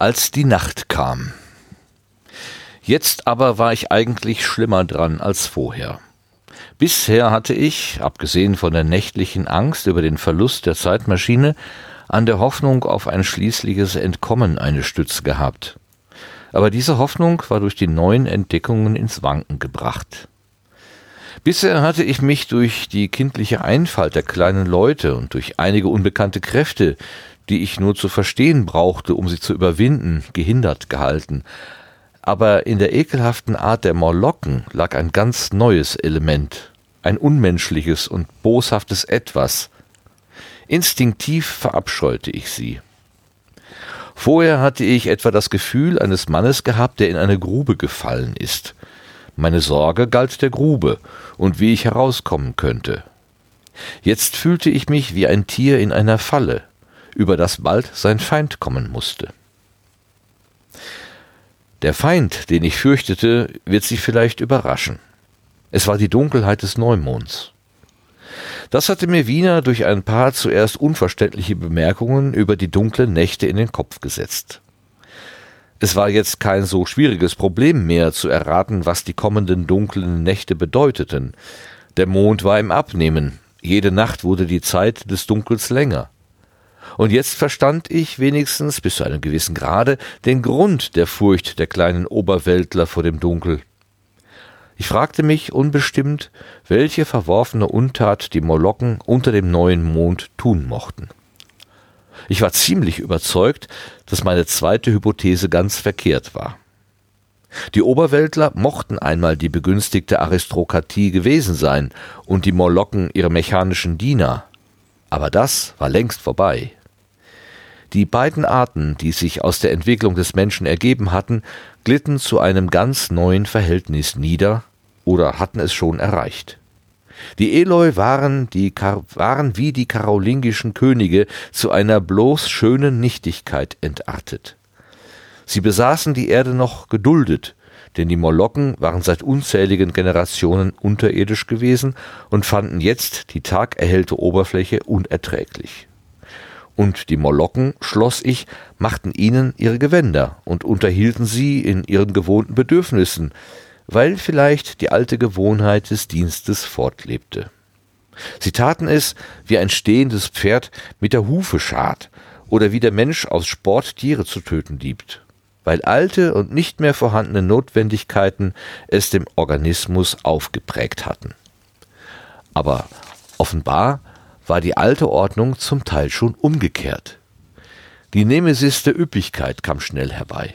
als die Nacht kam. Jetzt aber war ich eigentlich schlimmer dran als vorher. Bisher hatte ich, abgesehen von der nächtlichen Angst über den Verlust der Zeitmaschine, an der Hoffnung auf ein schließliches Entkommen eine Stütze gehabt. Aber diese Hoffnung war durch die neuen Entdeckungen ins Wanken gebracht. Bisher hatte ich mich durch die kindliche Einfalt der kleinen Leute und durch einige unbekannte Kräfte, die ich nur zu verstehen brauchte, um sie zu überwinden, gehindert gehalten. Aber in der ekelhaften Art der Morlocken lag ein ganz neues Element, ein unmenschliches und boshaftes Etwas. Instinktiv verabscheute ich sie. Vorher hatte ich etwa das Gefühl eines Mannes gehabt, der in eine Grube gefallen ist. Meine Sorge galt der Grube und wie ich herauskommen könnte. Jetzt fühlte ich mich wie ein Tier in einer Falle, über das bald sein Feind kommen musste. Der Feind, den ich fürchtete, wird Sie vielleicht überraschen. Es war die Dunkelheit des Neumonds. Das hatte mir Wiener durch ein paar zuerst unverständliche Bemerkungen über die dunklen Nächte in den Kopf gesetzt. Es war jetzt kein so schwieriges Problem mehr, zu erraten, was die kommenden dunklen Nächte bedeuteten. Der Mond war im Abnehmen, jede Nacht wurde die Zeit des Dunkels länger. Und jetzt verstand ich wenigstens bis zu einem gewissen Grade den Grund der Furcht der kleinen Oberweltler vor dem Dunkel. Ich fragte mich unbestimmt, welche verworfene Untat die Morlocken unter dem neuen Mond tun mochten. Ich war ziemlich überzeugt, dass meine zweite Hypothese ganz verkehrt war. Die Oberweltler mochten einmal die begünstigte Aristokratie gewesen sein und die Morlocken ihre mechanischen Diener, aber das war längst vorbei. Die beiden Arten, die sich aus der Entwicklung des Menschen ergeben hatten, glitten zu einem ganz neuen Verhältnis nieder, oder hatten es schon erreicht. Die Eloi waren wie die karolingischen Könige zu einer bloß schönen Nichtigkeit entartet. Sie besaßen die Erde noch geduldet, denn die Morlocken waren seit unzähligen Generationen unterirdisch gewesen und fanden jetzt die tagerhellte Oberfläche unerträglich. Und die Morlocken, schloss ich, machten ihnen ihre Gewänder und unterhielten sie in ihren gewohnten Bedürfnissen, weil vielleicht die alte Gewohnheit des Dienstes fortlebte. Sie taten es, wie ein stehendes Pferd mit der Hufe schart oder wie der Mensch aus Sport Tiere zu töten liebt, weil alte und nicht mehr vorhandene Notwendigkeiten es dem Organismus aufgeprägt hatten. Aber offenbar war die alte Ordnung zum Teil schon umgekehrt. Die Nemesis der Üppigkeit kam schnell herbei.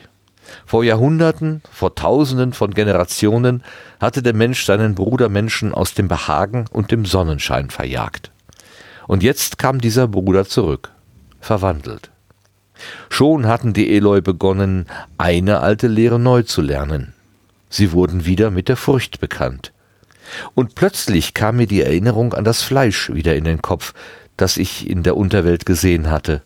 Vor Jahrhunderten, vor Tausenden von Generationen hatte der Mensch seinen Brudermenschen aus dem Behagen und dem Sonnenschein verjagt. Und jetzt kam dieser Bruder zurück, verwandelt. Schon hatten die Eloi begonnen, eine alte Lehre neu zu lernen. Sie wurden wieder mit der Furcht bekannt. Und plötzlich kam mir die Erinnerung an das Fleisch wieder in den Kopf, das ich in der Unterwelt gesehen hatte.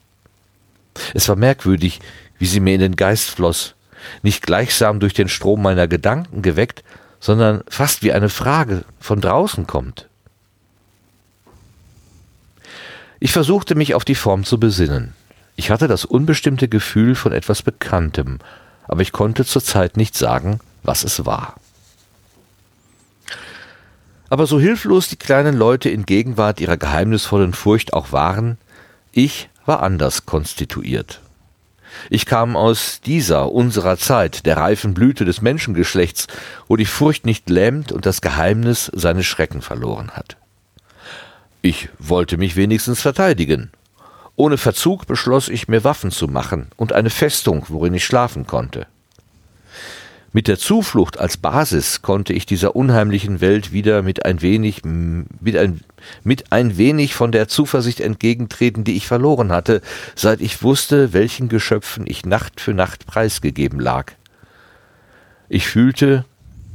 Es war merkwürdig, wie sie mir in den Geist floss, nicht gleichsam durch den Strom meiner Gedanken geweckt, sondern fast wie eine Frage von draußen kommt. Ich versuchte mich auf die Form zu besinnen. Ich hatte das unbestimmte Gefühl von etwas Bekanntem, aber ich konnte zurzeit nicht sagen, was es war. Aber so hilflos die kleinen Leute in Gegenwart ihrer geheimnisvollen Furcht auch waren, ich war anders konstituiert. Ich kam aus dieser, unserer Zeit, der reifen Blüte des Menschengeschlechts, wo die Furcht nicht lähmt und das Geheimnis seine Schrecken verloren hat. Ich wollte mich wenigstens verteidigen. Ohne Verzug beschloss ich, mir Waffen zu machen und eine Festung, worin ich schlafen konnte. Mit der Zuflucht als Basis konnte ich dieser unheimlichen Welt wieder mit ein wenig von der Zuversicht entgegentreten, die ich verloren hatte, seit ich wusste, welchen Geschöpfen ich Nacht für Nacht preisgegeben lag. Ich fühlte,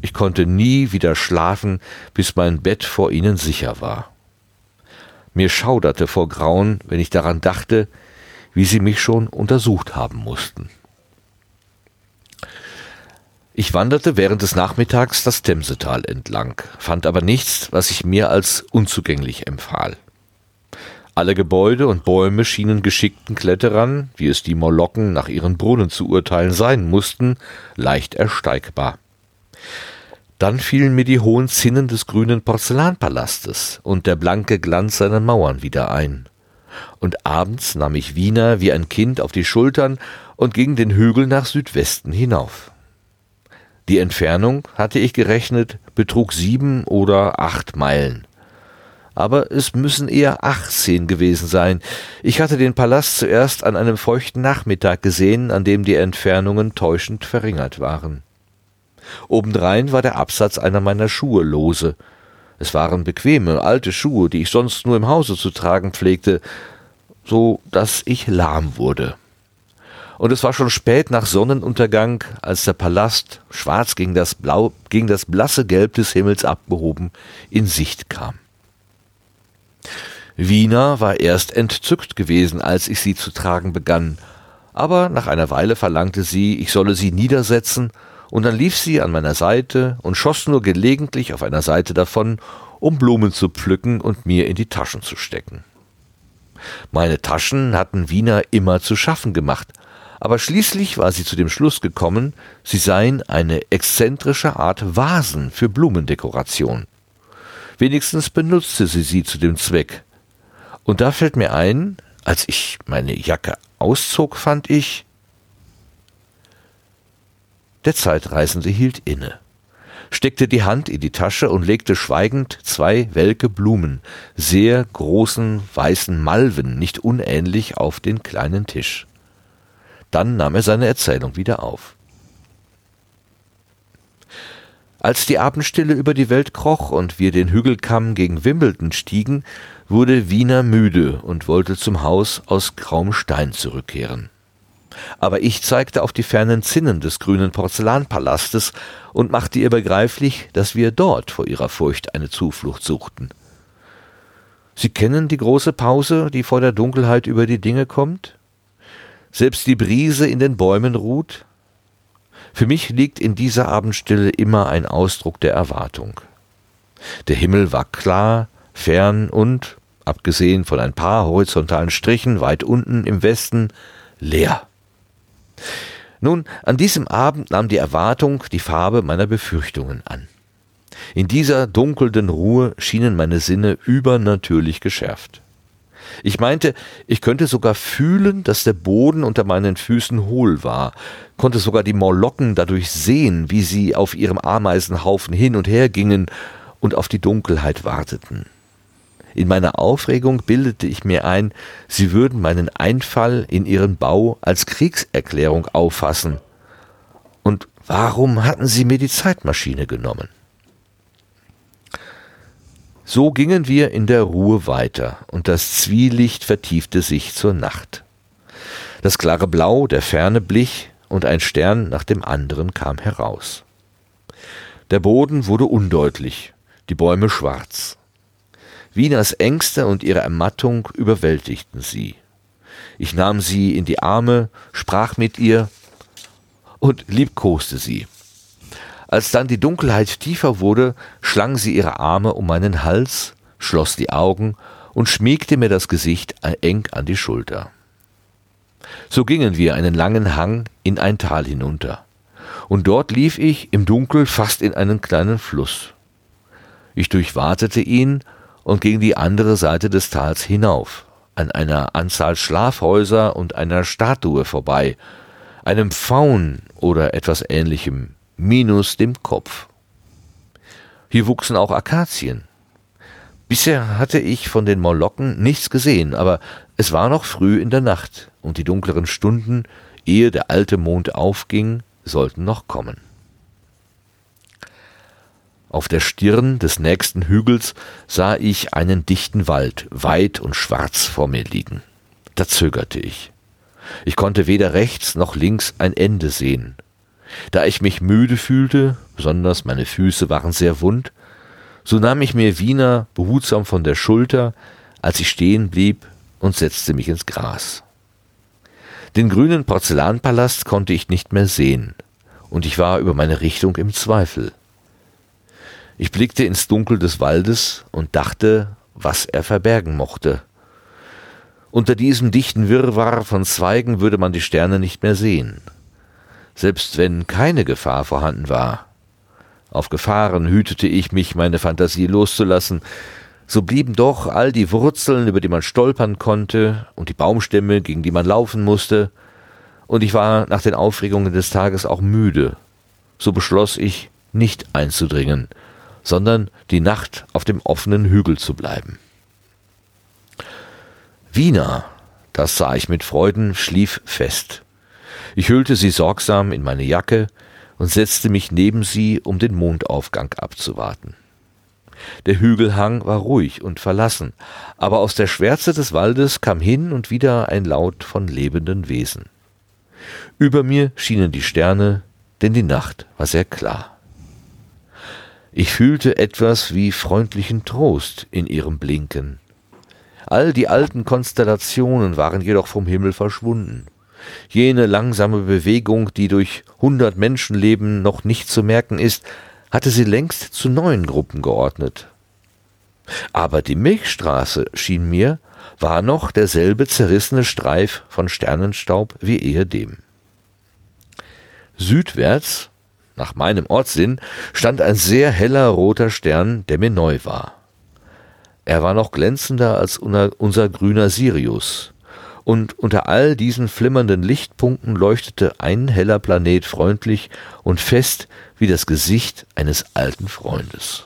ich konnte nie wieder schlafen, bis mein Bett vor ihnen sicher war. Mir schauderte vor Grauen, wenn ich daran dachte, wie sie mich schon untersucht haben mussten. Ich wanderte während des Nachmittags das Themsetal entlang, fand aber nichts, was ich mir als unzugänglich empfahl. Alle Gebäude und Bäume schienen geschickten Kletterern, wie es die Morlocken nach ihren Brunnen zu urteilen sein mussten, leicht ersteigbar. Dann fielen mir die hohen Zinnen des grünen Porzellanpalastes und der blanke Glanz seiner Mauern wieder ein. Und abends nahm ich Wiener wie ein Kind auf die Schultern und ging den Hügel nach Südwesten hinauf. Die Entfernung, hatte ich gerechnet, betrug 7 oder 8 Meilen. Aber es müssen eher 18 gewesen sein. Ich hatte den Palast zuerst an einem feuchten Nachmittag gesehen, an dem die Entfernungen täuschend verringert waren. Obendrein war der Absatz einer meiner Schuhe lose. Es waren bequeme, alte Schuhe, die ich sonst nur im Hause zu tragen pflegte, so dass ich lahm wurde. Und es war schon spät nach Sonnenuntergang, als der Palast, schwarz gegen das Blau, gegen das blasse Gelb des Himmels abgehoben, in Sicht kam. Wiener war erst entzückt gewesen, als ich sie zu tragen begann, aber nach einer Weile verlangte sie, ich solle sie niedersetzen, und dann lief sie an meiner Seite und schoss nur gelegentlich auf einer Seite davon, um Blumen zu pflücken und mir in die Taschen zu stecken. Meine Taschen hatten Wiener immer zu schaffen gemacht, aber schließlich war sie zu dem Schluss gekommen, sie seien eine exzentrische Art Vasen für Blumendekoration. Wenigstens benutzte sie zu dem Zweck. Und da fällt mir ein, als ich meine Jacke auszog, fand ich... Der Zeitreisende hielt inne, steckte die Hand in die Tasche und legte schweigend 2 welke Blumen, sehr großen weißen Malven, nicht unähnlich, auf den kleinen Tisch. Dann nahm er seine Erzählung wieder auf. Als die Abendstille über die Welt kroch und wir den Hügelkamm gegen Wimbledon stiegen, wurde Wiener müde und wollte zum Haus aus grauem Stein zurückkehren. Aber ich zeigte auf die fernen Zinnen des grünen Porzellanpalastes und machte ihr begreiflich, dass wir dort vor ihrer Furcht eine Zuflucht suchten. Sie kennen die große Pause, die vor der Dunkelheit über die Dinge kommt? Selbst die Brise in den Bäumen ruht? Für mich liegt in dieser Abendstille immer ein Ausdruck der Erwartung. Der Himmel war klar, fern und, abgesehen von ein paar horizontalen Strichen weit unten im Westen, leer. Nun, an diesem Abend nahm die Erwartung die Farbe meiner Befürchtungen an. In dieser dunkelnden Ruhe schienen meine Sinne übernatürlich geschärft. Ich meinte, ich könnte sogar fühlen, dass der Boden unter meinen Füßen hohl war, konnte sogar die Morlocken dadurch sehen, wie sie auf ihrem Ameisenhaufen hin und her gingen und auf die Dunkelheit warteten. In meiner Aufregung bildete ich mir ein, sie würden meinen Einfall in ihren Bau als Kriegserklärung auffassen. Und warum hatten sie mir die Zeitmaschine genommen? So gingen wir in der Ruhe weiter, und das Zwielicht vertiefte sich zur Nacht. Das klare Blau der Ferne blich, und ein Stern nach dem anderen kam heraus. Der Boden wurde undeutlich, die Bäume schwarz. Wieners Ängste und ihre Ermattung überwältigten sie. Ich nahm sie in die Arme, sprach mit ihr und liebkoste sie. Als dann die Dunkelheit tiefer wurde, schlang sie ihre Arme um meinen Hals, schloss die Augen und schmiegte mir das Gesicht eng an die Schulter. So gingen wir einen langen Hang in ein Tal hinunter. Und dort lief ich im Dunkel fast in einen kleinen Fluss. Ich durchwatete ihn und ging die andere Seite des Tals hinauf, an einer Anzahl Schlafhäuser und einer Statue vorbei, einem Faun oder etwas Ähnlichem, minus dem Kopf. Hier wuchsen auch Akazien. Bisher hatte ich von den Morlocken nichts gesehen, aber es war noch früh in der Nacht, und die dunkleren Stunden, ehe der alte Mond aufging, sollten noch kommen. Auf der Stirn des nächsten Hügels sah ich einen dichten Wald, weit und schwarz vor mir liegen. Da zögerte ich. Ich konnte weder rechts noch links ein Ende sehen. Da ich mich müde fühlte, besonders meine Füße waren sehr wund, so nahm ich mir Wiener behutsam von der Schulter, als ich stehen blieb, und setzte mich ins Gras. Den grünen Porzellanpalast konnte ich nicht mehr sehen, und ich war über meine Richtung im Zweifel. Ich blickte ins Dunkel des Waldes und dachte, was er verbergen mochte. Unter diesem dichten Wirrwarr von Zweigen würde man die Sterne nicht mehr sehen. Selbst wenn keine Gefahr vorhanden war. Auf Gefahren hütete ich mich, meine Fantasie loszulassen. So blieben doch all die Wurzeln, über die man stolpern konnte, und die Baumstämme, gegen die man laufen musste. Und ich war nach den Aufregungen des Tages auch müde. So beschloss ich, nicht einzudringen, sondern die Nacht auf dem offenen Hügel zu bleiben. Wiener, das sah ich mit Freuden, schlief fest. Ich hüllte sie sorgsam in meine Jacke und setzte mich neben sie, um den Mondaufgang abzuwarten. Der Hügelhang war ruhig und verlassen, aber aus der Schwärze des Waldes kam hin und wieder ein Laut von lebenden Wesen. Über mir schienen die Sterne, denn die Nacht war sehr klar. Ich fühlte etwas wie freundlichen Trost in ihrem Blinken. All die alten Konstellationen waren jedoch vom Himmel verschwunden. Jene langsame Bewegung, die durch 100 Menschenleben noch nicht zu merken ist, hatte sie längst zu neuen Gruppen geordnet. Aber die Milchstraße, schien mir, war noch derselbe zerrissene Streif von Sternenstaub wie ehedem. Südwärts, nach meinem Ortssinn, stand ein sehr heller roter Stern, der mir neu war. Er war noch glänzender als unser grüner Sirius, und unter all diesen flimmernden Lichtpunkten leuchtete ein heller Planet freundlich und fest wie das Gesicht eines alten Freundes.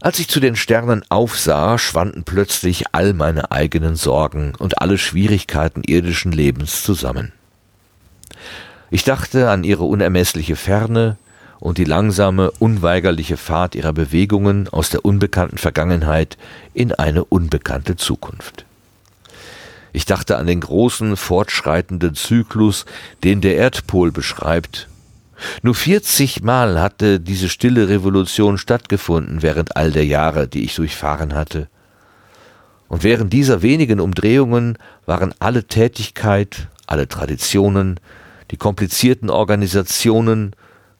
Als ich zu den Sternen aufsah, schwanden plötzlich all meine eigenen Sorgen und alle Schwierigkeiten irdischen Lebens zusammen. Ich dachte an ihre unermessliche Ferne und die langsame, unweigerliche Fahrt ihrer Bewegungen aus der unbekannten Vergangenheit in eine unbekannte Zukunft. Ich dachte an den großen, fortschreitenden Zyklus, den der Erdpol beschreibt. Nur 40 Mal hatte diese stille Revolution stattgefunden während all der Jahre, die ich durchfahren hatte. Und während dieser wenigen Umdrehungen waren alle Tätigkeit, alle Traditionen, die komplizierten Organisationen,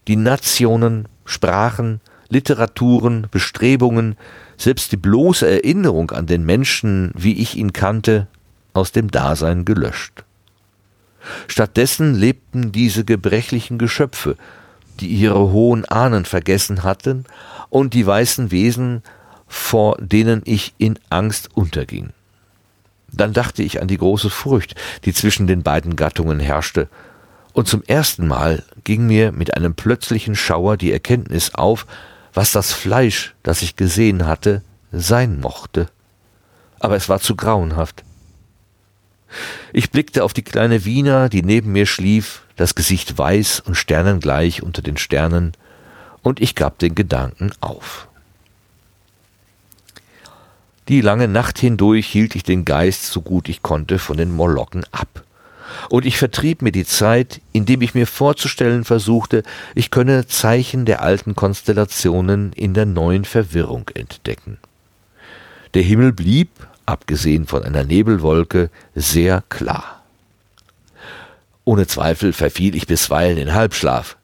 die Nationen, Sprachen, Literaturen, Bestrebungen, selbst die bloße Erinnerung an den Menschen, wie ich ihn kannte, aus dem Dasein gelöscht. Stattdessen lebten diese gebrechlichen Geschöpfe, die ihre hohen Ahnen vergessen hatten, und die weißen Wesen, vor denen ich in Angst unterging. Dann dachte ich an die große Furcht, die zwischen den beiden Gattungen herrschte, und zum ersten Mal ging mir mit einem plötzlichen Schauer die Erkenntnis auf, was das Fleisch, das ich gesehen hatte, sein mochte. Aber es war zu grauenhaft. Ich blickte auf die kleine Wiener, die neben mir schlief, das Gesicht weiß und sternengleich unter den Sternen, und ich gab den Gedanken auf. Die lange Nacht hindurch hielt ich den Geist, so gut ich konnte, von den Morlocken ab. Und ich vertrieb mir die Zeit, indem ich mir vorzustellen versuchte, ich könne Zeichen der alten Konstellationen in der neuen Verwirrung entdecken. Der Himmel blieb, abgesehen von einer Nebelwolke, sehr klar. Ohne Zweifel verfiel ich bisweilen in Halbschlaf.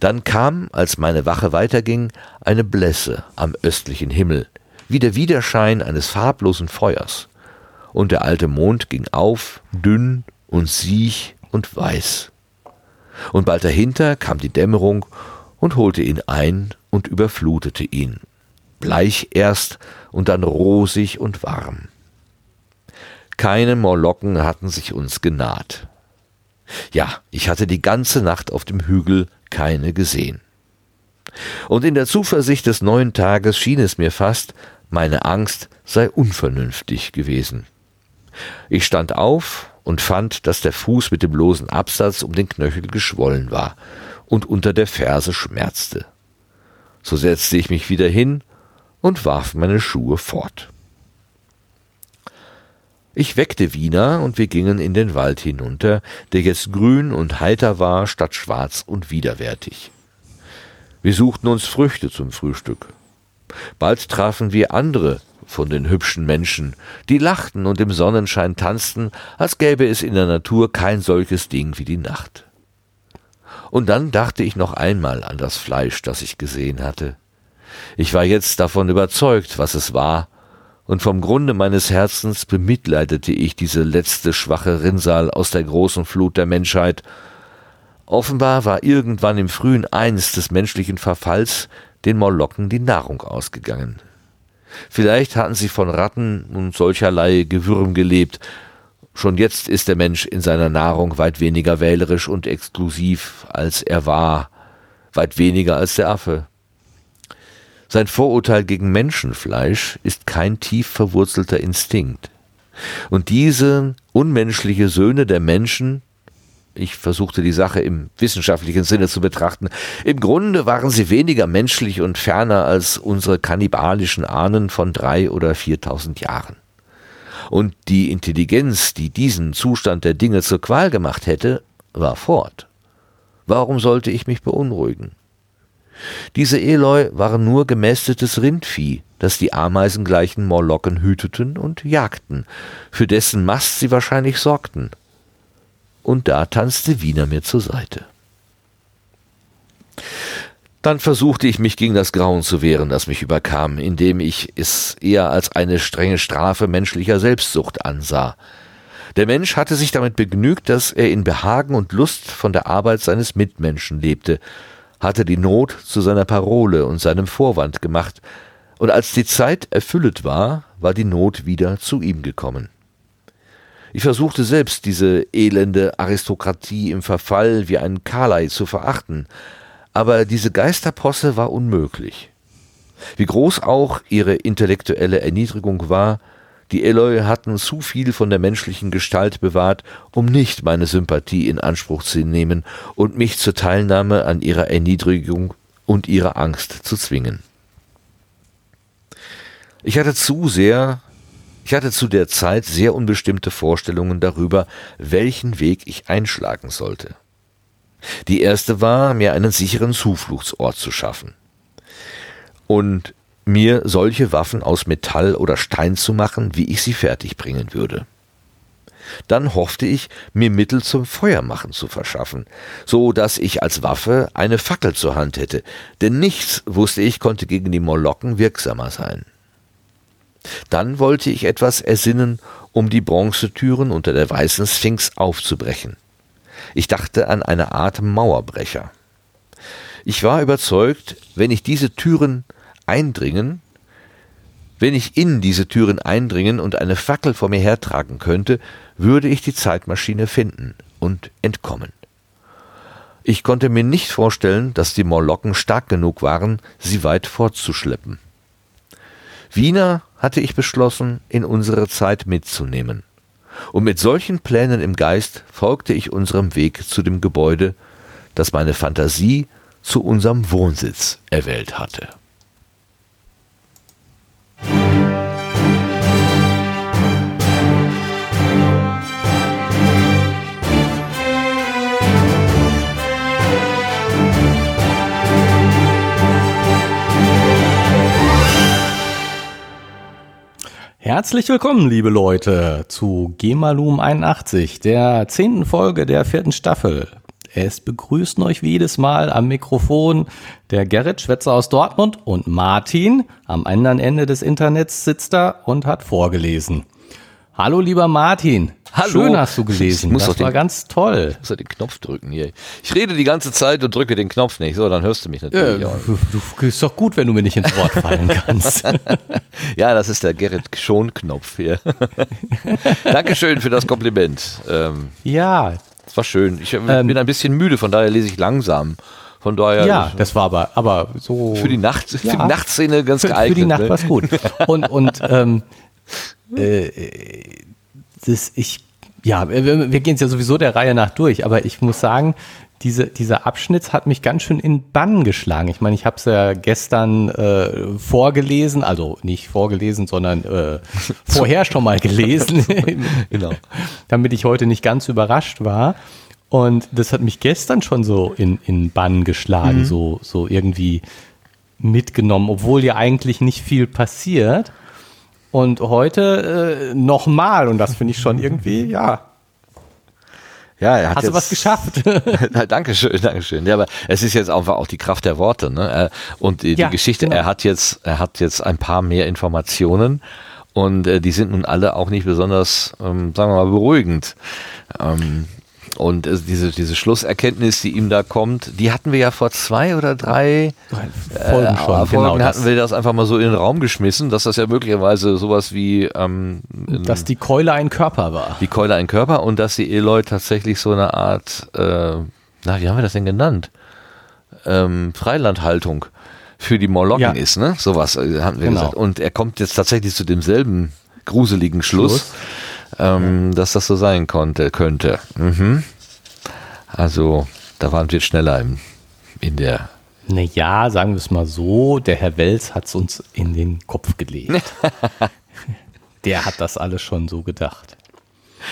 Dann kam, als meine Wache weiterging, eine Blässe am östlichen Himmel, wie der Widerschein eines farblosen Feuers. Und der alte Mond ging auf, dünn und siech und weiß. Und bald dahinter kam die Dämmerung und holte ihn ein und überflutete ihn. Bleich erst und dann rosig und warm. Keine Morlocken hatten sich uns genaht. Ja, ich hatte die ganze Nacht auf dem Hügel keine gesehen. Und in der Zuversicht des neuen Tages schien es mir fast, meine Angst sei unvernünftig gewesen. Ich stand auf und fand, dass der Fuß mit dem bloßen Absatz um den Knöchel geschwollen war und unter der Ferse schmerzte. So setzte ich mich wieder hin und warf meine Schuhe fort. Ich weckte Wiener und wir gingen in den Wald hinunter, der jetzt grün und heiter war, statt schwarz und widerwärtig. Wir suchten uns Früchte zum Frühstück. Bald trafen wir andere von den hübschen Menschen, die lachten und im Sonnenschein tanzten, als gäbe es in der Natur kein solches Ding wie die Nacht. Und dann dachte ich noch einmal an das Fleisch, das ich gesehen hatte. Ich war jetzt davon überzeugt, was es war, und vom Grunde meines Herzens bemitleidete ich diese letzte schwache Rinnsal aus der großen Flut der Menschheit. Offenbar war irgendwann im frühen Eins des menschlichen Verfalls den Morlocken die Nahrung ausgegangen. Vielleicht hatten sie von Ratten und solcherlei Gewürm gelebt. Schon jetzt ist der Mensch in seiner Nahrung weit weniger wählerisch und exklusiv, als er war, weit weniger als der Affe. Sein Vorurteil gegen Menschenfleisch ist kein tief verwurzelter Instinkt. Und diese unmenschliche Söhne der Menschen, ich versuchte die Sache im wissenschaftlichen Sinne zu betrachten, im Grunde waren sie weniger menschlich und ferner als unsere kannibalischen Ahnen von 3.000 oder 4.000 Jahren. Und die Intelligenz, die diesen Zustand der Dinge zur Qual gemacht hätte, war fort. Warum sollte ich mich beunruhigen? Diese Eloi waren nur gemästetes Rindvieh, das die ameisengleichen Morlocken hüteten und jagten, für dessen Mast sie wahrscheinlich sorgten. Und da tanzte Wiener mir zur Seite. Dann versuchte ich mich gegen das Grauen zu wehren, das mich überkam, indem ich es eher als eine strenge Strafe menschlicher Selbstsucht ansah. Der Mensch hatte sich damit begnügt, dass er in Behagen und Lust von der Arbeit seines Mitmenschen lebte, hatte die Not zu seiner Parole und seinem Vorwand gemacht, und als die Zeit erfüllet war, war die Not wieder zu ihm gekommen. Ich versuchte selbst, diese elende Aristokratie im Verfall wie einen Carlyle zu verachten, aber diese Geisterposse war unmöglich. Wie groß auch ihre intellektuelle Erniedrigung war, die Eloi hatten zu viel von der menschlichen Gestalt bewahrt, um nicht meine Sympathie in Anspruch zu nehmen und mich zur Teilnahme an ihrer Erniedrigung und ihrer Angst zu zwingen. Ich hatte zu der Zeit sehr unbestimmte Vorstellungen darüber, welchen Weg ich einschlagen sollte. Die erste war, mir einen sicheren Zufluchtsort zu schaffen und mir solche Waffen aus Metall oder Stein zu machen, wie ich sie fertigbringen würde. Dann hoffte ich, mir Mittel zum Feuermachen zu verschaffen, so dass ich als Waffe eine Fackel zur Hand hätte, denn nichts, wusste ich, konnte gegen die Morlocken wirksamer sein. Dann wollte ich etwas ersinnen, um die Bronzetüren unter der weißen Sphinx aufzubrechen. Ich dachte an eine Art Mauerbrecher. Ich war überzeugt, wenn ich in diese Türen eindringen und eine Fackel vor mir hertragen könnte, würde ich die Zeitmaschine finden und entkommen. Ich konnte mir nicht vorstellen, dass die Morlocken stark genug waren, sie weit fortzuschleppen. Wiener hatte ich beschlossen, in unsere Zeit mitzunehmen. Und mit solchen Plänen im Geist folgte ich unserem Weg zu dem Gebäude, das meine Fantasie zu unserem Wohnsitz erwählt hatte. Herzlich willkommen, liebe Leute, zu Gemalum 81, der 10. Folge der 4. Staffel. Es begrüßen euch wie jedes Mal am Mikrofon der Gerrit Schwetzer aus Dortmund und Martin. Am anderen Ende des Internets sitzt er und hat vorgelesen. Hallo, lieber Martin. Hallo. Schön hast du gelesen. Das war ganz toll. Ich muss ja den Knopf drücken hier. Ich rede die ganze Zeit und drücke den Knopf nicht. So, dann hörst du mich natürlich auch. Du ist doch gut, wenn du mir nicht ins Wort fallen kannst. Ja, das ist der Gerrit-Schon-Knopf hier. Dankeschön für das Kompliment. Ja. Das war schön. Ich bin ein bisschen müde, von daher lese ich langsam. Von daher, ja, das war aber so. Für die Nacht, ja, für die Nachtszene ganz geeignet. Für die Nacht war es gut. Wir gehen es ja sowieso der Reihe nach durch, aber ich muss sagen, dieser Abschnitt hat mich ganz schön in Bann geschlagen. Ich meine, ich habe es ja gestern vorgelesen, also nicht vorgelesen, sondern vorher schon mal gelesen, genau, damit ich heute nicht ganz überrascht war. Und das hat mich gestern schon so in Bann geschlagen, so irgendwie mitgenommen, obwohl ja eigentlich nicht viel passiert. Und heute nochmal, und das finde ich schon irgendwie, ja. Ja, er hat jetzt, du was geschafft? Dankeschön. Ja, aber es ist jetzt einfach auch die Kraft der Worte, ne? Und die Geschichte, genau. Er hat jetzt ein paar mehr Informationen Und die sind nun alle auch nicht besonders, sagen wir mal, beruhigend. Und diese Schlusserkenntnis, die ihm da kommt, die hatten wir ja vor 2 oder 3 Folgen schon. Folgen hatten wir das einfach mal so in den Raum geschmissen, dass das ja möglicherweise sowas wie... dass die Keule ein Körper war. Die Keule ein Körper und dass die Eloi tatsächlich so eine Art, wie haben wir das denn genannt? Freilandhaltung für die Morlocken ist, ne? Sowas hatten wir gesagt. Und er kommt jetzt tatsächlich zu demselben gruseligen Schluss. Dass das so sein könnte. Mhm. Also, da waren wir schneller in der... Naja, sagen wir es mal so, der Herr Wells hat es uns in den Kopf gelegt. Der hat das alles schon so gedacht.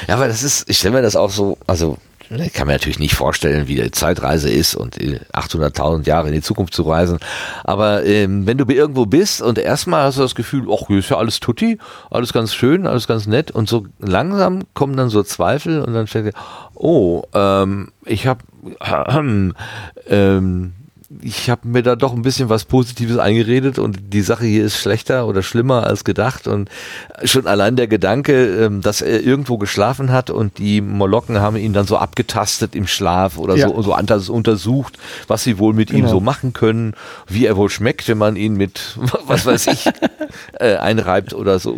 Ja, aber das ist, ich stelle mir das auch so, also ich kann mir natürlich nicht vorstellen, wie die Zeitreise ist und 800.000 Jahre in die Zukunft zu reisen. Aber wenn du irgendwo bist und erstmal hast du das Gefühl, ach, hier ist ja alles tutti, alles ganz schön, alles ganz nett. Und so langsam kommen dann so Zweifel und dann stellt dir, ich habe mir da doch ein bisschen was Positives eingeredet und die Sache hier ist schlechter oder schlimmer als gedacht und schon allein der Gedanke, dass er irgendwo geschlafen hat und die Morlocken haben ihn dann so abgetastet im Schlaf oder so untersucht, was sie wohl mit ihm so machen können, wie er wohl schmeckt, wenn man ihn mit, was weiß ich, einreibt oder so.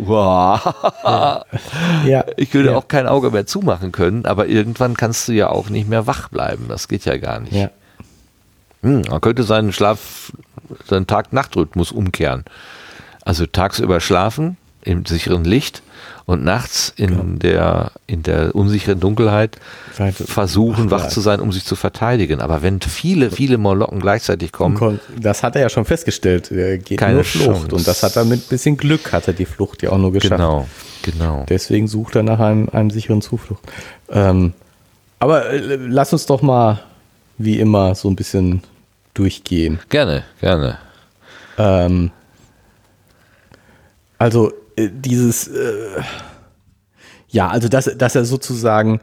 Ich würde auch kein Auge mehr zumachen können, aber irgendwann kannst du ja auch nicht mehr wach bleiben, das geht ja gar nicht. Ja. Man könnte seinen Tag-Nacht-Rhythmus umkehren. Also tagsüber schlafen im sicheren Licht und nachts in der unsicheren Dunkelheit versuchen, wach zu sein, um sich zu verteidigen. Aber wenn viele Morlocken gleichzeitig kommen... Das hat er ja schon festgestellt. Geht keine nur Flucht. Chance. Und das hat er mit ein bisschen Glück, hat er die Flucht ja auch nur geschafft. Genau. Deswegen sucht er nach einem sicheren Zuflucht. Aber lass uns doch mal wie immer so ein bisschen durchgehen. Gerne. Dass er sozusagen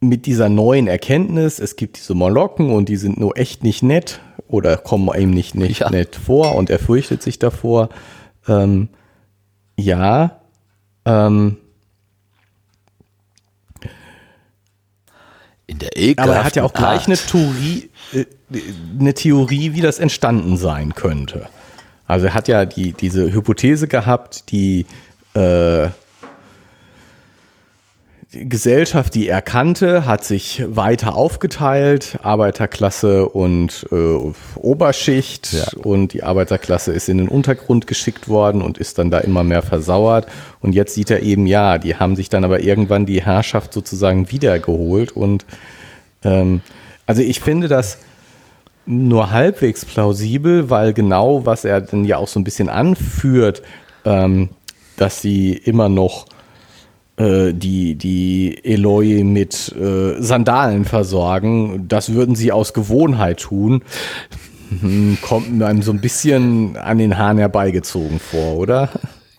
mit dieser neuen Erkenntnis, es gibt diese Morlocken und die sind nur echt nicht nett oder kommen ihm nicht nett vor und er fürchtet sich davor. Aber er hat ja auch gleich eine Theorie, wie das entstanden sein könnte. Also er hat ja diese Hypothese gehabt, die Gesellschaft, die er kannte, hat sich weiter aufgeteilt, Arbeiterklasse und Oberschicht und die Arbeiterklasse ist in den Untergrund geschickt worden und ist dann da immer mehr versauert und jetzt sieht er eben, die haben sich dann aber irgendwann die Herrschaft sozusagen wiedergeholt und also ich finde das nur halbwegs plausibel, weil genau, was er dann ja auch so ein bisschen anführt, dass sie immer noch die Eloi mit Sandalen versorgen, das würden sie aus Gewohnheit tun, kommt einem so ein bisschen an den Haaren herbeigezogen vor, oder?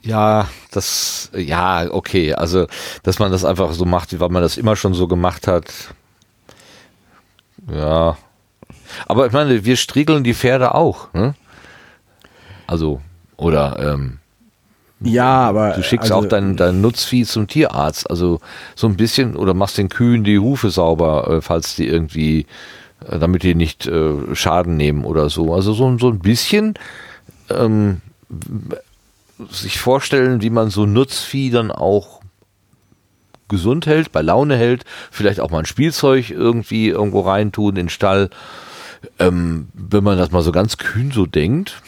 Okay, also dass man das einfach so macht, weil man das immer schon so gemacht hat, aber ich meine, wir striegeln die Pferde auch, ne? Also, oder aber du schickst auch dein Nutzvieh zum Tierarzt, also so ein bisschen, oder machst den Kühen die Hufe sauber, falls die irgendwie, damit die nicht Schaden nehmen oder so. Also so ein bisschen sich vorstellen, wie man so Nutzvieh dann auch gesund hält, bei Laune hält, vielleicht auch mal ein Spielzeug irgendwie irgendwo reintun in den Stall. Wenn man das mal so ganz kühn so denkt,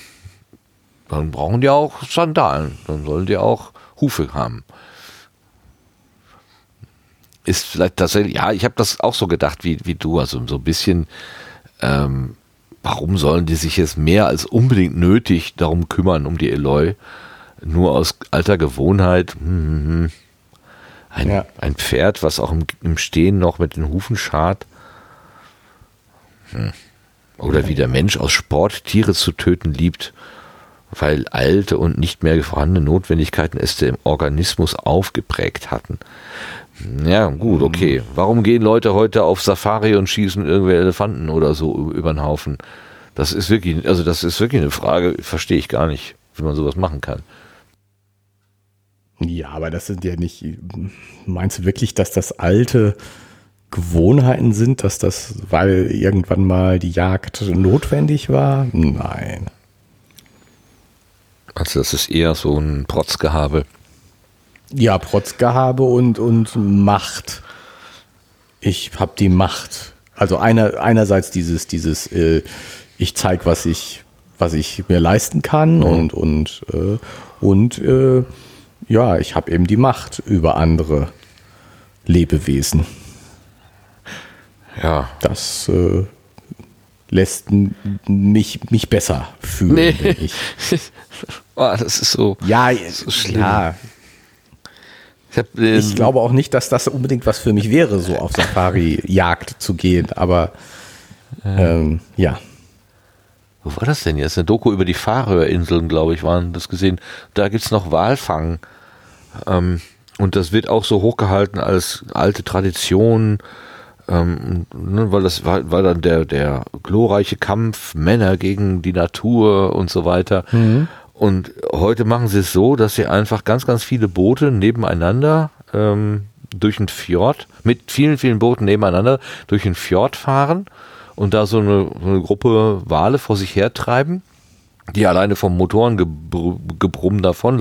dann brauchen die auch Sandalen, dann sollen die auch Hufe haben. Ist vielleicht tatsächlich, ich habe das auch so gedacht wie du, also so ein bisschen, warum sollen die sich jetzt mehr als unbedingt nötig darum kümmern, um die Eloi, nur aus alter Gewohnheit, ein Pferd, was auch im Stehen noch mit den Hufen schart, oder wie der Mensch aus Sport Tiere zu töten liebt, weil alte und nicht mehr vorhandene Notwendigkeiten es dem Organismus aufgeprägt hatten. Ja, gut, okay. Warum gehen Leute heute auf Safari und schießen irgendwelche Elefanten oder so über den Haufen? Das ist wirklich eine Frage, verstehe ich gar nicht, wie man sowas machen kann. Ja, aber das sind ja nicht, meinst du wirklich, dass das alte Gewohnheiten sind, dass das, weil irgendwann mal die Jagd notwendig war? Nein. Also das ist eher so ein Protzgehabe. Ja, Protzgehabe und Macht. Ich habe die Macht. Also einerseits dieses ich zeige, was ich mir leisten kann, mhm, und ja, ich habe eben die Macht über andere Lebewesen. Ja. Das lässt mich besser fühlen, nee, wenn ich. Oh, das ist so, ja, so schlimm. Ja. Ich glaube auch nicht, dass das unbedingt was für mich wäre, so auf Safari-Jagd zu gehen, aber ja. Wo war das denn jetzt? Eine Doku über die Färöerinseln, glaube ich, waren das gesehen. Da gibt es noch Walfang. Und das wird auch so hochgehalten als alte Tradition, weil das war dann der glorreiche Kampf, Männer gegen die Natur und so weiter. Mhm. Und heute machen sie es so, dass sie einfach ganz, ganz viele Boote nebeneinander durch einen Fjord, mit vielen, vielen Booten nebeneinander durch einen Fjord fahren und da so eine Gruppe Wale vor sich hertreiben, die alleine vom Motorengebrumm davon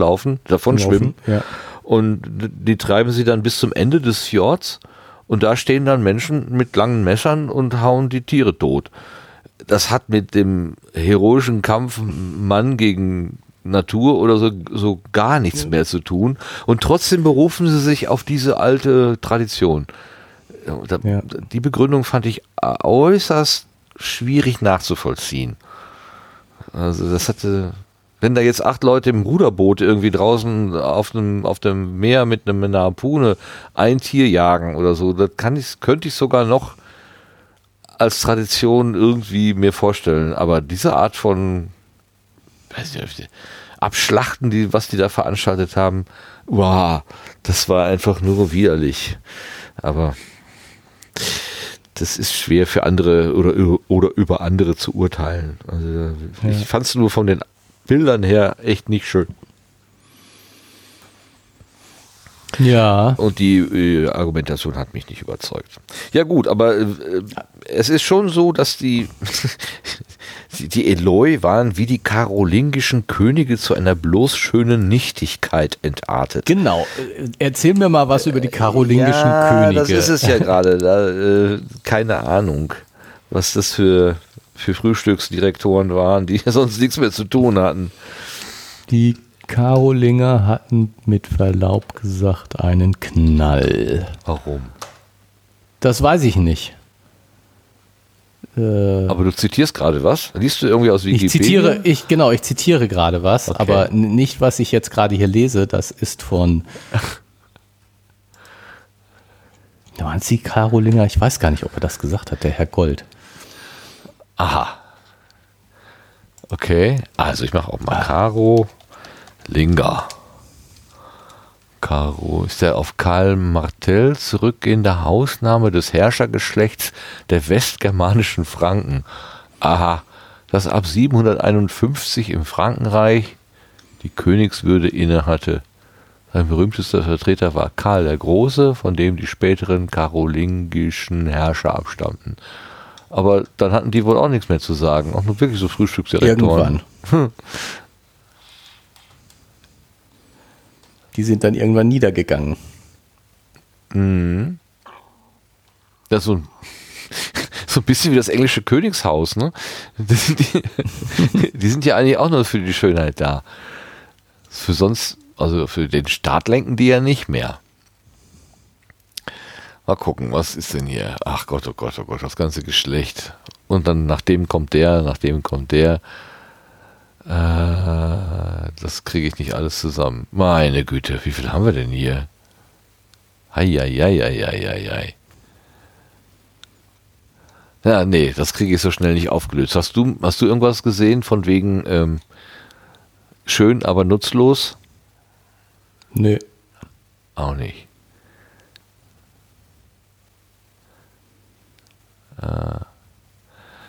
schwimmen. Ja. Und die treiben sie dann bis zum Ende des Fjords und da stehen dann Menschen mit langen Messern und hauen die Tiere tot. Das hat mit dem heroischen Kampf Mann gegen Natur oder so gar nichts mehr zu tun. Und trotzdem berufen sie sich auf diese alte Tradition. Ja. Die Begründung fand ich äußerst schwierig nachzuvollziehen. Also das hatte, wenn da jetzt 8 Leute im Ruderboot irgendwie draußen auf dem Meer mit einer Harpune ein Tier jagen oder so, das könnte ich sogar noch als Tradition irgendwie mir vorstellen, aber diese Art von Abschlachten, was die da veranstaltet haben, wow, das war einfach nur widerlich. Aber das ist schwer für andere oder über andere zu urteilen. Also ich fand es nur von den Bildern her echt nicht schön. Ja. Und die Argumentation hat mich nicht überzeugt. Ja gut, aber es ist schon so, dass die Eloi waren wie die karolingischen Könige zu einer bloß schönen Nichtigkeit entartet. Genau. Erzähl mir mal was über die karolingischen Könige. Das ist es ja gerade. Keine Ahnung, was das für Frühstücksdirektoren waren, die sonst nichts mehr zu tun hatten. Die Karolinger hatten mit Verlaub gesagt einen Knall. Warum? Das weiß ich nicht. Aber du zitierst gerade was? Liest du irgendwie aus Wikipedia? Ich zitiere gerade was, okay. Aber nicht, was ich jetzt gerade hier lese. Das ist von... waren es die Karolinger? Ich weiß gar nicht, ob er das gesagt hat, der Herr Gold. Aha. Okay, also ich mache auch mal Karo... Linga. Karo ist er auf Karl Martel zurückgehende Hausname des Herrschergeschlechts der westgermanischen Franken. Aha, das ab 751 im Frankenreich die Königswürde innehatte. Sein berühmtester Vertreter war Karl der Große, von dem die späteren karolingischen Herrscher abstammten. Aber dann hatten die wohl auch nichts mehr zu sagen. Auch nur wirklich so Frühstücksdirektoren. Irgendwann. Die sind dann irgendwann niedergegangen. Mhm. Das ist so ein bisschen wie das englische Königshaus, ne? Die sind ja eigentlich auch nur für die Schönheit da. Für sonst, also für den Staat lenken die ja nicht mehr. Mal gucken, was ist denn hier? Ach Gott, oh Gott, oh Gott, das ganze Geschlecht. Und dann nach dem kommt der. Das kriege ich nicht alles zusammen. Meine Güte, wie viel haben wir denn hier? Eieieiei. Ja, nee, das kriege ich so schnell nicht aufgelöst. Hast du irgendwas gesehen von wegen schön, aber nutzlos? Nee. Auch nicht.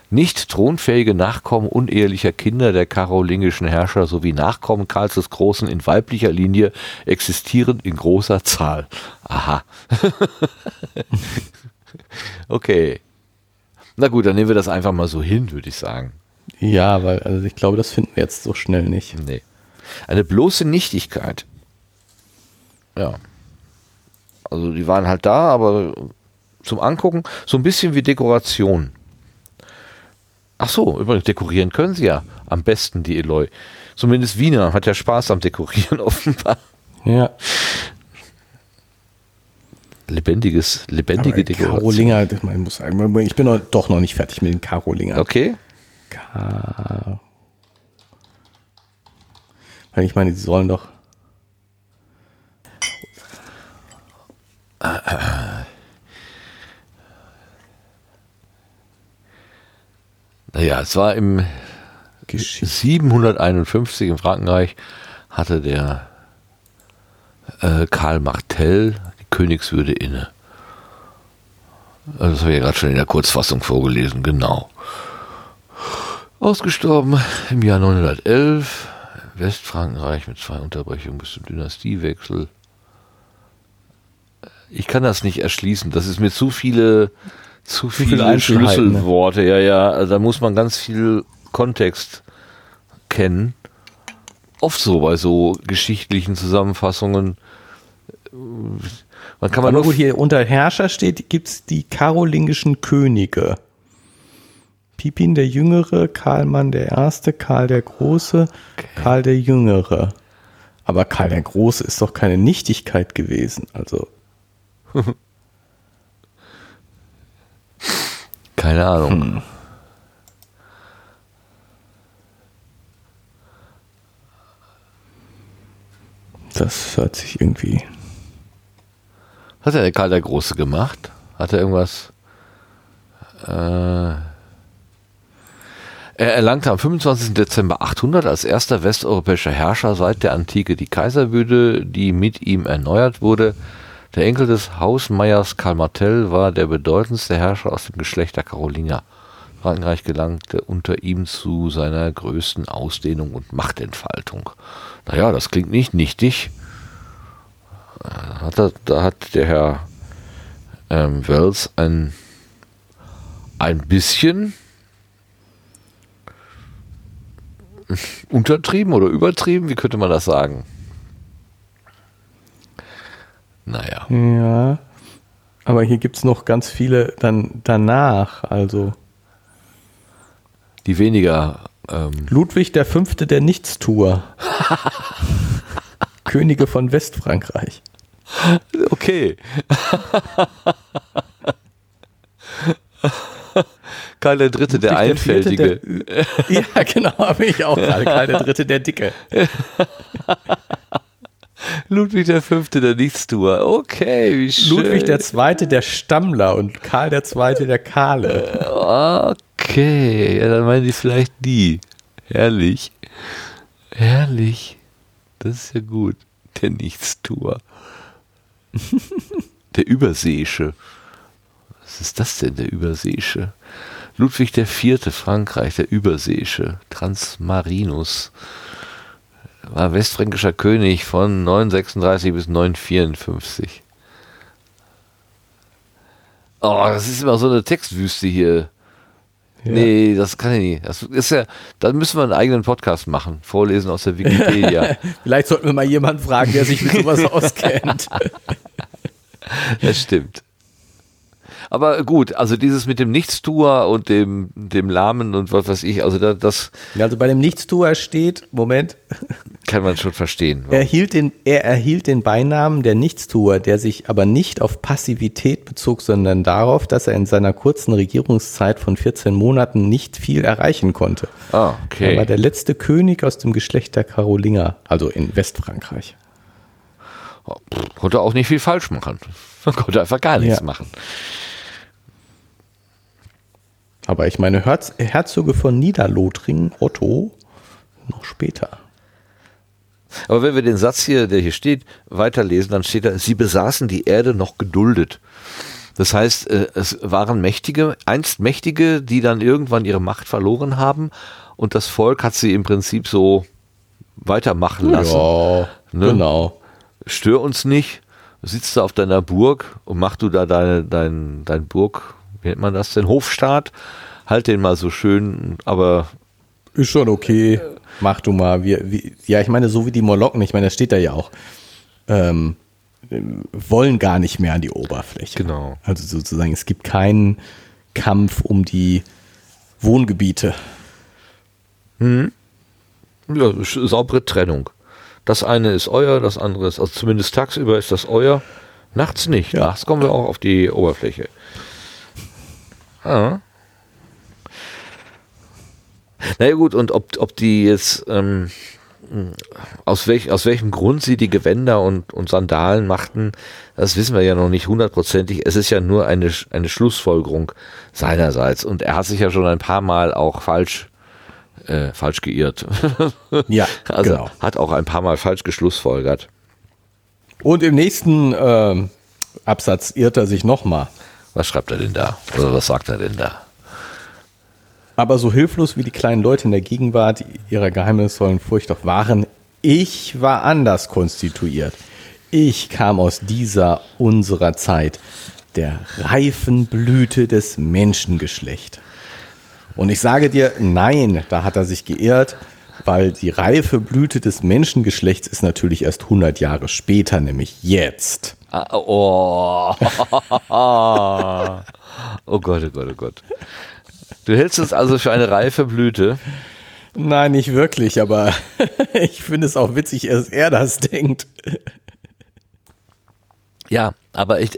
nicht thronfähige Nachkommen unehelicher Kinder der karolingischen Herrscher sowie Nachkommen Karls des Großen in weiblicher Linie existieren in großer Zahl. Aha. Okay. Na gut, dann nehmen wir das einfach mal so hin, würde ich sagen. Ja, weil also ich glaube, das finden wir jetzt so schnell nicht. Nee. Eine bloße Nichtigkeit. Ja. Also die waren halt da, aber zum Angucken so ein bisschen wie Dekoration. Ach so, übrigens, dekorieren können sie ja am besten, die Eloi. Zumindest Wiener hat ja Spaß am Dekorieren offenbar. Ja. Lebendige Dekoration. Karolinger, ich bin doch noch nicht fertig mit den Karolinger. Okay. Weil ich meine, die sollen doch... Naja, es war im 751 in Frankreich, hatte der Karl Martel die Königswürde inne. Also das habe ich ja gerade schon in der Kurzfassung vorgelesen, genau. Ausgestorben im Jahr 911, Westfrankreich mit 2 Unterbrechungen bis zum Dynastiewechsel. Ich kann das nicht erschließen, das ist mir zu viele Schlüsselworte, ne? Ja, also da muss man ganz viel Kontext kennen. Oft so bei so geschichtlichen Zusammenfassungen. Man kann aber gut, hier unter Herrscher steht, gibt es die karolingischen Könige. Pipin der Jüngere, Karlmann der Erste, Karl der Große, okay. Karl der Jüngere. Aber Karl der Große ist doch keine Nichtigkeit gewesen, also... Keine Ahnung. Das hört sich irgendwie... Was hat der Karl der Große gemacht? Hat er irgendwas... Er erlangte am 25. Dezember 800 als erster westeuropäischer Herrscher seit der Antike die Kaiserwürde, die mit ihm erneuert wurde. Der Enkel des Hausmeiers Karl Martell war der bedeutendste Herrscher aus dem Geschlecht der Karolinger. Frankreich gelangte unter ihm zu seiner größten Ausdehnung und Machtentfaltung. Naja, das klingt nicht nichtig. Da hat der Herr Wells ein bisschen untertrieben oder übertrieben, wie könnte man das sagen? Naja. Ja, aber hier gibt es noch ganz viele dann danach, also. Die weniger. Ludwig der Fünfte der Nichtstuer. Könige von Westfrankreich. Okay. Karl der Dritte der Einfältige. Ja, genau, habe ich auch gerade. Karl der Dritte der Dicke. Ludwig der Fünfte der Nichtstuer. Okay, wie schön. Ludwig der Zweite der Stammler und Karl der Zweite der Kahle. Okay, ja, dann meinen die vielleicht die. Herrlich. Herrlich. Das ist ja gut. Der Nichtstuer. Der Überseeische. Was ist das denn, der Überseeische? Ludwig der Vierte Frankreich, der Überseeische. Transmarinus. War westfränkischer König von 936 bis 954. Oh, das ist immer so eine Textwüste hier. Ja. Nee, das kann ich nicht. Das ist ja, dann müssen wir einen eigenen Podcast machen. Vorlesen aus der Wikipedia. Vielleicht sollten wir mal jemanden fragen, der sich mit sowas auskennt. Das stimmt. Aber gut, also dieses mit dem Nichtstuer und dem Lahmen und was weiß ich, also das... Also bei dem Nichtstuer steht, Moment... Kann man schon verstehen. Er erhielt den Beinamen der Nichtstuer, der sich aber nicht auf Passivität bezog, sondern darauf, dass er in seiner kurzen Regierungszeit von 14 Monaten nicht viel erreichen konnte. Ah, okay. Er war der letzte König aus dem Geschlecht der Karolinger, also in Westfrankreich. Konnte auch nicht viel falsch machen. Man konnte einfach gar nichts machen. Aber ich meine, Herzöge von Niederlothringen, Otto, noch später. Aber wenn wir den Satz hier, der hier steht, weiterlesen, dann steht da, sie besaßen die Erde noch geduldet. Das heißt, es waren einst Mächtige, die dann irgendwann ihre Macht verloren haben und das Volk hat sie im Prinzip so weitermachen lassen. Ja, ne? Genau. Stör uns nicht, sitzt da auf deiner Burg und mach du da dein Burg, wie nennt man das denn, Hofstaat, halt den mal so schön, aber... Ist schon okay, mach du mal. Ja, ich meine, so wie die Morlocken, ich meine, das steht da ja auch, wollen gar nicht mehr an die Oberfläche. Genau. Also sozusagen, es gibt keinen Kampf um die Wohngebiete. Hm. Ja, saubere Trennung. Das eine ist euer, das andere ist, also zumindest tagsüber ist das euer, nachts nicht. Ja. Nachts kommen wir auch auf die Oberfläche. Ja. Na ja, gut, und ob die jetzt, aus welchem Grund sie die Gewänder und Sandalen machten, das wissen wir ja noch nicht hundertprozentig. Es ist ja nur eine Schlussfolgerung seinerseits. Und er hat sich ja schon ein paar Mal auch falsch geirrt. Ja, also genau. Hat auch ein paar Mal falsch geschlussfolgert. Und im nächsten Absatz irrt er sich nochmal. Was schreibt er denn da? Oder was sagt er denn da? Aber so hilflos wie die kleinen Leute in der Gegenwart ihrer geheimnisvollen Furcht doch waren, ich war anders konstituiert. Ich kam aus unserer Zeit, der reifen Blüte des Menschengeschlechts. Und ich sage dir, nein, da hat er sich geirrt, weil die reife Blüte des Menschengeschlechts ist natürlich erst 100 Jahre später, nämlich jetzt. Oh. Oh Gott, oh Gott, oh Gott. Du hältst es also für eine reife Blüte? Nein, nicht wirklich, aber ich finde es auch witzig, dass er das denkt. Ja, aber es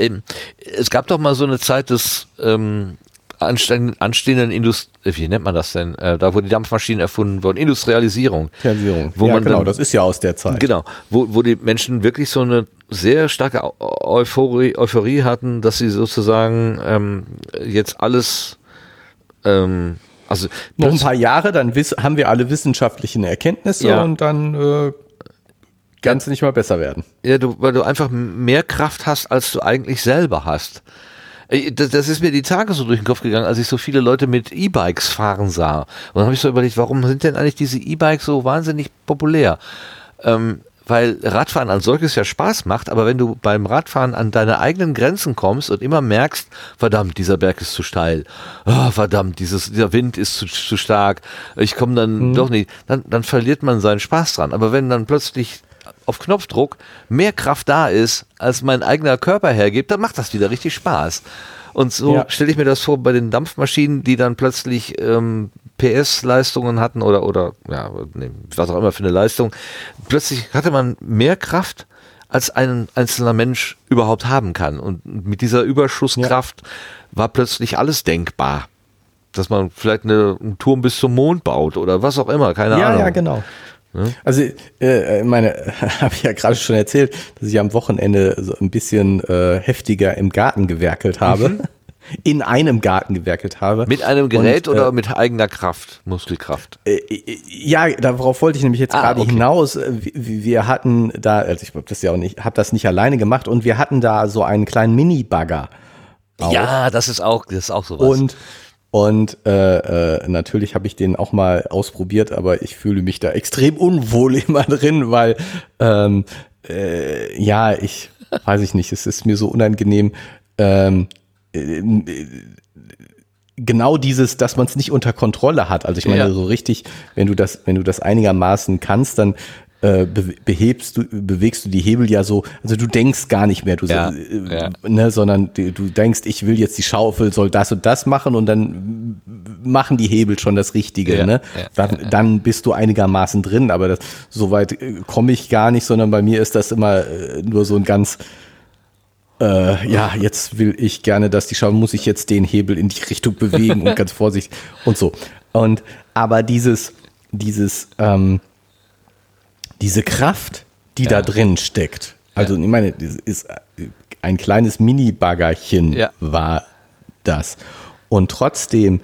gab doch mal so eine Zeit des anstehenden wie nennt man das denn? Da, wo die Dampfmaschinen erfunden wurden, Industrialisierung. Wo ja, man genau, das ist ja aus der Zeit. Genau, wo die Menschen wirklich so eine sehr starke Euphorie hatten, dass sie sozusagen jetzt alles... also noch ein paar Jahre, dann haben wir alle wissenschaftlichen Erkenntnisse und dann kannst du nicht mal besser werden. Ja, weil du einfach mehr Kraft hast, als du eigentlich selber hast. Das ist mir die Tage so durch den Kopf gegangen, als ich so viele Leute mit E-Bikes fahren sah. Und dann habe ich so überlegt, warum sind denn eigentlich diese E-Bikes so wahnsinnig populär? Weil Radfahren an solches ja Spaß macht, aber wenn du beim Radfahren an deine eigenen Grenzen kommst und immer merkst, verdammt, dieser Berg ist zu steil, oh, verdammt, dieser Wind ist zu stark, ich komme dann doch nicht, dann verliert man seinen Spaß dran. Aber wenn dann plötzlich auf Knopfdruck mehr Kraft da ist, als mein eigener Körper hergibt, dann macht das wieder richtig Spaß. Und so stelle ich mir das vor bei den Dampfmaschinen, die dann plötzlich PS-Leistungen hatten oder was auch immer für eine Leistung. Plötzlich hatte man mehr Kraft, als ein einzelner Mensch überhaupt haben kann. Und mit dieser Überschusskraft war plötzlich alles denkbar. Dass man vielleicht einen Turm bis zum Mond baut oder was auch immer, keine Ahnung. Ja, genau. Also, habe ich ja gerade schon erzählt, dass ich am Wochenende so ein bisschen heftiger im Garten gewerkelt habe. Mhm. In einem Garten gewerkelt habe. Mit einem Gerät und, oder mit eigener Kraft, Muskelkraft? Ja, darauf wollte ich nämlich jetzt gerade hinaus. Wir hatten da, also ich habe das nicht alleine gemacht und wir hatten da so einen kleinen Mini-Bagger. Auch. Ja, das ist auch sowas. Und natürlich habe ich den auch mal ausprobiert, aber ich fühle mich da extrem unwohl immer drin, weil ich weiß ich nicht, es ist mir so unangenehm, genau dieses, dass man es nicht unter Kontrolle hat. Also ich meine so richtig, wenn du das einigermaßen kannst, dann bewegst du die Hebel ja so, also du denkst gar nicht mehr, ne, sondern du denkst, ich will jetzt die Schaufel, soll das und das machen und dann machen die Hebel schon das Richtige, ne? Ja, dann bist du einigermaßen drin, aber so weit komme ich gar nicht, sondern bei mir ist das immer nur so ein ganz jetzt will ich gerne, dass die Schaufel, muss ich jetzt den Hebel in die Richtung bewegen und ganz vorsichtig und so. Und aber diese Kraft, die da drin steckt, also ich meine, das ist ein kleines Mini-Baggerchen war das. Und trotzdem,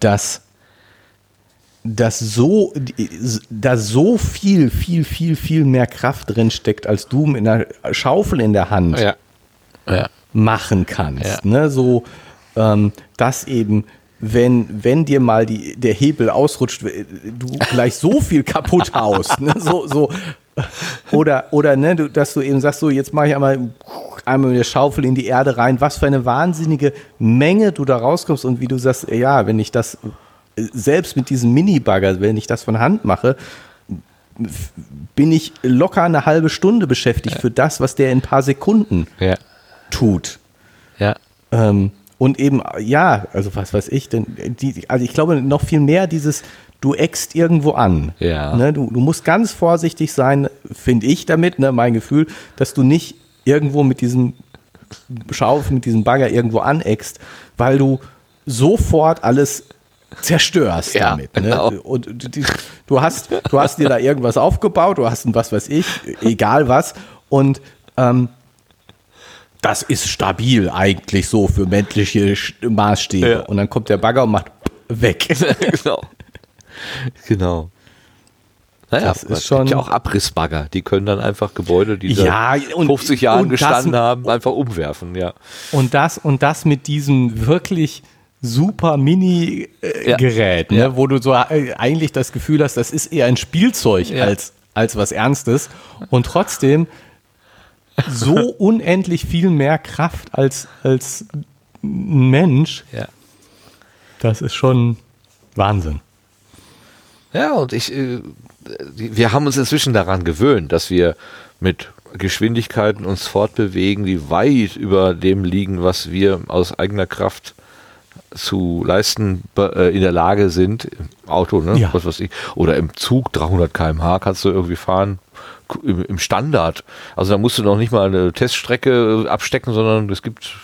dass so viel, viel, viel, viel mehr Kraft drin steckt als du mit einer Schaufel in der Hand. Ja. machen kannst. Ja. Ne? So, dass eben, wenn dir mal der Hebel ausrutscht, du gleich so viel kaputt haust. Ne? So. Oder ne, dass du eben sagst, so jetzt mache ich einmal mit der Schaufel in die Erde rein, was für eine wahnsinnige Menge du da rauskommst und wie du sagst, ja, wenn ich das selbst mit diesem Mini-Bagger, wenn ich das von Hand mache, bin ich locker eine halbe Stunde beschäftigt für das, was der in ein paar Sekunden tut. Ja. Und eben, ja, also was weiß ich denn, also ich glaube noch viel mehr dieses, du eckst irgendwo an. Ja. Ne, du musst ganz vorsichtig sein, finde ich damit, ne, mein Gefühl, dass du nicht irgendwo mit diesem Schaufel, mit diesem Bagger irgendwo aneckst, weil du sofort alles zerstörst damit. Ne? Genau. Und du hast dir da irgendwas aufgebaut, du hast ein was weiß ich, egal was. Und das ist stabil eigentlich so für menschliche Maßstäbe. Ja. Und dann kommt der Bagger und macht weg. Genau. Naja, das ist schon. Es gibt ja auch Abrissbagger, die können dann einfach Gebäude, die seit 50 Jahren gestanden haben, einfach umwerfen. Ja. Und das mit diesem wirklich super Mini-Gerät, ne, wo du so eigentlich das Gefühl hast, das ist eher ein Spielzeug als was Ernstes und trotzdem so unendlich viel mehr Kraft als ein Mensch. Ja. Das ist schon Wahnsinn. Ja, und wir haben uns inzwischen daran gewöhnt, dass wir mit Geschwindigkeiten uns fortbewegen, die weit über dem liegen, was wir aus eigener Kraft zu leisten in der Lage sind, im Auto, ne? Ja. Was weiß ich, oder im Zug 300 km/h kannst du irgendwie fahren, im Standard. Also da musst du noch nicht mal eine Teststrecke abstecken, sondern es gibt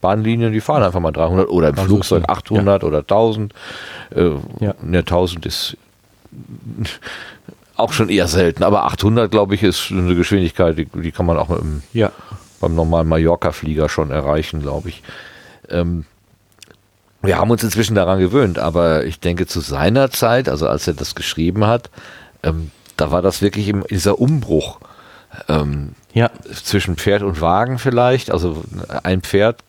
Bahnlinien, die fahren einfach mal 300 oder im Flugzeug 800 oder 1000. Ne, 1000 ist auch schon eher selten, aber 800, glaube ich, ist eine Geschwindigkeit, die kann man auch mit beim normalen Mallorca-Flieger schon erreichen, glaube ich. Wir haben uns inzwischen daran gewöhnt, aber ich denke, zu seiner Zeit, also als er das geschrieben hat, da war das wirklich dieser Umbruch zwischen Pferd und Wagen vielleicht. Also ein Pferd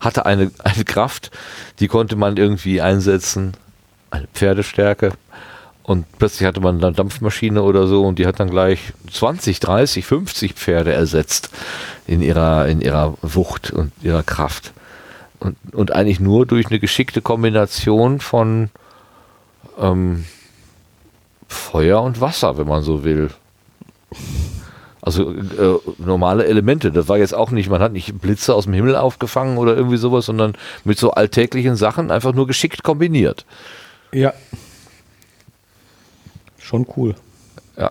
hatte eine Kraft, die konnte man irgendwie einsetzen, eine Pferdestärke. Und plötzlich hatte man eine Dampfmaschine oder so und die hat dann gleich 20, 30, 50 Pferde ersetzt in ihrer Wucht und ihrer Kraft. Und eigentlich nur durch eine geschickte Kombination von Feuer und Wasser, wenn man so will. Also normale Elemente. Das war jetzt auch nicht, man hat nicht Blitze aus dem Himmel aufgefangen oder irgendwie sowas, sondern mit so alltäglichen Sachen einfach nur geschickt kombiniert. Ja. Schon cool. Ja,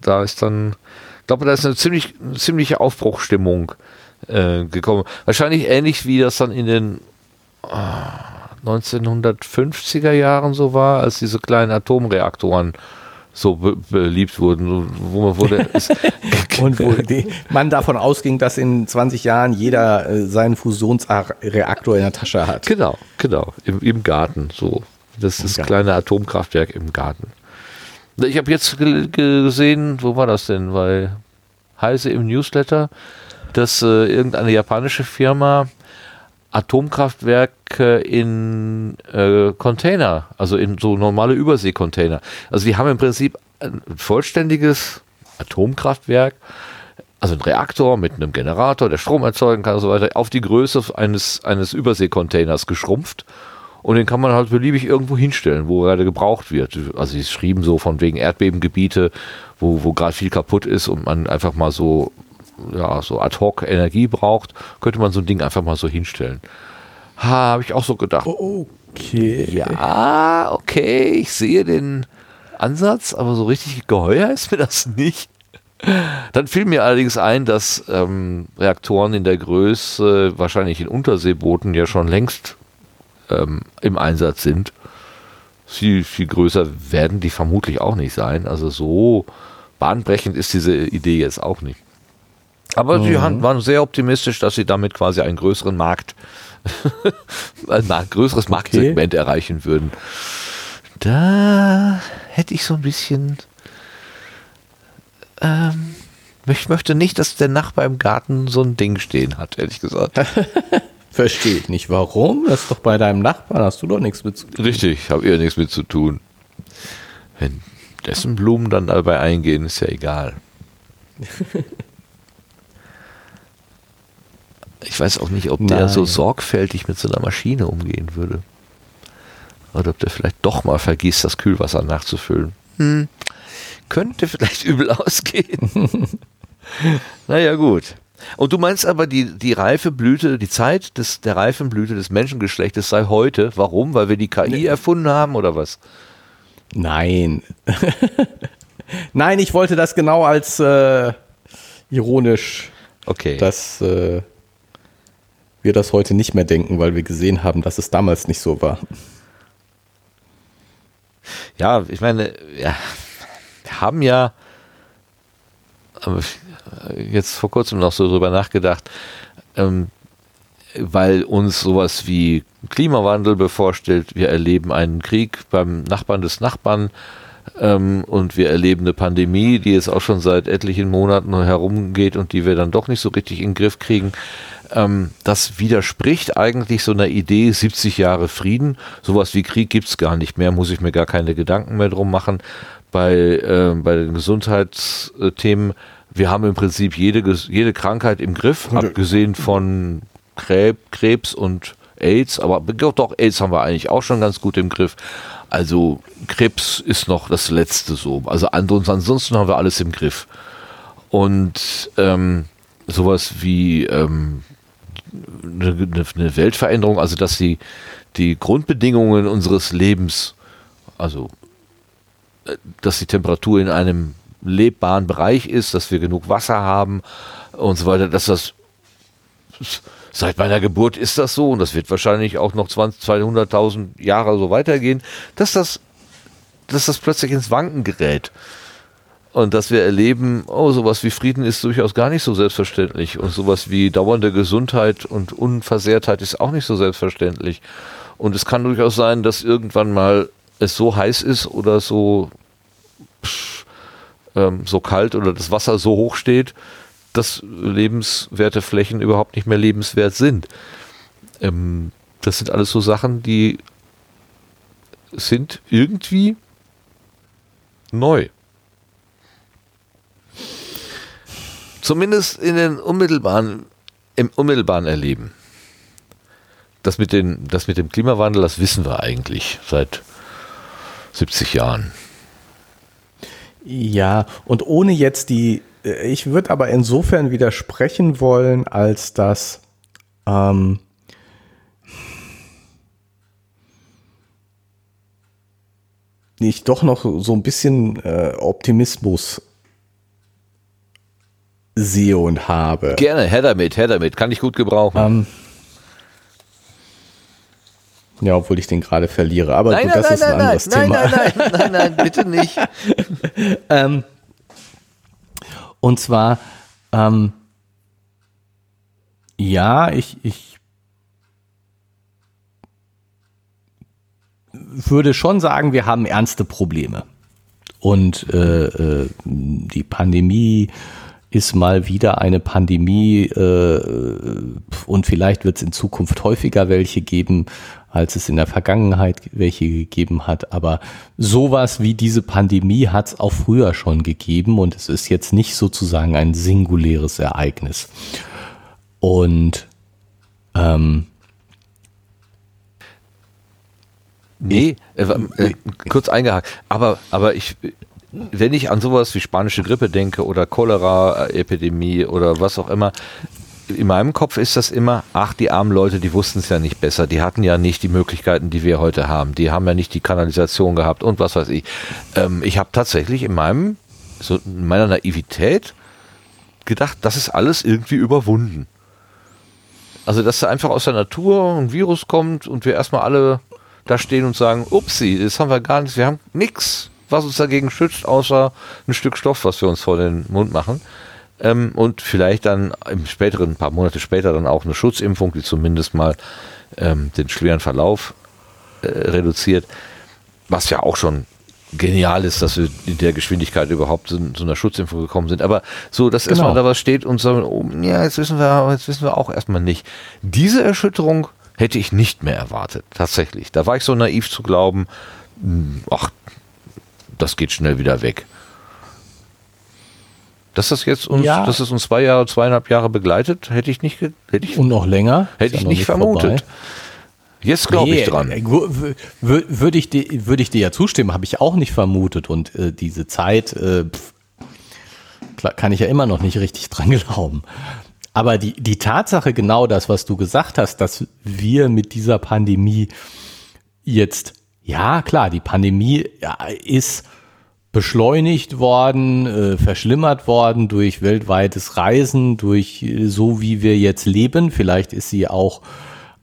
da ist dann, ich glaube, da ist eine ziemliche Aufbruchstimmung gekommen. Wahrscheinlich ähnlich wie das dann in den 1950er Jahren so war, als diese kleinen Atomreaktoren so beliebt wurden, wo man wurde und wo man davon ausging, dass in 20 Jahren jeder seinen Fusionsreaktor in der Tasche hat. Genau, im Garten so. Das ist das kleine Atomkraftwerk im Garten. Ich habe jetzt gesehen, wo war das denn? Weil Heise im Newsletter, dass irgendeine japanische Firma Atomkraftwerke in Container, also in so normale Überseekontainer. Also die haben im Prinzip ein vollständiges Atomkraftwerk, also ein Reaktor mit einem Generator, der Strom erzeugen kann und so weiter, auf die Größe eines Überseekontainers geschrumpft. Und den kann man halt beliebig irgendwo hinstellen, wo gerade gebraucht wird. Also sie schrieben so von wegen Erdbebengebiete, wo gerade viel kaputt ist und man einfach mal so, so ad hoc Energie braucht, könnte man so ein Ding einfach mal so hinstellen. Habe ich auch so gedacht. Okay. Ja, okay, ich sehe den Ansatz, aber so richtig geheuer ist mir das nicht. Dann fiel mir allerdings ein, dass Reaktoren in der Größe wahrscheinlich in Unterseebooten ja schon längst im Einsatz sind. Viel, viel größer werden die vermutlich auch nicht sein. Also so bahnbrechend ist diese Idee jetzt auch nicht. Aber sie waren sehr optimistisch, dass sie damit quasi einen größeren Markt, größeres Marktsegment erreichen würden. Da hätte ich so ein bisschen Ich möchte nicht, dass der Nachbar im Garten so ein Ding stehen hat, ehrlich gesagt. Verstehe ich nicht. Warum? Das ist doch bei deinem Nachbarn, hast du doch nichts mit zu tun. Richtig, ich habe eher nichts mit zu tun. Wenn dessen Blumen dann dabei eingehen, ist ja egal. Ich weiß auch nicht, ob der so sorgfältig mit so einer Maschine umgehen würde. Oder ob der vielleicht doch mal vergisst, das Kühlwasser nachzufüllen. Könnte vielleicht übel ausgehen. Naja, gut. Und du meinst aber, die Reifeblüte, die Zeit der Reifenblüte des Menschengeschlechtes sei heute. Warum? Weil wir die KI erfunden haben oder was? Nein. Nein, ich wollte das genau als ironisch, dass wir das heute nicht mehr denken, weil wir gesehen haben, dass es damals nicht so war. Ja, ich meine, wir haben ja jetzt vor kurzem noch so drüber nachgedacht, weil uns sowas wie Klimawandel bevorsteht. Wir erleben einen Krieg beim Nachbarn des Nachbarn und wir erleben eine Pandemie, die jetzt auch schon seit etlichen Monaten herumgeht und die wir dann doch nicht so richtig in den Griff kriegen. Das widerspricht eigentlich so einer Idee, 70 Jahre Frieden. Sowas wie Krieg gibt es gar nicht mehr, muss ich mir gar keine Gedanken mehr drum machen. Bei den Gesundheitsthemen, wir haben im Prinzip jede Krankheit im Griff, abgesehen von Krebs und AIDS, aber doch, AIDS haben wir eigentlich auch schon ganz gut im Griff. Also Krebs ist noch das Letzte so. Also ansonsten haben wir alles im Griff. Und sowas wie eine Weltveränderung, also dass die Grundbedingungen unseres Lebens, also dass die Temperatur in einem lebbaren Bereich ist, dass wir genug Wasser haben und so weiter, dass das seit meiner Geburt ist das so und das wird wahrscheinlich auch noch 200.000 Jahre so weitergehen, dass das plötzlich ins Wanken gerät. Und dass wir erleben, sowas wie Frieden ist durchaus gar nicht so selbstverständlich. Und sowas wie dauernde Gesundheit und Unversehrtheit ist auch nicht so selbstverständlich. Und es kann durchaus sein, dass irgendwann mal es so heiß ist oder so kalt oder das Wasser so hoch steht, dass lebenswerte Flächen überhaupt nicht mehr lebenswert sind. Das sind alles so Sachen, die sind irgendwie neu. Zumindest in den unmittelbaren Erleben. Das mit dem Klimawandel, das wissen wir eigentlich seit 70 Jahren. Ja, und ohne jetzt ich würde aber insofern widersprechen wollen, als dass ich doch noch so ein bisschen Optimismus sehe und habe. Gerne, her damit, kann ich gut gebrauchen. Ja, obwohl ich den gerade verliere, aber nein, gut, das ist ein anderes Thema. Nein, bitte nicht. Und zwar, ich würde schon sagen, wir haben ernste Probleme. Und die Pandemie ist mal wieder eine Pandemie und vielleicht wird es in Zukunft häufiger welche geben, als es in der Vergangenheit welche gegeben hat. Aber sowas wie diese Pandemie hat es auch früher schon gegeben und es ist jetzt nicht sozusagen ein singuläres Ereignis. Und kurz eingehakt. Aber ich... Wenn ich an sowas wie spanische Grippe denke oder Cholera-Epidemie oder was auch immer, in meinem Kopf ist das immer, die armen Leute, die wussten es ja nicht besser, die hatten ja nicht die Möglichkeiten, die wir heute haben, die haben ja nicht die Kanalisation gehabt und was weiß ich. Ich habe tatsächlich in meiner Naivität gedacht, das ist alles irgendwie überwunden. Also, dass da einfach aus der Natur ein Virus kommt und wir erstmal alle da stehen und sagen, upsi, das haben wir gar nicht, wir haben nichts, was uns dagegen schützt, außer ein Stück Stoff, was wir uns vor den Mund machen. Und vielleicht dann ein paar Monate später dann auch eine Schutzimpfung, die zumindest mal den schweren Verlauf reduziert, was ja auch schon genial ist, dass wir in der Geschwindigkeit überhaupt zu einer Schutzinfo gekommen sind. Aber so, dass erstmal da was steht und sagen, oh, ja, jetzt wissen wir auch erstmal nicht. Diese Erschütterung hätte ich nicht mehr erwartet, tatsächlich. Da war ich so naiv zu glauben, ach, das geht schnell wieder weg. Dass das jetzt dass es uns 2,5 Jahre begleitet, hätte ich und noch länger, hätte ich ja nicht vermutet. Vorbei. Jetzt glaube ich dran. Würde ich dir ja zustimmen, habe ich auch nicht vermutet. Und diese Zeit kann ich ja immer noch nicht richtig dran glauben. Aber die Tatsache, genau das, was du gesagt hast, dass wir mit dieser Pandemie jetzt, ja klar, die Pandemie ist beschleunigt worden, verschlimmert worden durch weltweites Reisen, durch so wie wir jetzt leben. Vielleicht ist sie auch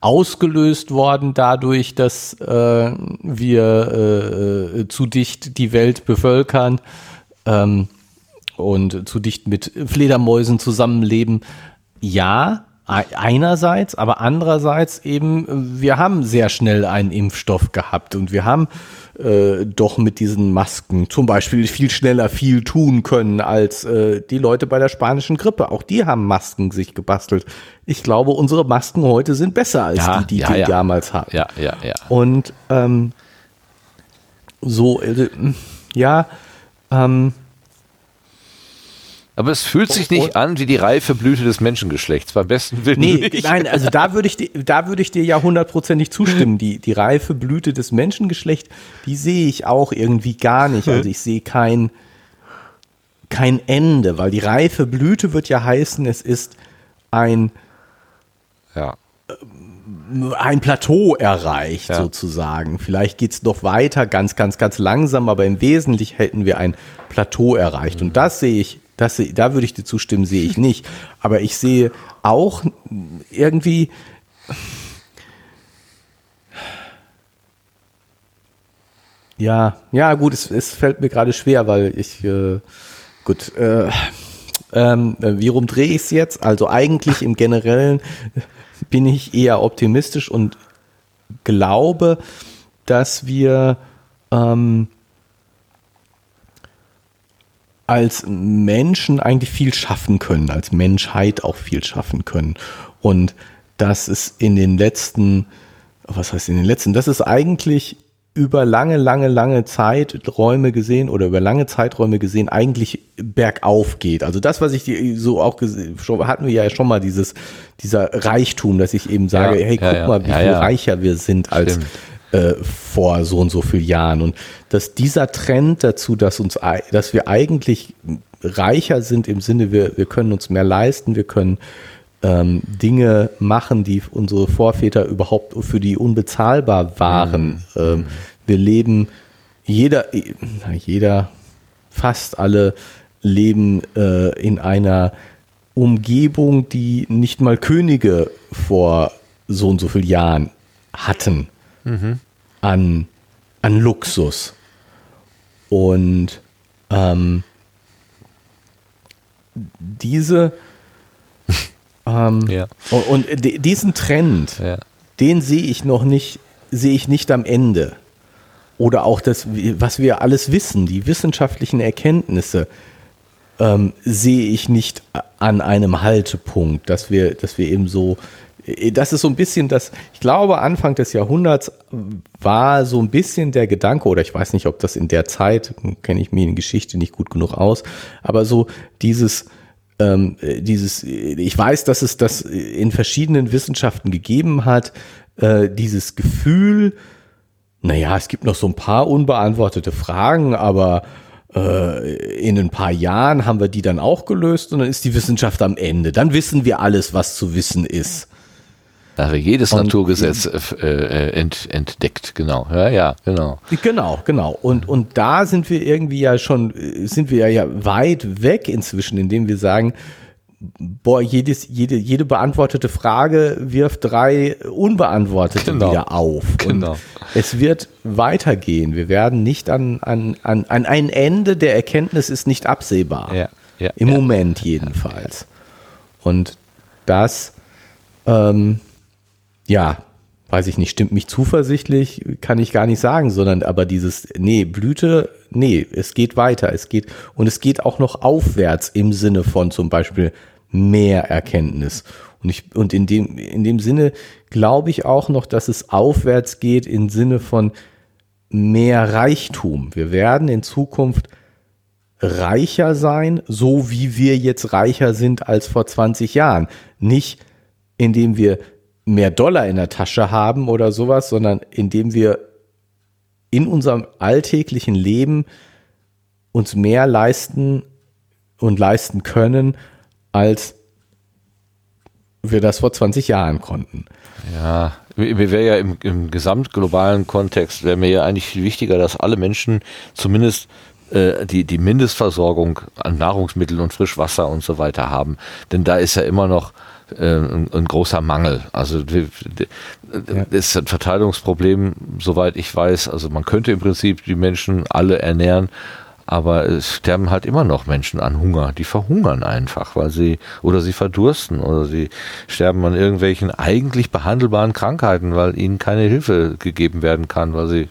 ausgelöst worden dadurch, dass wir zu dicht die Welt bevölkern und zu dicht mit Fledermäusen zusammenleben. Ja, einerseits, aber andererseits eben, wir haben sehr schnell einen Impfstoff gehabt und wir haben doch mit diesen Masken zum Beispiel viel schneller viel tun können als die Leute bei der spanischen Grippe. Auch die haben Masken sich gebastelt. Ich glaube, unsere Masken heute sind besser als die wir damals hatten. Ja. Und aber es fühlt sich nicht an wie die reife Blüte des Menschengeschlechts, beim besten Willen nicht. Nein, also da würde ich dir ja 100%ig zustimmen. Die reife Blüte des Menschengeschlechts, die sehe ich auch irgendwie gar nicht. Also ich sehe kein Ende, weil die reife Blüte wird ja heißen, es ist ein Plateau erreicht sozusagen. Vielleicht geht es noch weiter, ganz, ganz, ganz langsam, aber im Wesentlichen hätten wir ein Plateau erreicht. Und das sehe ich. Da würde ich dir zustimmen, sehe ich nicht. Aber ich sehe auch irgendwie gut, es fällt mir gerade schwer, weil ich wie rumdrehe ich es jetzt? Also eigentlich im Generellen bin ich eher optimistisch und glaube, dass wir als Menschen eigentlich viel schaffen können, als Menschheit auch viel schaffen können. Und das ist das ist eigentlich über lange Zeiträume gesehen eigentlich bergauf geht. Also das, was ich so auch gesehen, hatten wir ja schon mal dieser Reichtum, dass ich eben sage, guck mal, wie viel reicher wir sind als vor so und so vielen Jahren. Und dass dieser Trend dazu, dass wir eigentlich reicher sind im Sinne, wir können uns mehr leisten, wir können Dinge machen, die unsere Vorväter überhaupt für die unbezahlbar waren. Wir leben, fast alle leben in einer Umgebung, die nicht mal Könige vor so und so vielen Jahren hatten. Mhm. An Luxus. Und diesen Trend, den sehe ich nicht am Ende. Oder auch das, was wir alles wissen, die wissenschaftlichen Erkenntnisse, sehe ich nicht an einem Haltepunkt, dass wir eben so. Das ist so ein bisschen das, ich glaube, Anfang des Jahrhunderts war so ein bisschen der Gedanke, oder ich weiß nicht, ob das in der Zeit, kenne ich mir in Geschichte nicht gut genug aus, aber so dieses, ich weiß, dass es das in verschiedenen Wissenschaften gegeben hat, dieses Gefühl, naja, es gibt noch so ein paar unbeantwortete Fragen, aber in ein paar Jahren haben wir die dann auch gelöst und dann ist die Wissenschaft am Ende. Dann wissen wir alles, was zu wissen ist. Da wir jedes Naturgesetz entdeckt, genau. Ja, genau. Genau. Und da sind wir irgendwie ja weit weg inzwischen, indem wir sagen, boah, jede beantwortete Frage wirft 3 unbeantwortete wieder auf. Genau. Und es wird weitergehen. Wir werden nicht an ein Ende der Erkenntnis ist nicht absehbar. Ja, im Moment jedenfalls. Und das weiß ich nicht, stimmt mich zuversichtlich, kann ich gar nicht sagen, sondern aber dieses, nee, Blüte, nee, es geht weiter, es geht, und es geht auch noch aufwärts im Sinne von zum Beispiel mehr Erkenntnis. Und in dem Sinne glaube ich auch noch, dass es aufwärts geht im Sinne von mehr Reichtum. Wir werden in Zukunft reicher sein, so wie wir jetzt reicher sind als vor 20 Jahren. Nicht, indem wir mehr Dollar in der Tasche haben oder sowas, sondern indem wir in unserem alltäglichen Leben uns mehr leisten und leisten können, als wir das vor 20 Jahren konnten. Ja, mir wäre ja im gesamtglobalen Kontext, wäre mir ja eigentlich viel wichtiger, dass alle Menschen zumindest die Mindestversorgung an Nahrungsmitteln und Frischwasser und so weiter haben. Denn da ist ja immer noch ein großer Mangel. Also das ist ein Verteilungsproblem, soweit ich weiß. Also man könnte im Prinzip die Menschen alle ernähren, aber es sterben halt immer noch Menschen an Hunger. Die verhungern einfach, oder sie verdursten oder sie sterben an irgendwelchen eigentlich behandelbaren Krankheiten, weil ihnen keine Hilfe gegeben werden kann, weil sie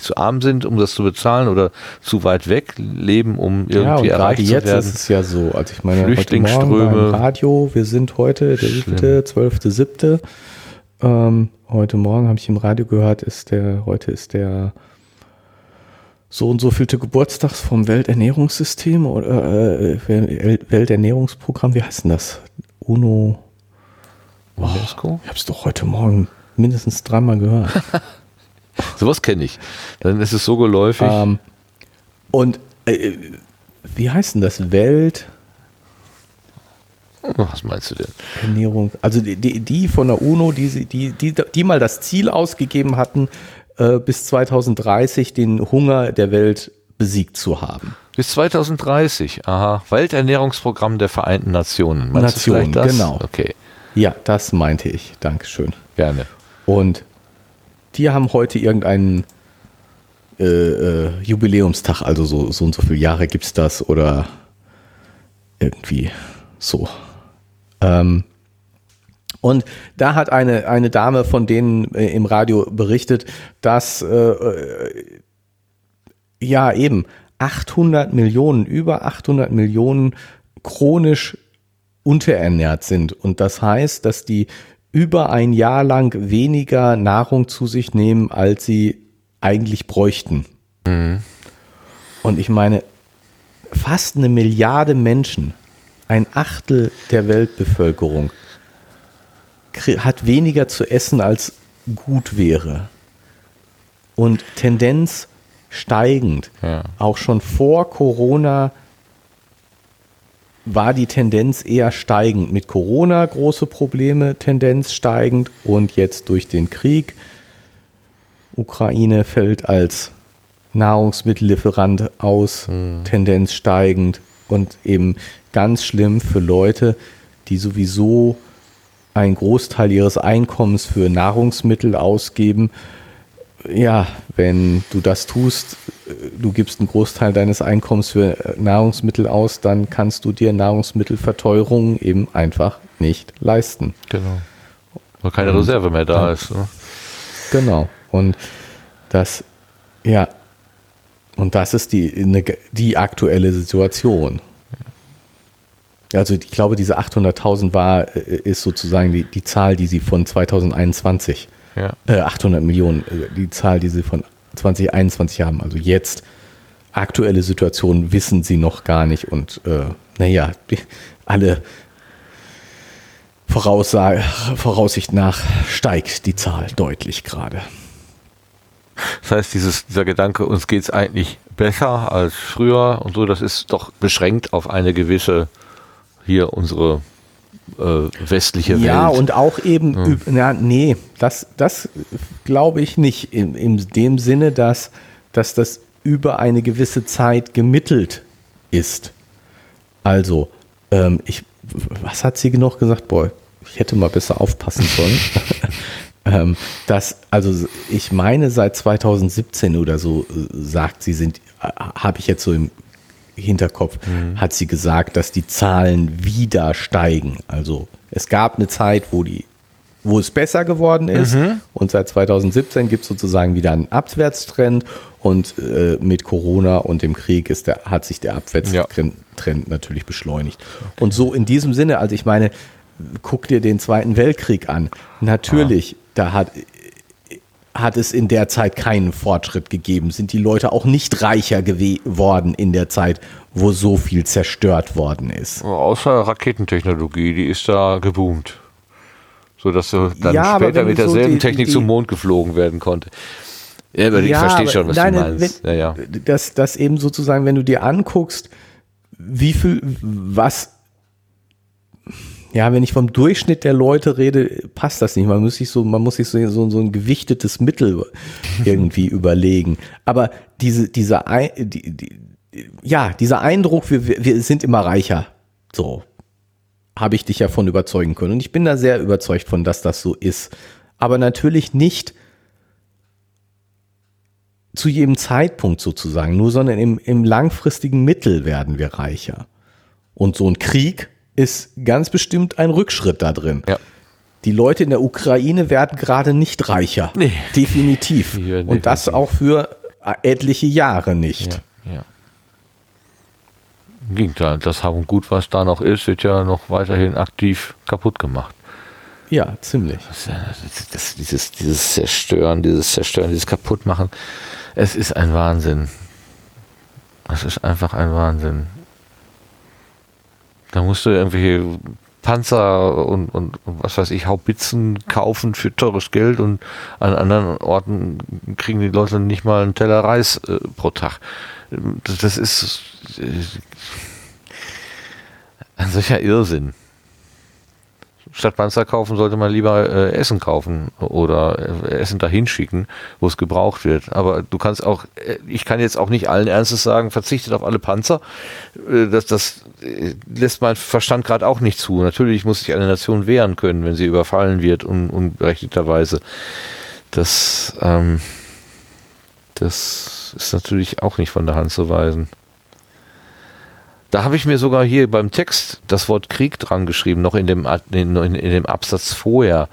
zu arm sind, um das zu bezahlen oder zu weit weg leben, um irgendwie erreicht zu werden. Gerade jetzt ist es ja so. Also ich meine, Flüchtlingsströme. Heute Morgen beim Radio, wir sind heute der 12.07. Heute Morgen habe ich im Radio gehört, heute ist der so und so vielte Geburtstag vom Welternährungssystem oder Welternährungsprogramm, wie heißt denn das? UNO. Oh, ich habe es doch heute Morgen mindestens 3-mal gehört. Sowas kenne ich. Dann ist es so geläufig. Wie heißt denn das? Welt? Was meinst du denn? Ernährung. Also die von der UNO, die mal das Ziel ausgegeben hatten, bis 2030 den Hunger der Welt besiegt zu haben. Bis 2030, aha. Welternährungsprogramm der Vereinten Nationen. Nationen, genau. Okay. Ja, das meinte ich. Dankeschön. Gerne. Und die haben heute irgendeinen Jubiläumstag, also so und so viele Jahre gibt es das oder irgendwie so. Und da hat eine Dame von denen im Radio berichtet, dass eben 800 Millionen chronisch unterernährt sind. Und das heißt, dass die über ein Jahr lang weniger Nahrung zu sich nehmen, als sie eigentlich bräuchten. Mhm. Und ich meine, fast 1 Milliarde Menschen, 1/8 der Weltbevölkerung, hat weniger zu essen, als gut wäre. Und Tendenz steigend. Ja. Auch schon vor Corona war die Tendenz eher steigend. Mit Corona große Probleme, Tendenz steigend. Und jetzt durch den Krieg. Ukraine fällt als Nahrungsmittellieferant aus, Tendenz steigend. Und eben ganz schlimm für Leute, die sowieso einen Großteil ihres Einkommens für Nahrungsmittel ausgeben. Ja, wenn du das tust, du gibst einen Großteil deines Einkommens für Nahrungsmittel aus, dann kannst du dir Nahrungsmittelverteuerungen eben einfach nicht leisten. Genau. Weil keine Reserve mehr da ist. Ne? Genau. Und das ist die aktuelle Situation. Also ich glaube, diese 800.000 ist sozusagen die Zahl, die sie von 2021 ja. 800 Millionen, die Zahl, die sie von 2021 haben, also jetzt aktuelle Situation wissen sie noch gar nicht und alle Voraussicht nach steigt die Zahl deutlich gerade. Das heißt, dieser Gedanke, uns geht es eigentlich besser als früher und so, das ist doch beschränkt auf eine gewisse, hier unsere westliche Welt. Ja, und auch eben, das glaube ich nicht in dem Sinne, dass das über eine gewisse Zeit gemittelt ist. Also, was hat sie noch gesagt? Boah, ich hätte mal besser aufpassen sollen. Ich meine, seit 2017 oder so sagt sie, habe ich jetzt so im Hinterkopf, hat sie gesagt, dass die Zahlen wieder steigen. Also es gab eine Zeit, wo die wo es besser geworden ist. Mhm. Und seit 2017 gibt es sozusagen wieder einen Abwärtstrend. Und mit Corona und dem Krieg hat sich der Abwärtstrend natürlich beschleunigt. Okay. Und so in diesem Sinne, also ich meine, guck dir den Zweiten Weltkrieg an. Natürlich, da hat es in der Zeit keinen Fortschritt gegeben, sind die Leute auch nicht reicher geworden in der Zeit, wo so viel zerstört worden ist. Außer Raketentechnologie, die ist da geboomt. Sodass du dann später mit derselben Technik zum Mond geflogen werden konnte. Ja, aber ich verstehe schon, was du meinst. Das eben sozusagen, wenn du dir anguckst, wenn ich vom Durchschnitt der Leute rede, passt das nicht. Man muss sich so ein gewichtetes Mittel irgendwie überlegen. Aber dieser Eindruck, wir sind immer reicher, so habe ich dich ja von überzeugen können. Und ich bin da sehr überzeugt von, dass das so ist. Aber natürlich nicht zu jedem Zeitpunkt sozusagen, nur sondern im langfristigen Mittel werden wir reicher. Und so ein Krieg ist ganz bestimmt ein Rückschritt da drin. Ja. Die Leute in der Ukraine werden gerade nicht reicher. Nee. Definitiv. Ja, und das auch für etliche Jahre nicht. Ja, ja. Im Gegenteil, das Hab und Gut, was da noch ist, wird ja noch weiterhin aktiv kaputt gemacht. Ja, ziemlich. Dieses Zerstören, dieses Kaputtmachen, es ist ein Wahnsinn. Es ist einfach ein Wahnsinn. Da musst du irgendwelche Panzer und was weiß ich, Haubitzen kaufen für teures Geld und an anderen Orten kriegen die Leute nicht mal einen Teller Reis pro Tag. Das ist ein solcher Irrsinn. Statt Panzer kaufen sollte man lieber Essen kaufen oder Essen dahin schicken, wo es gebraucht wird. Aber du kannst auch, ich kann jetzt auch nicht allen Ernstes sagen, verzichtet auf alle Panzer. Das lässt mein Verstand gerade auch nicht zu. Natürlich muss sich eine Nation wehren können, wenn sie überfallen wird, unberechtigterweise. Das ist natürlich auch nicht von der Hand zu weisen. Da habe ich mir sogar hier beim Text das Wort Krieg dran geschrieben, noch in dem Absatz vorher.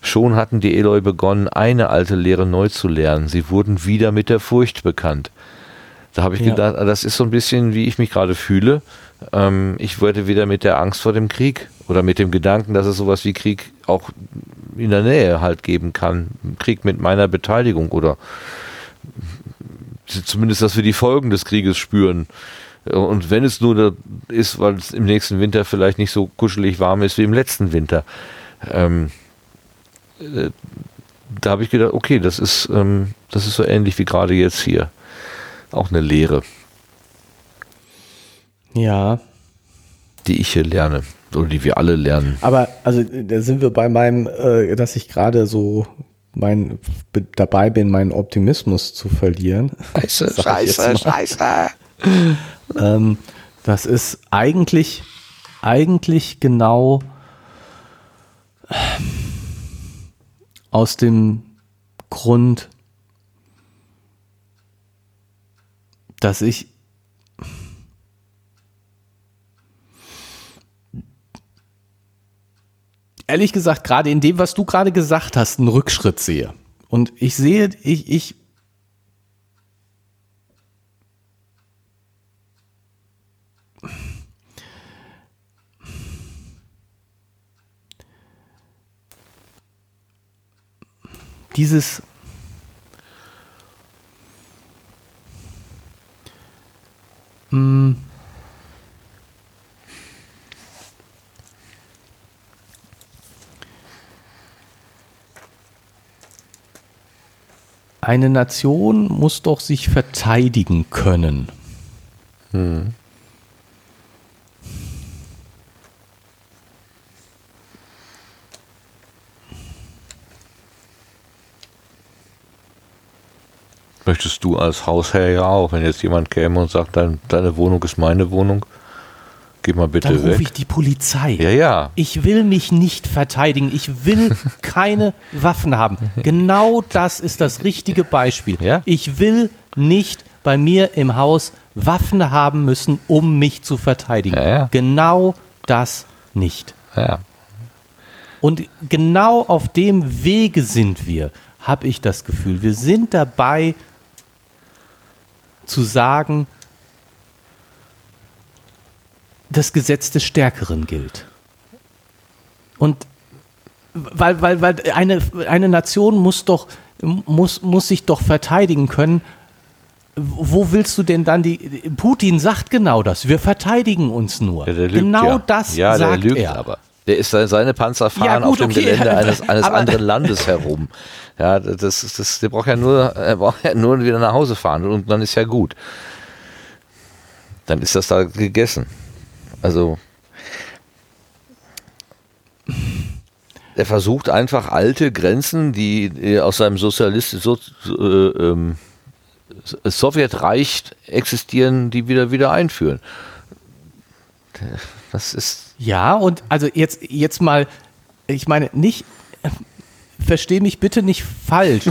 Schon hatten die Eloi begonnen, eine alte Lehre neu zu lernen. Sie wurden wieder mit der Furcht bekannt. Da habe ich gedacht, das ist so ein bisschen, wie ich mich gerade fühle. Ich wurde wieder mit der Angst vor dem Krieg oder mit dem Gedanken, dass es sowas wie Krieg auch in der Nähe halt geben kann. Krieg mit meiner Beteiligung oder zumindest, dass wir die Folgen des Krieges spüren. Und wenn es nur ist, weil es im nächsten Winter vielleicht nicht so kuschelig warm ist wie im letzten Winter. Da habe ich gedacht, okay, das ist so ähnlich wie gerade jetzt hier. Auch eine Lehre. Ja. Die ich hier lerne. Oder die wir alle lernen. Aber also da sind wir bei meinem, dass ich gerade so dabei bin, meinen Optimismus zu verlieren. Scheiße. Das ist eigentlich genau aus dem Grund, dass ich ehrlich gesagt gerade in dem, was du gerade gesagt hast, einen Rückschritt sehe. Und ich sehe, eine Nation muss doch sich verteidigen können. Möchtest du als Hausherr ja auch, wenn jetzt jemand käme und sagt, deine Wohnung ist meine Wohnung, geh mal bitte weg. Dann rufe ich die Polizei. Ja. Ich will mich nicht verteidigen. Ich will keine Waffen haben. Genau das ist das richtige Beispiel. Ja? Ich will nicht bei mir im Haus Waffen haben müssen, um mich zu verteidigen. Ja. Genau das nicht. Ja. Und genau auf dem Wege sind wir, habe ich das Gefühl. Wir sind dabei zu sagen, das Gesetz des Stärkeren gilt. Und weil eine Nation muss sich doch verteidigen können. Wo willst du denn dann Putin sagt genau das, wir verteidigen uns nur. Ja, der lügt, das sagt der lügt, er. Aber der ist, seine Panzer fahren auf dem Gelände eines anderen Landes herum. Ja, das, der braucht ja nur wieder nach Hause fahren und dann ist ja gut. Dann ist das da gegessen. Also er versucht einfach alte Grenzen, die aus seinem Sowjetreich existieren, die wieder einführen. Das ist ja, und also jetzt mal, ich meine, nicht, verstehe mich bitte nicht falsch.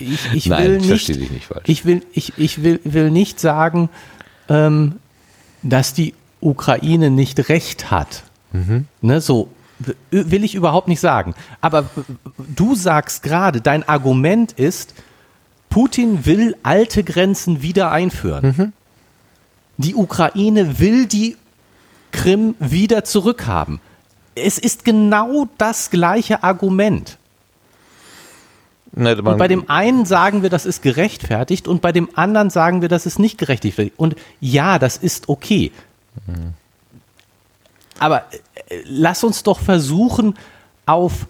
Ich will nicht sagen, dass die Ukraine nicht recht hat. Mhm. Ne, so will ich überhaupt nicht sagen. Aber du sagst gerade, dein Argument ist, Putin will alte Grenzen wieder einführen. Mhm. Die Ukraine will die Krim wieder zurückhaben. Es ist genau das gleiche Argument. Und bei dem einen sagen wir, das ist gerechtfertigt und bei dem anderen sagen wir, das ist nicht gerechtfertigt. Und ja, das ist okay. Mhm. Aber lass uns doch versuchen, auf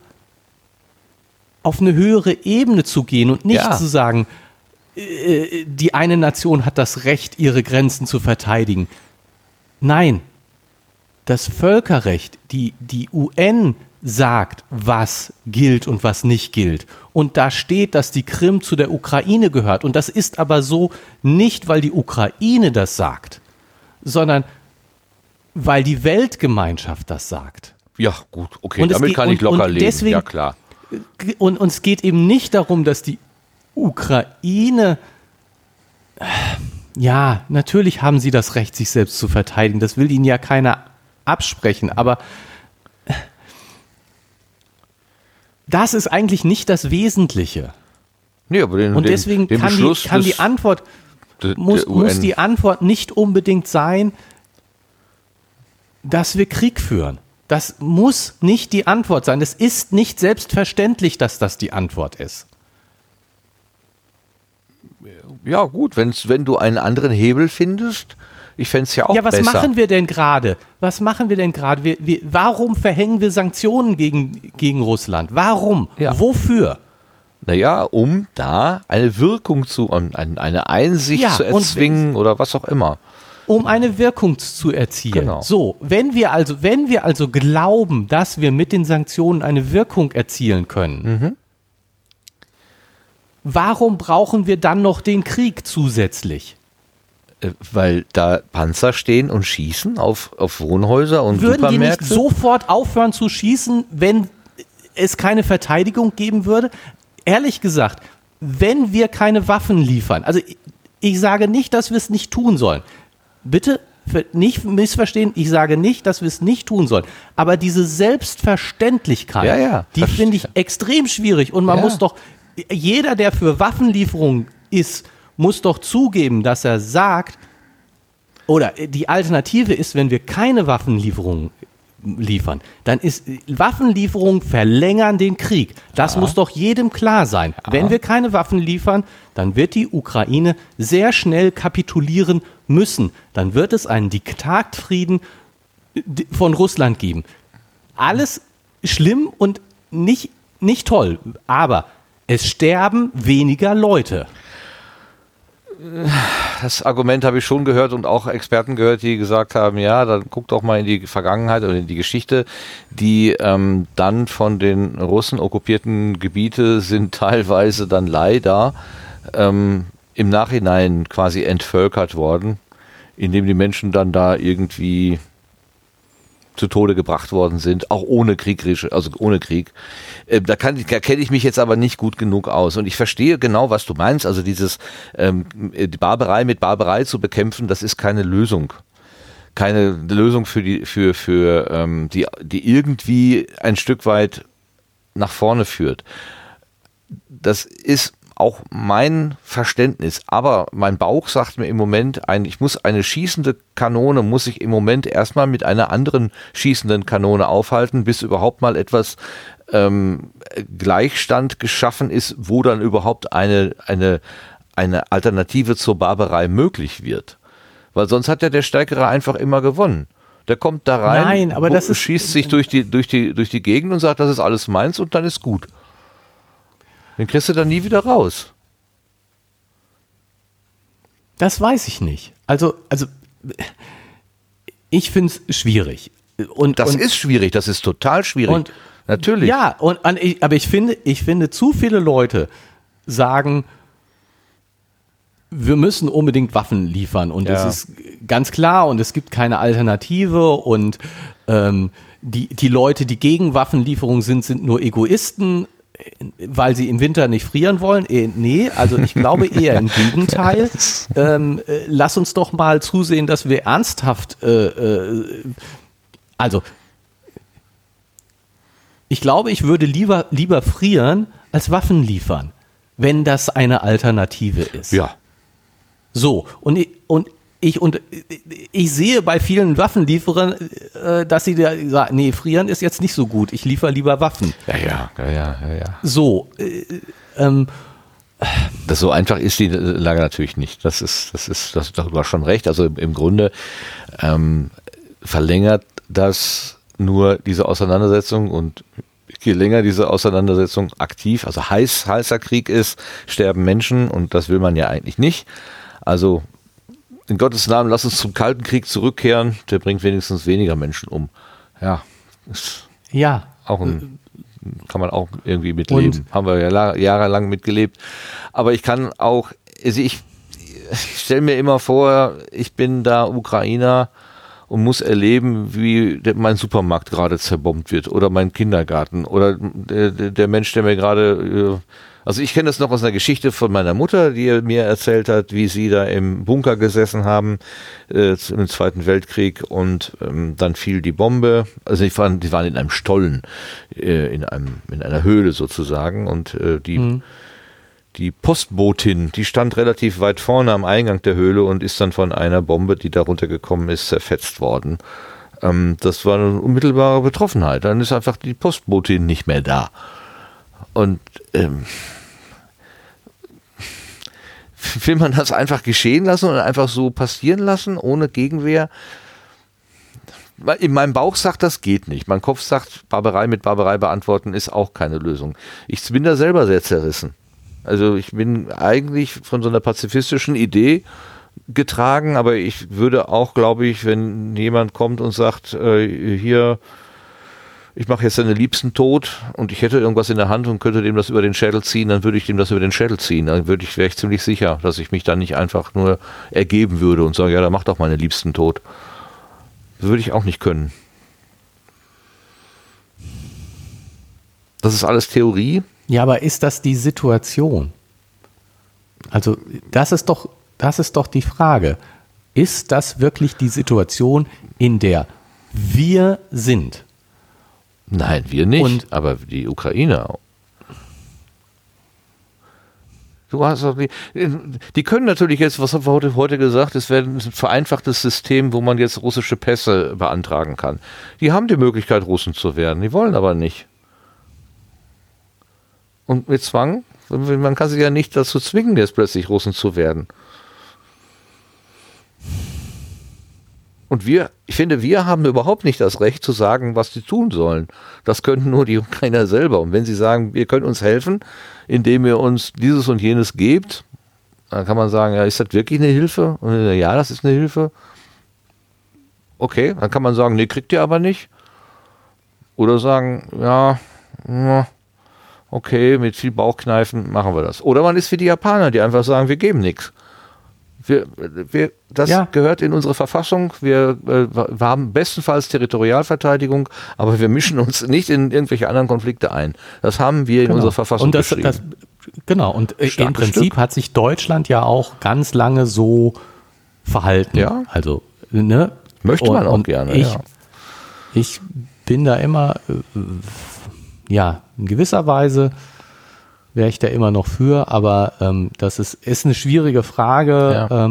eine höhere Ebene zu gehen und nicht zu sagen, die eine Nation hat das Recht, ihre Grenzen zu verteidigen. Nein, das Völkerrecht, die UN sagt, was gilt und was nicht gilt. Und da steht, dass die Krim zu der Ukraine gehört. Und das ist aber so nicht, weil die Ukraine das sagt, sondern weil die Weltgemeinschaft das sagt. Ja, gut, okay, damit kann ich locker leben, deswegen, ja klar. Und uns geht eben nicht darum, dass die Ukraine, ja, natürlich haben sie das Recht, sich selbst zu verteidigen. Das will ihnen ja keiner absprechen. Aber das ist eigentlich nicht das Wesentliche. Nee, aber und deswegen muss die Antwort nicht unbedingt sein, dass wir Krieg führen. Das muss nicht die Antwort sein. Es ist nicht selbstverständlich, dass das die Antwort ist. Ja gut, wenn du einen anderen Hebel findest, ich fände es ja auch besser. Ja, was machen wir denn gerade? Warum verhängen wir Sanktionen gegen Russland? Warum? Ja. Wofür? Naja, um da eine Wirkung eine Einsicht zu erzwingen oder was auch immer. Um eine Wirkung zu erzielen. Genau. So, wenn wir also glauben, dass wir mit den Sanktionen eine Wirkung erzielen können, warum brauchen wir dann noch den Krieg zusätzlich? Weil da Panzer stehen und schießen auf Wohnhäuser und Supermärkte. Würden die nicht sofort aufhören zu schießen, wenn es keine Verteidigung geben würde? Ehrlich gesagt, wenn wir keine Waffen liefern, also ich sage nicht, dass wir es nicht tun sollen. Bitte nicht missverstehen, ich sage nicht, dass wir es nicht tun sollen. Aber diese Selbstverständlichkeit, die finde ich extrem schwierig. Und man muss doch, jeder, der für Waffenlieferungen ist, muss doch zugeben, dass er sagt, oder die Alternative ist, wenn wir keine Waffenlieferungen liefern, dann ist Waffenlieferungen verlängern den Krieg. Das muss doch jedem klar sein. Ja. Wenn wir keine Waffen liefern, dann wird die Ukraine sehr schnell kapitulieren müssen. Dann wird es einen Diktatfrieden von Russland geben. Alles schlimm und nicht toll, aber es sterben weniger Leute. Das Argument habe ich schon gehört und auch Experten gehört, die gesagt haben, ja, dann guck doch mal in die Vergangenheit oder in die Geschichte. Die dann von den Russen okkupierten Gebiete sind teilweise dann leider im Nachhinein quasi entvölkert worden, indem die Menschen dann da irgendwie zu Tode gebracht worden sind, auch ohne Krieg. Also ohne Krieg. Da kenne ich mich jetzt aber nicht gut genug aus. Und ich verstehe genau, was du meinst. Also die Barbarei mit Barbarei zu bekämpfen, das ist keine Lösung. keine Lösung für die irgendwie ein Stück weit nach vorne führt. Das ist auch mein Verständnis, aber mein Bauch sagt mir im Moment, eine schießende Kanone muss ich im Moment erstmal mit einer anderen schießenden Kanone aufhalten, bis überhaupt mal etwas Gleichstand geschaffen ist, wo dann überhaupt eine Alternative zur Barbarei möglich wird. Weil sonst hat ja der Stärkere einfach immer gewonnen. Der kommt da rein, schießt sich durch die Gegend und sagt, das ist alles meins und dann ist gut. Den kriegst du dann nie wieder raus. Das weiß ich nicht. Also ich finde es schwierig. Das ist total schwierig. Und, natürlich. Ja, aber ich finde, zu viele Leute sagen, wir müssen unbedingt Waffen liefern und es ist ganz klar und es gibt keine Alternative und die Leute, die gegen Waffenlieferung sind nur Egoisten, weil sie im Winter nicht frieren wollen? Nee, also ich glaube eher im Gegenteil. Lass uns doch mal zusehen, dass wir ernsthaft ich glaube, ich würde lieber frieren als Waffen liefern, wenn das eine Alternative ist. Ja. So, und ich sehe bei vielen Waffenlieferern, dass sie da sagen, nee, frieren ist jetzt nicht so gut, ich liefere lieber Waffen. Ja. So. Das so einfach ist die Lage natürlich nicht. Du hast schon recht. Also im Grunde verlängert das nur diese Auseinandersetzung und je länger diese Auseinandersetzung aktiv, also heißer Krieg ist, sterben Menschen und das will man ja eigentlich nicht. Also in Gottes Namen, lass uns zum Kalten Krieg zurückkehren. Der bringt wenigstens weniger Menschen um. Ja, kann man auch irgendwie mitleben. Haben wir ja jahrelang mitgelebt. Aber ich kann auch, also ich stelle mir immer vor, ich bin da Ukrainer und muss erleben, wie mein Supermarkt gerade zerbombt wird oder mein Kindergarten oder der Mensch, der mir gerade... Also ich kenne das noch aus einer Geschichte von meiner Mutter, die mir erzählt hat, wie sie da im Bunker gesessen haben im Zweiten Weltkrieg und dann fiel die Bombe. Also die waren in einem Stollen, in einer Höhle sozusagen und die Postbotin, die stand relativ weit vorne am Eingang der Höhle und ist dann von einer Bombe, die da runtergekommen ist, zerfetzt worden. Das war eine unmittelbare Betroffenheit. Dann ist einfach die Postbotin nicht mehr da. Und will man das einfach geschehen lassen und einfach so passieren lassen, ohne Gegenwehr? In meinem Bauch sagt, das geht nicht. Mein Kopf sagt, Barbarei mit Barbarei beantworten ist auch keine Lösung. Ich bin da selber sehr zerrissen. Also ich bin eigentlich von so einer pazifistischen Idee getragen, aber ich würde auch, glaube ich, wenn jemand kommt und sagt, hier... ich mache jetzt deine Liebsten tot und ich hätte irgendwas in der Hand und könnte dem das über den Schädel ziehen, dann würde ich dem das über den Schädel ziehen. Dann wäre ich ziemlich sicher, dass ich mich dann nicht einfach nur ergeben würde und sage, ja, dann mach doch meine Liebsten tot. Das würde ich auch nicht können. Das ist alles Theorie. Ja, aber ist das die Situation? Also das ist doch die Frage. Ist das wirklich die Situation, in der wir sind? Nein, wir nicht, aber die Ukrainer auch. Die können natürlich jetzt, was haben wir heute gesagt, es wäre ein vereinfachtes System, wo man jetzt russische Pässe beantragen kann. Die haben die Möglichkeit, Russen zu werden, die wollen aber nicht. Und mit Zwang, man kann sie ja nicht dazu zwingen, jetzt plötzlich Russen zu werden. Und ich finde, wir haben überhaupt nicht das Recht zu sagen, was sie tun sollen. Das könnten nur die Ukrainer selber. Und wenn sie sagen, ihr könnt uns helfen, indem ihr uns dieses und jenes gebt, dann kann man sagen, ja, ist das wirklich eine Hilfe? Und ja, das ist eine Hilfe. Okay, dann kann man sagen, nee, kriegt ihr aber nicht. Oder sagen, ja, okay, mit viel Bauchkneifen machen wir das. Oder man ist wie die Japaner, die einfach sagen, wir geben nichts. Das gehört in unsere Verfassung. Wir haben bestenfalls Territorialverteidigung, aber wir mischen uns nicht in irgendwelche anderen Konflikte ein. Das haben wir in unserer Verfassung geschrieben. Im Prinzip hat sich Deutschland ja auch ganz lange so verhalten. Ja. Also, ne? Möchte man auch gerne. Ich bin da immer, ja, in gewisser Weise wäre ich da immer noch für, aber das ist eine schwierige Frage, ja.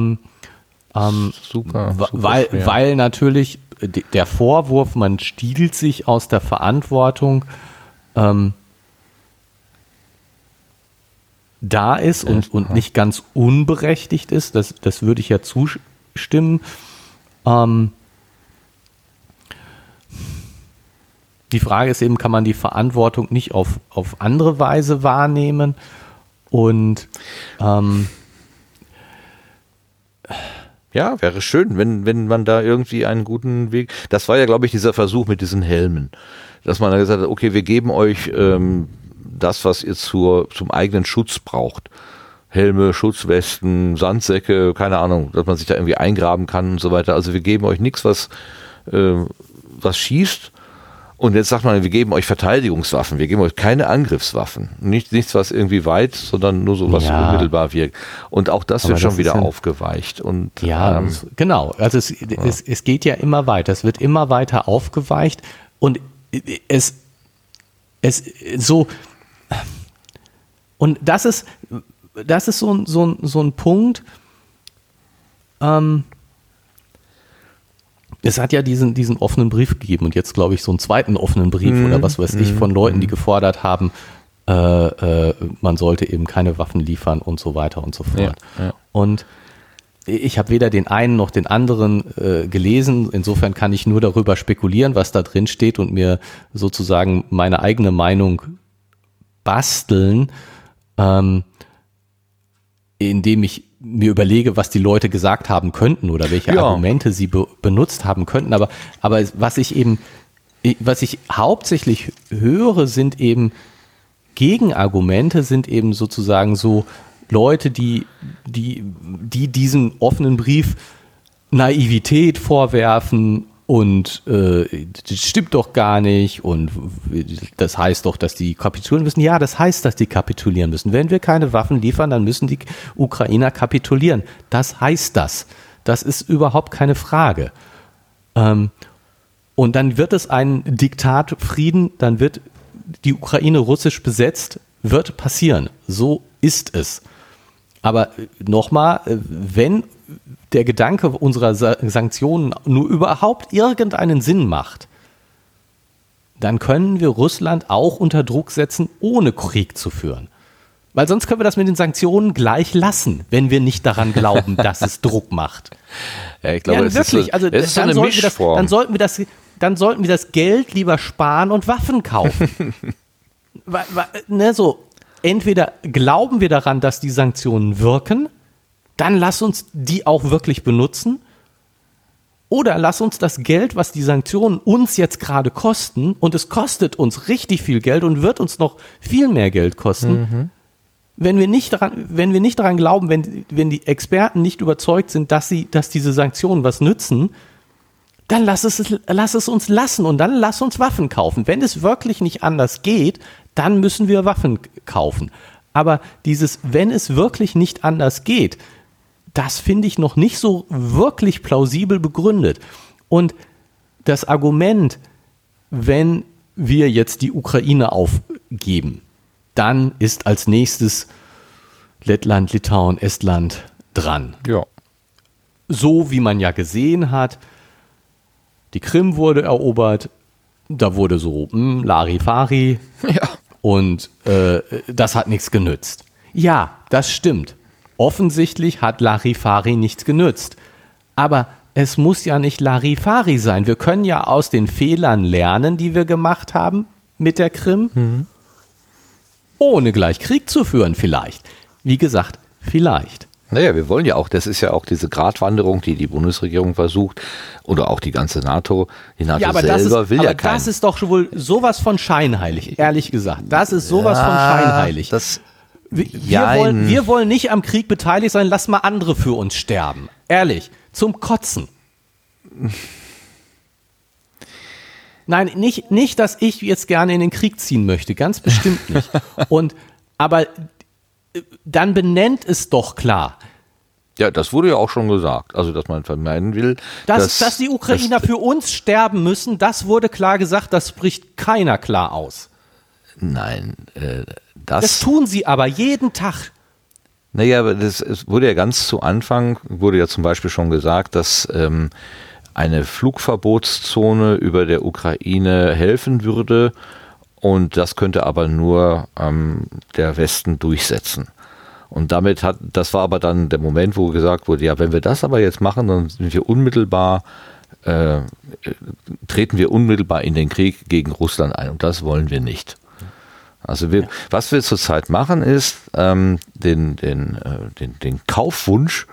Super weil natürlich der Vorwurf, man stiehlt sich aus der Verantwortung, da ist und nicht ganz unberechtigt ist, das würde ich ja zustimmen. Die Frage ist eben, kann man die Verantwortung nicht auf andere Weise wahrnehmen? Und ja, wäre schön, wenn man da irgendwie einen guten Weg... Das war ja, glaube ich, dieser Versuch mit diesen Helmen. Dass man da gesagt hat, okay, wir geben euch das, was ihr zum eigenen Schutz braucht. Helme, Schutzwesten, Sandsäcke, keine Ahnung, dass man sich da irgendwie eingraben kann und so weiter. Also wir geben euch nichts, was schießt. Und jetzt sagt man, wir geben euch Verteidigungswaffen, wir geben euch keine Angriffswaffen. Nichts, was irgendwie weit, sondern nur so, was unmittelbar wirkt. Und auch das wird schon wieder aufgeweicht. Und, ja, genau. Also es geht ja immer weiter. Es wird immer weiter aufgeweicht. Und es so, und das ist so ein Punkt, es hat ja diesen offenen Brief gegeben und jetzt, glaube ich, so einen zweiten offenen Brief oder was weiß ich von Leuten, die gefordert haben, man sollte eben keine Waffen liefern und so weiter und so fort. Ja. Und ich habe weder den einen noch den anderen gelesen. Insofern kann ich nur darüber spekulieren, was da drin steht und mir sozusagen meine eigene Meinung basteln, indem ich mir überlege, was die Leute gesagt haben könnten oder welche Argumente sie benutzt haben könnten. Aber was ich hauptsächlich höre, sind eben Gegenargumente, sind eben sozusagen so Leute, die diesem offenen Brief Naivität vorwerfen und das stimmt doch gar nicht und das heißt doch, dass die kapitulieren müssen. Ja, das heißt, dass die kapitulieren müssen. Wenn wir keine Waffen liefern, dann müssen die Ukrainer kapitulieren. Das heißt das. Das ist überhaupt keine Frage. Und dann wird es einen Diktatfrieden, dann wird die Ukraine russisch besetzt, wird passieren. So ist es. Aber nochmal, wenn der Gedanke unserer Sanktionen nur überhaupt irgendeinen Sinn macht, dann können wir Russland auch unter Druck setzen, ohne Krieg zu führen. Weil sonst können wir das mit den Sanktionen gleich lassen, wenn wir nicht daran glauben, dass es Druck macht. Ja, ich glaube, dann sollten wir das Geld lieber sparen und Waffen kaufen. Entweder glauben wir daran, dass die Sanktionen wirken, dann lass uns die auch wirklich benutzen, oder lass uns das Geld, was die Sanktionen uns jetzt gerade kosten, und es kostet uns richtig viel Geld und wird uns noch viel mehr Geld kosten, wenn wir nicht daran glauben, wenn die Experten nicht überzeugt sind, dass diese Sanktionen was nützen, dann lass es uns lassen und dann lass uns Waffen kaufen. Wenn es wirklich nicht anders geht, dann müssen wir Waffen kaufen. Aber dieses, wenn es wirklich nicht anders geht, das finde ich noch nicht so wirklich plausibel begründet. Und das Argument, wenn wir jetzt die Ukraine aufgeben, dann ist als nächstes Lettland, Litauen, Estland dran. Ja. So wie man ja gesehen hat, die Krim wurde erobert, da wurde so Larifari. Ja. Und das hat nichts genützt. Ja, das stimmt. Offensichtlich hat Larifari nichts genützt. Aber es muss ja nicht Larifari sein. Wir können ja aus den Fehlern lernen, die wir gemacht haben mit der Krim, ohne gleich Krieg zu führen vielleicht. Wie gesagt, vielleicht. Naja, wir wollen ja auch, das ist ja auch diese Gratwanderung, die Bundesregierung versucht oder auch die ganze NATO. Die NATO selber will ja keinen. Das ist doch wohl sowas von scheinheilig, ehrlich gesagt. Das ist sowas von scheinheilig. Wir wollen nicht am Krieg beteiligt sein, lass mal andere für uns sterben. Ehrlich, zum Kotzen. Nein, nicht, dass ich jetzt gerne in den Krieg ziehen möchte, ganz bestimmt nicht. Aber dann benennt es doch klar. Ja, das wurde ja auch schon gesagt, also dass man vermeiden will, dass die Ukrainer für uns sterben müssen, das wurde klar gesagt, das spricht keiner klar aus. Nein, das tun sie aber jeden Tag. Naja, aber es wurde ja ganz zu Anfang, wurde ja zum Beispiel schon gesagt, dass eine Flugverbotszone über der Ukraine helfen würde und das könnte aber nur der Westen durchsetzen. Und damit das war aber dann der Moment, wo gesagt wurde, ja, wenn wir das aber jetzt machen, dann sind wir treten wir unmittelbar in den Krieg gegen Russland ein und das wollen wir nicht. Also was wir zurzeit machen ist, den Kaufwunsch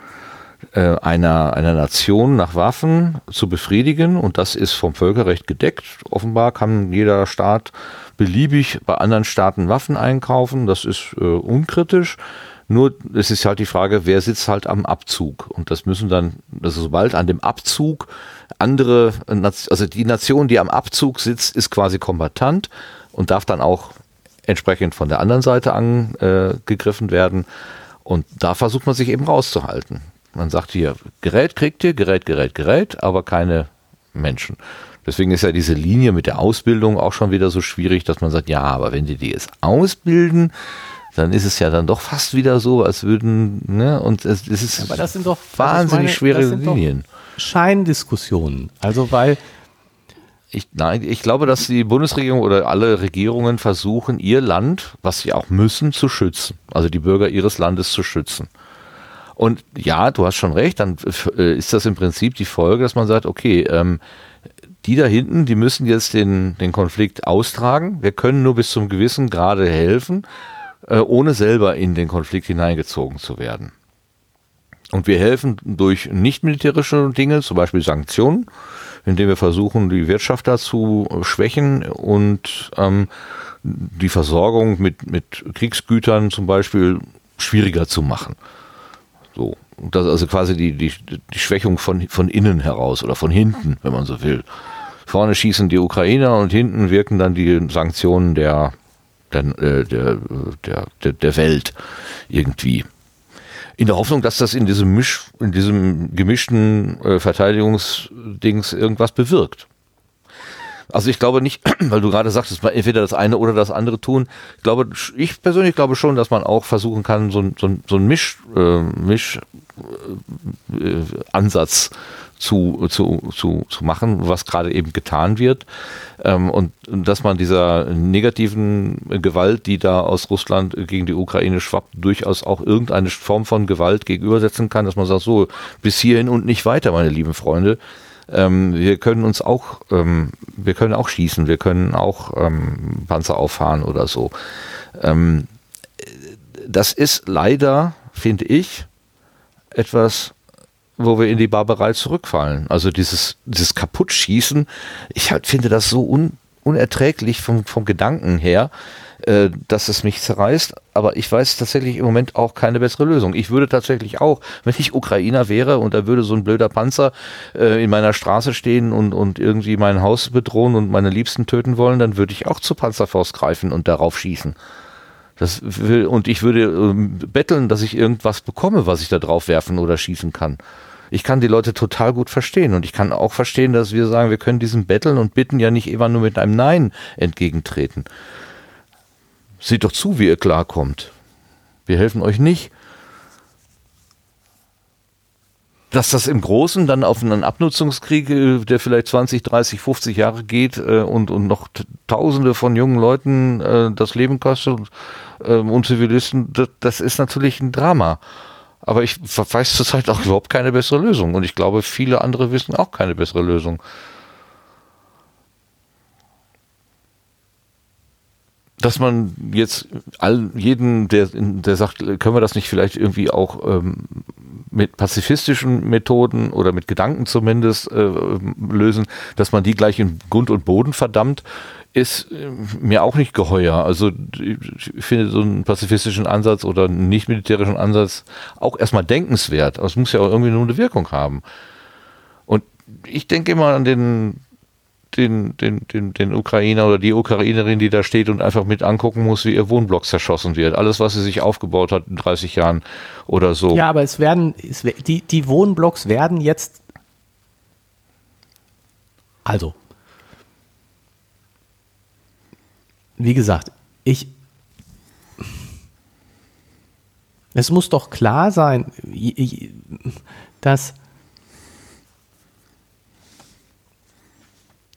einer Nation nach Waffen zu befriedigen und das ist vom Völkerrecht gedeckt. Offenbar kann jeder Staat beliebig bei anderen Staaten Waffen einkaufen, das ist unkritisch. Nur es ist halt die Frage, wer sitzt halt am Abzug und das müssen dann, also sobald an dem Abzug andere, also die Nation, die am Abzug sitzt, ist quasi Kombattant und darf dann auch entsprechend von der anderen Seite angegriffen werden und da versucht man sich eben rauszuhalten. Man sagt hier, Gerät kriegt ihr, Gerät, aber keine Menschen. Deswegen ist ja diese Linie mit der Ausbildung auch schon wieder so schwierig, dass man sagt, ja, aber wenn die jetzt ausbilden, dann ist es ja dann doch fast wieder so, als würden, ne, und es ist ja, aber das sind doch wahnsinnig schwere Linien. Scheindiskussionen. Also, weil. Ich glaube, dass die Bundesregierung oder alle Regierungen versuchen, ihr Land, was sie auch müssen, zu schützen. Also die Bürger ihres Landes zu schützen. Und ja, du hast schon recht, dann ist das im Prinzip die Folge, dass man sagt, okay, die da hinten, die müssen jetzt den Konflikt austragen. Wir können nur bis zum gewissen Grade helfen, ohne selber in den Konflikt hineingezogen zu werden. Und wir helfen durch nicht-militärische Dinge, zum Beispiel Sanktionen, indem wir versuchen, die Wirtschaft da zu schwächen und die Versorgung mit Kriegsgütern zum Beispiel schwieriger zu machen. So, das ist also quasi die Schwächung von innen heraus oder von hinten, wenn man so will. Vorne schießen die Ukrainer und hinten wirken dann die Sanktionen der Welt irgendwie. In der Hoffnung, dass das in diesem gemischten Verteidigungsdings irgendwas bewirkt. Also ich glaube nicht, weil du gerade sagtest, man entweder das eine oder das andere tun. Ich persönlich glaube schon, dass man auch versuchen kann, so einen Mischansatz zu machen, was gerade eben getan wird. Und dass man dieser negativen Gewalt, die da aus Russland gegen die Ukraine schwappt, durchaus auch irgendeine Form von Gewalt gegenübersetzen kann, dass man sagt, so, bis hierhin und nicht weiter, meine lieben Freunde. Wir können auch schießen, wir können auch Panzer auffahren oder so. Das ist leider, finde ich, etwas, wo wir in die Barbarei zurückfallen. Also dieses Kaputtschießen, ich halt finde das so unerträglich vom Gedanken her, dass es mich zerreißt, aber ich weiß tatsächlich im Moment auch keine bessere Lösung. Ich würde tatsächlich auch, wenn ich Ukrainer wäre und da würde so ein blöder Panzer in meiner Straße stehen und irgendwie mein Haus bedrohen und meine Liebsten töten wollen, dann würde ich auch zur Panzerfaust greifen und darauf schießen. Und ich würde betteln, dass ich irgendwas bekomme, was ich da drauf werfen oder schießen kann. Ich kann die Leute total gut verstehen und ich kann auch verstehen, dass wir sagen, wir können diesem Betteln und Bitten ja nicht immer nur mit einem Nein entgegentreten. Seht doch zu, wie ihr klarkommt. Wir helfen euch nicht. Dass das im Großen dann auf einen Abnutzungskrieg, der vielleicht 20, 30, 50 Jahre geht und noch Tausende von jungen Leuten das Leben kostet und Zivilisten, das ist natürlich ein Drama. Aber ich weiß zurzeit auch überhaupt keine bessere Lösung. Und ich glaube, viele andere wissen auch keine bessere Lösung. Dass man jetzt jeden, der sagt, können wir das nicht vielleicht irgendwie auch mit pazifistischen Methoden oder mit Gedanken zumindest lösen, dass man die gleich in Grund und Boden verdammt, ist mir auch nicht geheuer. Also ich finde so einen pazifistischen Ansatz oder einen nicht-militärischen Ansatz auch erstmal denkenswert. Aber es muss ja auch irgendwie nur eine Wirkung haben. Und ich denke immer an den den Ukrainer oder die Ukrainerin, die da steht und einfach mit angucken muss, wie ihr Wohnblock zerschossen wird. Alles, was sie sich aufgebaut hat in 30 Jahren oder so. Ja, aber die Wohnblocks werden jetzt also, wie gesagt, es muss doch klar sein, dass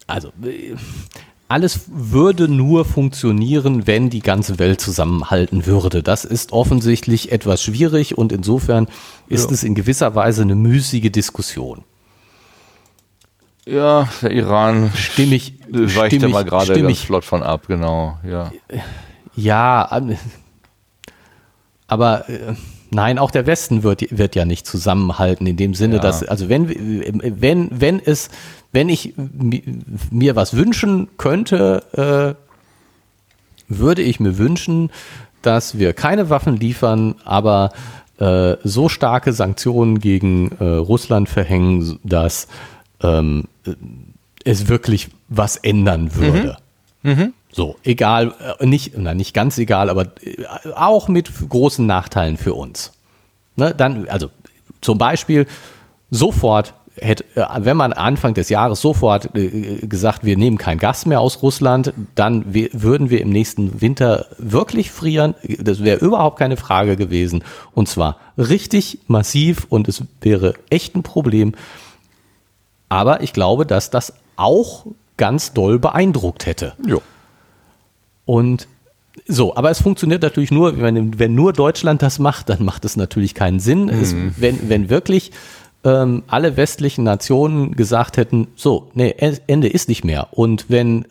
also alles würde nur funktionieren, wenn die ganze Welt zusammenhalten würde. Das ist offensichtlich etwas schwierig und insofern ist es in gewisser Weise eine müßige Diskussion. Ja, der Iran weicht da mal gerade ganz flott von ab, genau. Ja, aber nein, auch der Westen wird ja nicht zusammenhalten in dem Sinne, dass, also wenn ich mir was wünschen könnte, würde ich mir wünschen, dass wir keine Waffen liefern, aber so starke Sanktionen gegen Russland verhängen, dass es wirklich was ändern würde. Mhm. So, egal, nicht ganz egal, aber auch mit großen Nachteilen für uns. Ne, dann, also zum Beispiel sofort hätte, wenn man Anfang des Jahres sofort gesagt, wir nehmen kein Gas mehr aus Russland, dann würden wir im nächsten Winter wirklich frieren. Das wäre überhaupt keine Frage gewesen. Und zwar richtig massiv und es wäre echt ein Problem. Aber ich glaube, dass das auch ganz doll beeindruckt hätte. Ja. Und so, aber es funktioniert natürlich nur, wenn nur Deutschland das macht, dann macht es natürlich keinen Sinn. Mhm. Wenn wirklich alle westlichen Nationen gesagt hätten, so, nee, Ende ist nicht mehr. Und wenn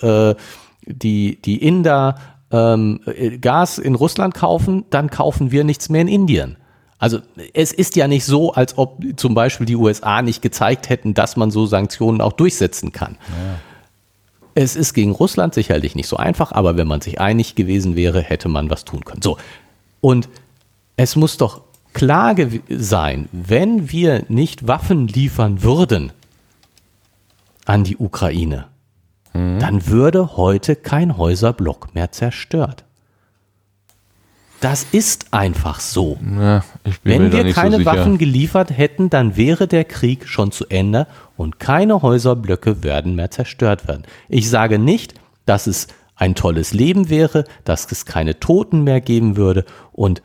die Inder Gas in Russland kaufen, dann kaufen wir nichts mehr in Indien. Also es ist ja nicht so, als ob zum Beispiel die USA nicht gezeigt hätten, dass man so Sanktionen auch durchsetzen kann. Ja. Es ist gegen Russland sicherlich nicht so einfach, aber wenn man sich einig gewesen wäre, hätte man was tun können. So. Und es muss doch klar sein, wenn wir nicht Waffen liefern würden an die Ukraine, dann würde heute kein Häuserblock mehr zerstört. Das ist einfach so. Ja, wenn wir keine Waffen geliefert hätten, dann wäre der Krieg schon zu Ende und keine Häuserblöcke werden mehr zerstört werden. Ich sage nicht, dass es ein tolles Leben wäre, dass es keine Toten mehr geben würde und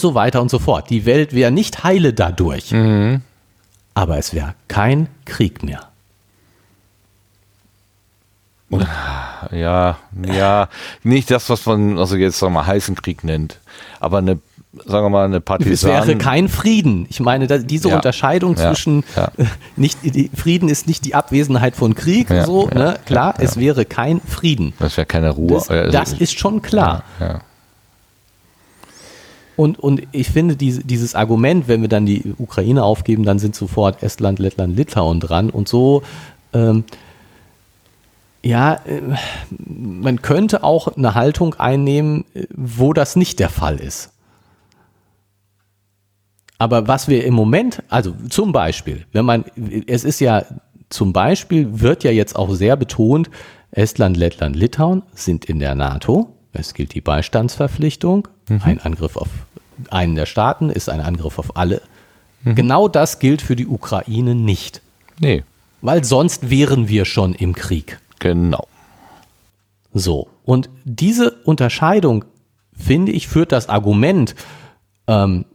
so weiter und so fort. Die Welt wäre nicht heile dadurch. Mhm. Aber es wäre kein Krieg mehr. Und ja, nicht das, was man also jetzt sagen wir mal heißen Krieg nennt, aber eine, sagen wir mal, eine Partisan. Es wäre kein Frieden. Ich meine, diese Unterscheidung zwischen Frieden ist nicht die Abwesenheit von Krieg, ne? Klar, es wäre kein Frieden. Das wäre keine Ruhe. Das ist schon klar. Ja. Und ich finde dieses Argument, wenn wir dann die Ukraine aufgeben, dann sind sofort Estland, Lettland, Litauen dran und so. Ja, man könnte auch eine Haltung einnehmen, wo das nicht der Fall ist. Aber was wir im Moment, also zum Beispiel, wird ja jetzt auch sehr betont, Estland, Lettland, Litauen sind in der NATO. Es gilt die Beistandsverpflichtung. Mhm. Ein Angriff auf einen der Staaten ist ein Angriff auf alle. Mhm. Genau das gilt für die Ukraine nicht. Nee. Weil sonst wären wir schon im Krieg. Genau. So, und diese Unterscheidung, finde ich, führt das Argument, wenn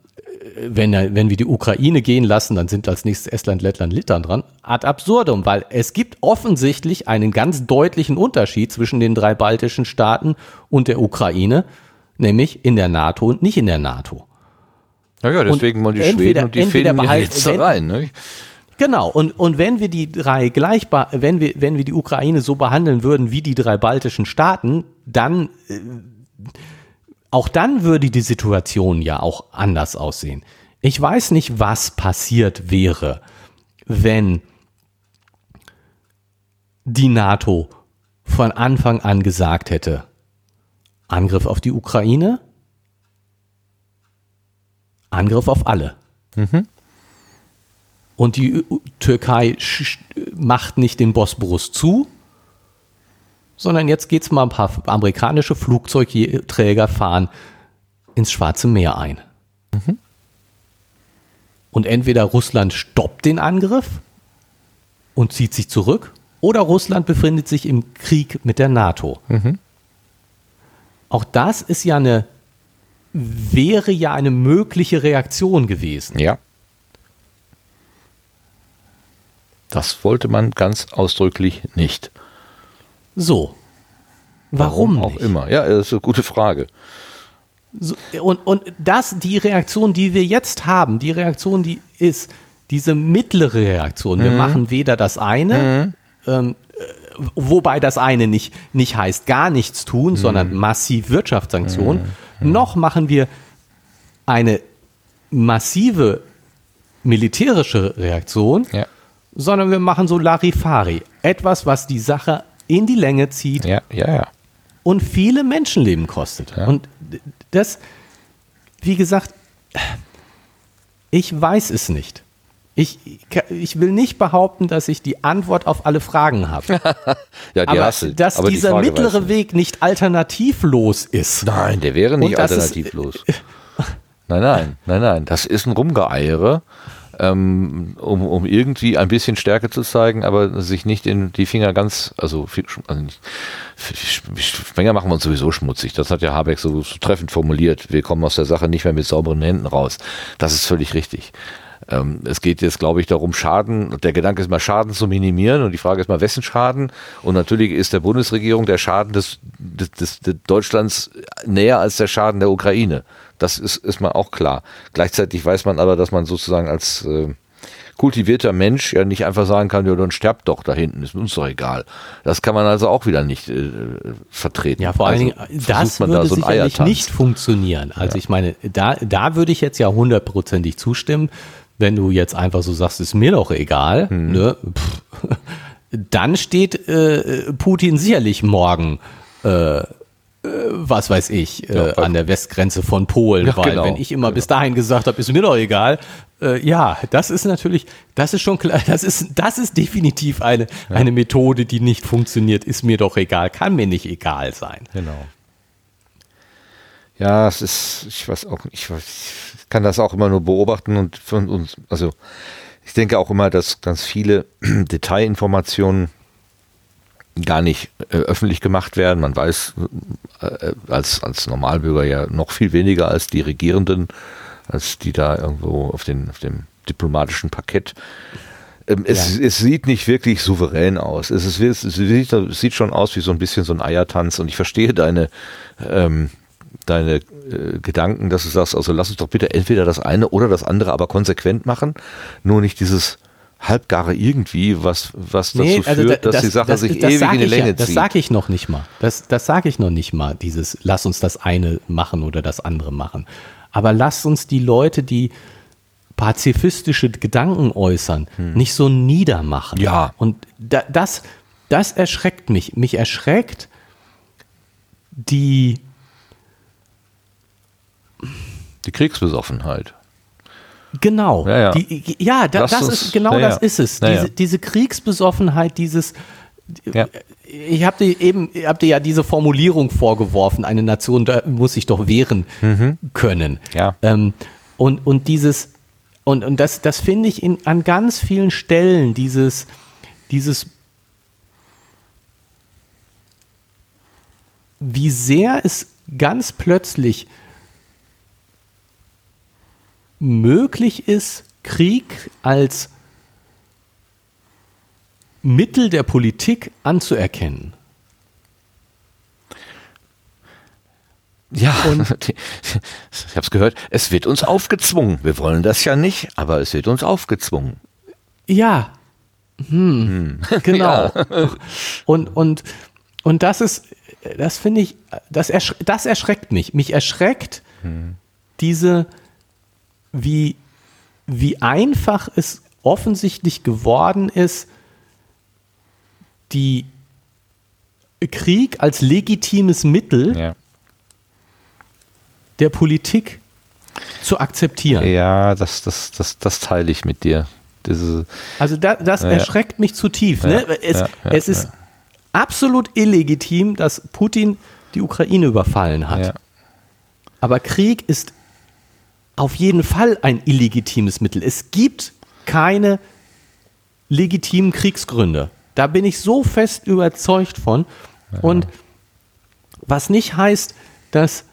wir die Ukraine gehen lassen, dann sind als nächstes Estland, Lettland, Litauen dran, ad absurdum, weil es gibt offensichtlich einen ganz deutlichen Unterschied zwischen den drei baltischen Staaten und der Ukraine, nämlich in der NATO und nicht in der NATO. Naja, deswegen mal die Schweden und die Finnen jetzt rein, ne? Genau, und wenn wir die drei wenn wir die Ukraine so behandeln würden wie die drei baltischen Staaten, dann auch dann würde die Situation ja auch anders aussehen. Ich weiß nicht, was passiert wäre, wenn die NATO von Anfang an gesagt hätte, Angriff auf die Ukraine, Angriff auf alle. Mhm. und die Türkei macht nicht den Bosporus zu, sondern jetzt geht es mal ein paar amerikanische Flugzeugträger fahren ins Schwarze Meer ein. Mhm. Und entweder Russland stoppt den Angriff und zieht sich zurück, oder Russland befindet sich im Krieg mit der NATO. Mhm. Auch das ist ja wäre eine mögliche Reaktion gewesen. Ja. Das wollte man ganz ausdrücklich nicht. So. Warum nicht? Auch immer. Ja, das ist eine gute Frage. So, und das, die Reaktion, die wir jetzt haben, die Reaktion, die ist diese mittlere Reaktion. Wir machen weder das eine, wobei das eine nicht heißt gar nichts tun, sondern massiv Wirtschaftssanktionen, noch machen wir eine massive militärische Reaktion, sondern wir machen so Larifari. Etwas, was die Sache in die Länge zieht und viele Menschenleben kostet. Ja. Und das, wie gesagt, ich weiß es nicht. Ich will nicht behaupten, dass ich die Antwort auf alle Fragen habe. Ja, die hast du. Dass aber dieser mittlere Weg nicht alternativlos ist. Nein, der wäre nicht alternativlos. Nein. Das ist ein Rumgeeiere, um irgendwie ein bisschen Stärke zu zeigen, aber sich nicht in die Finger ganz, Finger machen wir uns sowieso schmutzig. Das hat ja Habeck so treffend formuliert. Wir kommen aus der Sache nicht mehr mit sauberen Händen raus. Das ist völlig richtig. Es geht jetzt, glaube ich, darum, der Gedanke ist mal, Schaden zu minimieren, und die Frage ist mal, wessen Schaden? Und natürlich ist der Bundesregierung der Schaden des Deutschlands näher als der Schaden der Ukraine. Das ist mal auch klar. Gleichzeitig weiß man aber, dass man sozusagen als kultivierter Mensch ja nicht einfach sagen kann, ja, dann sterbt doch da hinten, ist uns doch egal. Das kann man also auch wieder nicht vertreten. Ja, vor allen Dingen, das würde da sicherlich nicht funktionieren. Also ich meine, da würde ich jetzt ja 100%ig zustimmen. Wenn du jetzt einfach so sagst, ist mir doch egal, ne? Dann steht Putin sicherlich morgen, was weiß ich, an der Westgrenze von Polen. Ja, weil wenn ich immer bis dahin gesagt habe, ist mir doch egal, ja, das ist natürlich, das ist schon klar, das ist definitiv eine Methode, die nicht funktioniert, ist mir doch egal, kann mir nicht egal sein. Genau. Ja, es ist, ich kann das auch immer nur beobachten und von uns, also ich denke auch immer, dass ganz viele Detailinformationen gar nicht öffentlich gemacht werden. Man weiß als Normalbürger ja noch viel weniger als die Regierenden, als die da irgendwo auf dem diplomatischen Parkett. Es sieht nicht wirklich souverän aus. Es sieht schon aus wie so ein bisschen so ein Eiertanz, und ich verstehe deine Gedanken, dass du sagst, also lass uns doch bitte entweder das eine oder das andere, aber konsequent machen, nur nicht dieses halbgare irgendwie, was dazu führt, dass die Sache sich ewig in die Länge zieht. Das sage ich noch nicht mal. Das sage ich noch nicht mal, dieses lass uns das eine machen oder das andere machen. Aber lass uns die Leute, die pazifistische Gedanken äußern, nicht so niedermachen. Ja. Und das erschreckt mich. Mich erschreckt die Kriegsbesoffenheit. Genau. Ja, ja. Das ist es. Ja, diese Kriegsbesoffenheit, dieses. Ja. Ich hab dir ja diese Formulierung vorgeworfen, eine Nation, da muss sich doch wehren können. Ja. Und dieses, und das finde ich an ganz vielen Stellen, dieses wie sehr es ganz plötzlich möglich ist, Krieg als Mittel der Politik anzuerkennen. Ja, ich habe es gehört, es wird uns aufgezwungen. Wir wollen das ja nicht, aber es wird uns aufgezwungen. Ja, genau. Ja. Und das ist, das finde ich, das erschreckt mich. Mich erschreckt diese... Wie einfach es offensichtlich geworden ist, die Krieg als legitimes Mittel der Politik zu akzeptieren. Ja, das teile ich mit dir. diese, also das erschreckt mich zutiefst. Ne? Es ist absolut illegitim, dass Putin die Ukraine überfallen hat. Ja. Aber Krieg ist auf jeden Fall ein illegitimes Mittel. Es gibt keine legitimen Kriegsgründe. Da bin ich so fest überzeugt von. Ja. Und was nicht heißt, dass...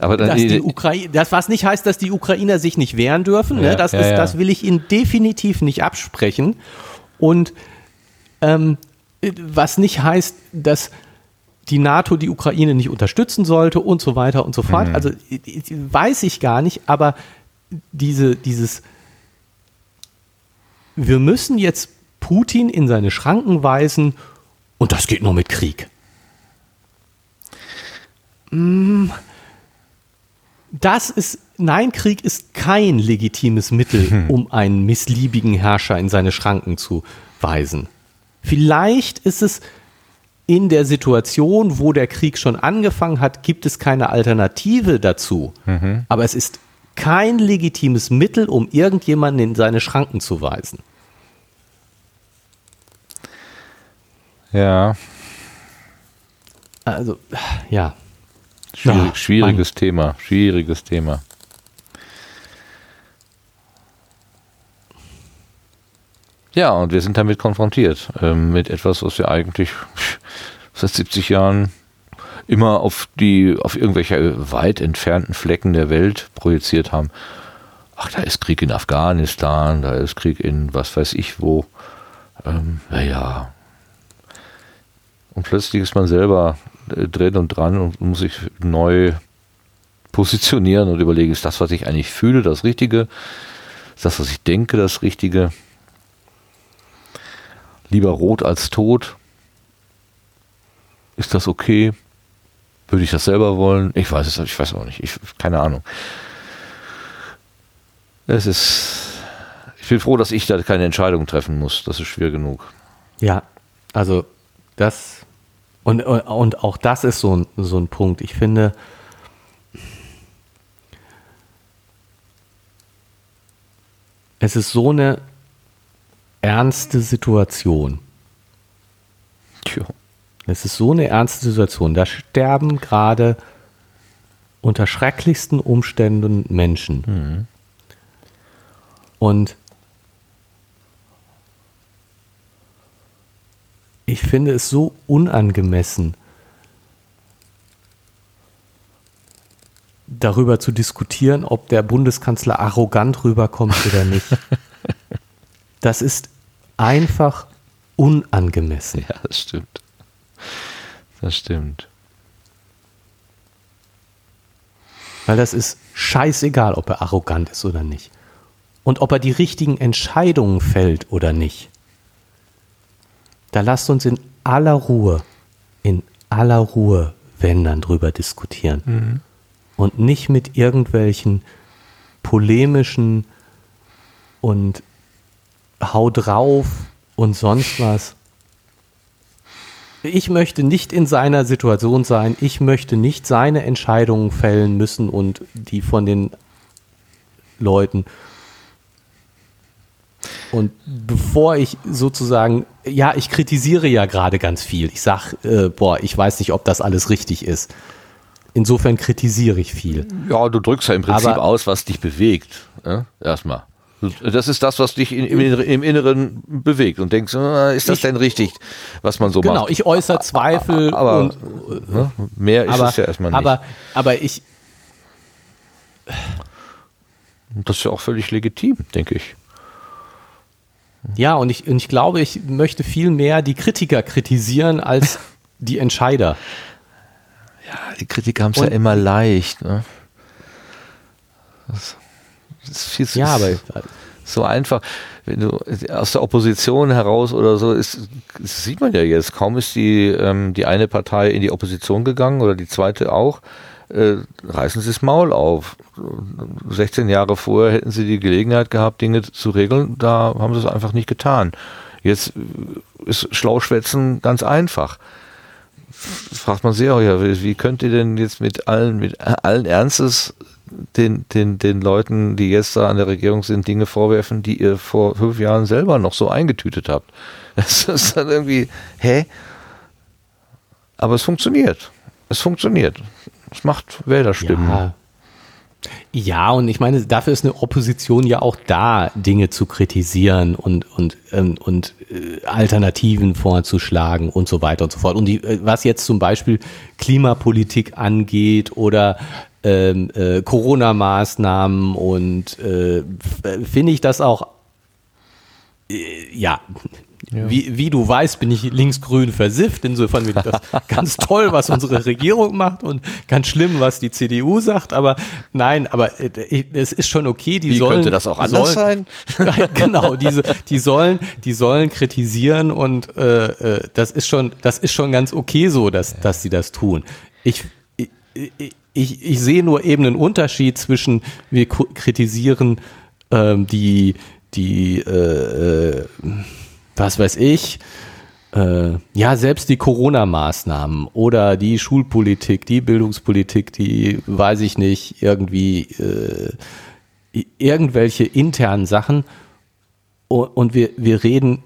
Aber dann was nicht heißt, dass die Ukrainer sich nicht wehren dürfen. Ne? Das will ich ihnen definitiv nicht absprechen. Und was nicht heißt, dass die NATO die Ukraine nicht unterstützen sollte und so weiter und so fort. Mhm. Also weiß ich gar nicht, aber dieses wir müssen jetzt Putin in seine Schranken weisen und das geht nur mit Krieg. Nein, Krieg ist kein legitimes Mittel, um einen missliebigen Herrscher in seine Schranken zu weisen. Vielleicht ist es in der Situation, wo der Krieg schon angefangen hat, gibt es keine Alternative dazu. Mhm. Aber es ist kein legitimes Mittel, um irgendjemanden in seine Schranken zu weisen. Ja. Also, ja. Schwieriges Thema. Ja, und wir sind damit konfrontiert, mit etwas, was wir eigentlich seit 70 Jahren immer auf irgendwelche weit entfernten Flecken der Welt projiziert haben. Ach, da ist Krieg in Afghanistan, da ist Krieg in was weiß ich wo. Naja. Und plötzlich ist man selber drin und dran und muss sich neu positionieren und überlegen, ist das, was ich eigentlich fühle, das Richtige? Ist das, was ich denke, das Richtige? Lieber rot als tot. Ist das okay? Würde ich das selber wollen? Ich weiß es, ich weiß auch nicht. Keine Ahnung. Ich bin froh, dass ich da keine Entscheidung treffen muss. Das ist schwer genug. Ja, also das und auch das ist so ein Punkt. Ich finde, es ist so eine ernste Situation. Tja. Es ist so eine ernste Situation. Da sterben gerade unter schrecklichsten Umständen Menschen. Mhm. Und ich finde es so unangemessen, darüber zu diskutieren, ob der Bundeskanzler arrogant rüberkommt oder nicht. Das ist einfach unangemessen. Ja, das stimmt. Das stimmt. Weil das ist scheißegal, ob er arrogant ist oder nicht. Und ob er die richtigen Entscheidungen fällt oder nicht. Da lasst uns in aller Ruhe, wenn dann drüber diskutieren. Mhm. Und nicht mit irgendwelchen polemischen und hau drauf und sonst was. Ich möchte nicht in seiner Situation sein. Ich möchte nicht seine Entscheidungen fällen müssen und die von den Leuten. Und bevor ich sozusagen, ja, ich kritisiere ja gerade ganz viel. Ich sage, ich weiß nicht, ob das alles richtig ist. Insofern kritisiere ich viel. Ja, du drückst ja im Prinzip aus, was dich bewegt. Erstmal. Das ist das, was dich im Inneren bewegt und denkst, ist das denn richtig, was man so macht? Genau, ich äußere Zweifel. Aber mehr ist es ja erstmal nicht. Aber ich... Das ist ja auch völlig legitim, denke ich. Ja, und ich glaube, ich möchte viel mehr die Kritiker kritisieren als die Entscheider. Ja, die Kritiker haben es ja immer leicht. Ne? Das ist so einfach. Wenn du aus der Opposition heraus oder so, das sieht man ja jetzt. Kaum ist die eine Partei in die Opposition gegangen oder die zweite auch, reißen sie das Maul auf. 16 Jahre vorher hätten sie die Gelegenheit gehabt, Dinge zu regeln. Da haben sie es einfach nicht getan. Jetzt ist Schlauschwätzen ganz einfach. Das fragt man sich auch, ja, wie könnt ihr denn jetzt mit allen Ernstes den Leuten, die jetzt da an der Regierung sind, Dinge vorwerfen, die ihr vor 5 Jahren selber noch so eingetütet habt. Das ist dann irgendwie, hä? Aber es funktioniert. Es funktioniert. Es macht Wählerstimmen. Ja. Ja, und ich meine, dafür ist eine Opposition ja auch da, Dinge zu kritisieren und Alternativen vorzuschlagen und so weiter und so fort. Und was jetzt zum Beispiel Klimapolitik angeht oder Corona-Maßnahmen und finde ich das auch, ja. Wie du weißt, bin ich linksgrün versifft. Insofern finde ich das ganz toll, was unsere Regierung macht und ganz schlimm, was die CDU sagt. Aber nein, aber es ist schon okay. Könnte das auch anders sein? Nein, genau, die sollen kritisieren und das ist schon ganz okay so, dass sie das tun. Ich sehe nur eben einen Unterschied zwischen wir kritisieren was weiß ich, selbst die Corona-Maßnahmen oder die Schulpolitik, die Bildungspolitik, die, weiß ich nicht, irgendwie irgendwelche internen Sachen und wir reden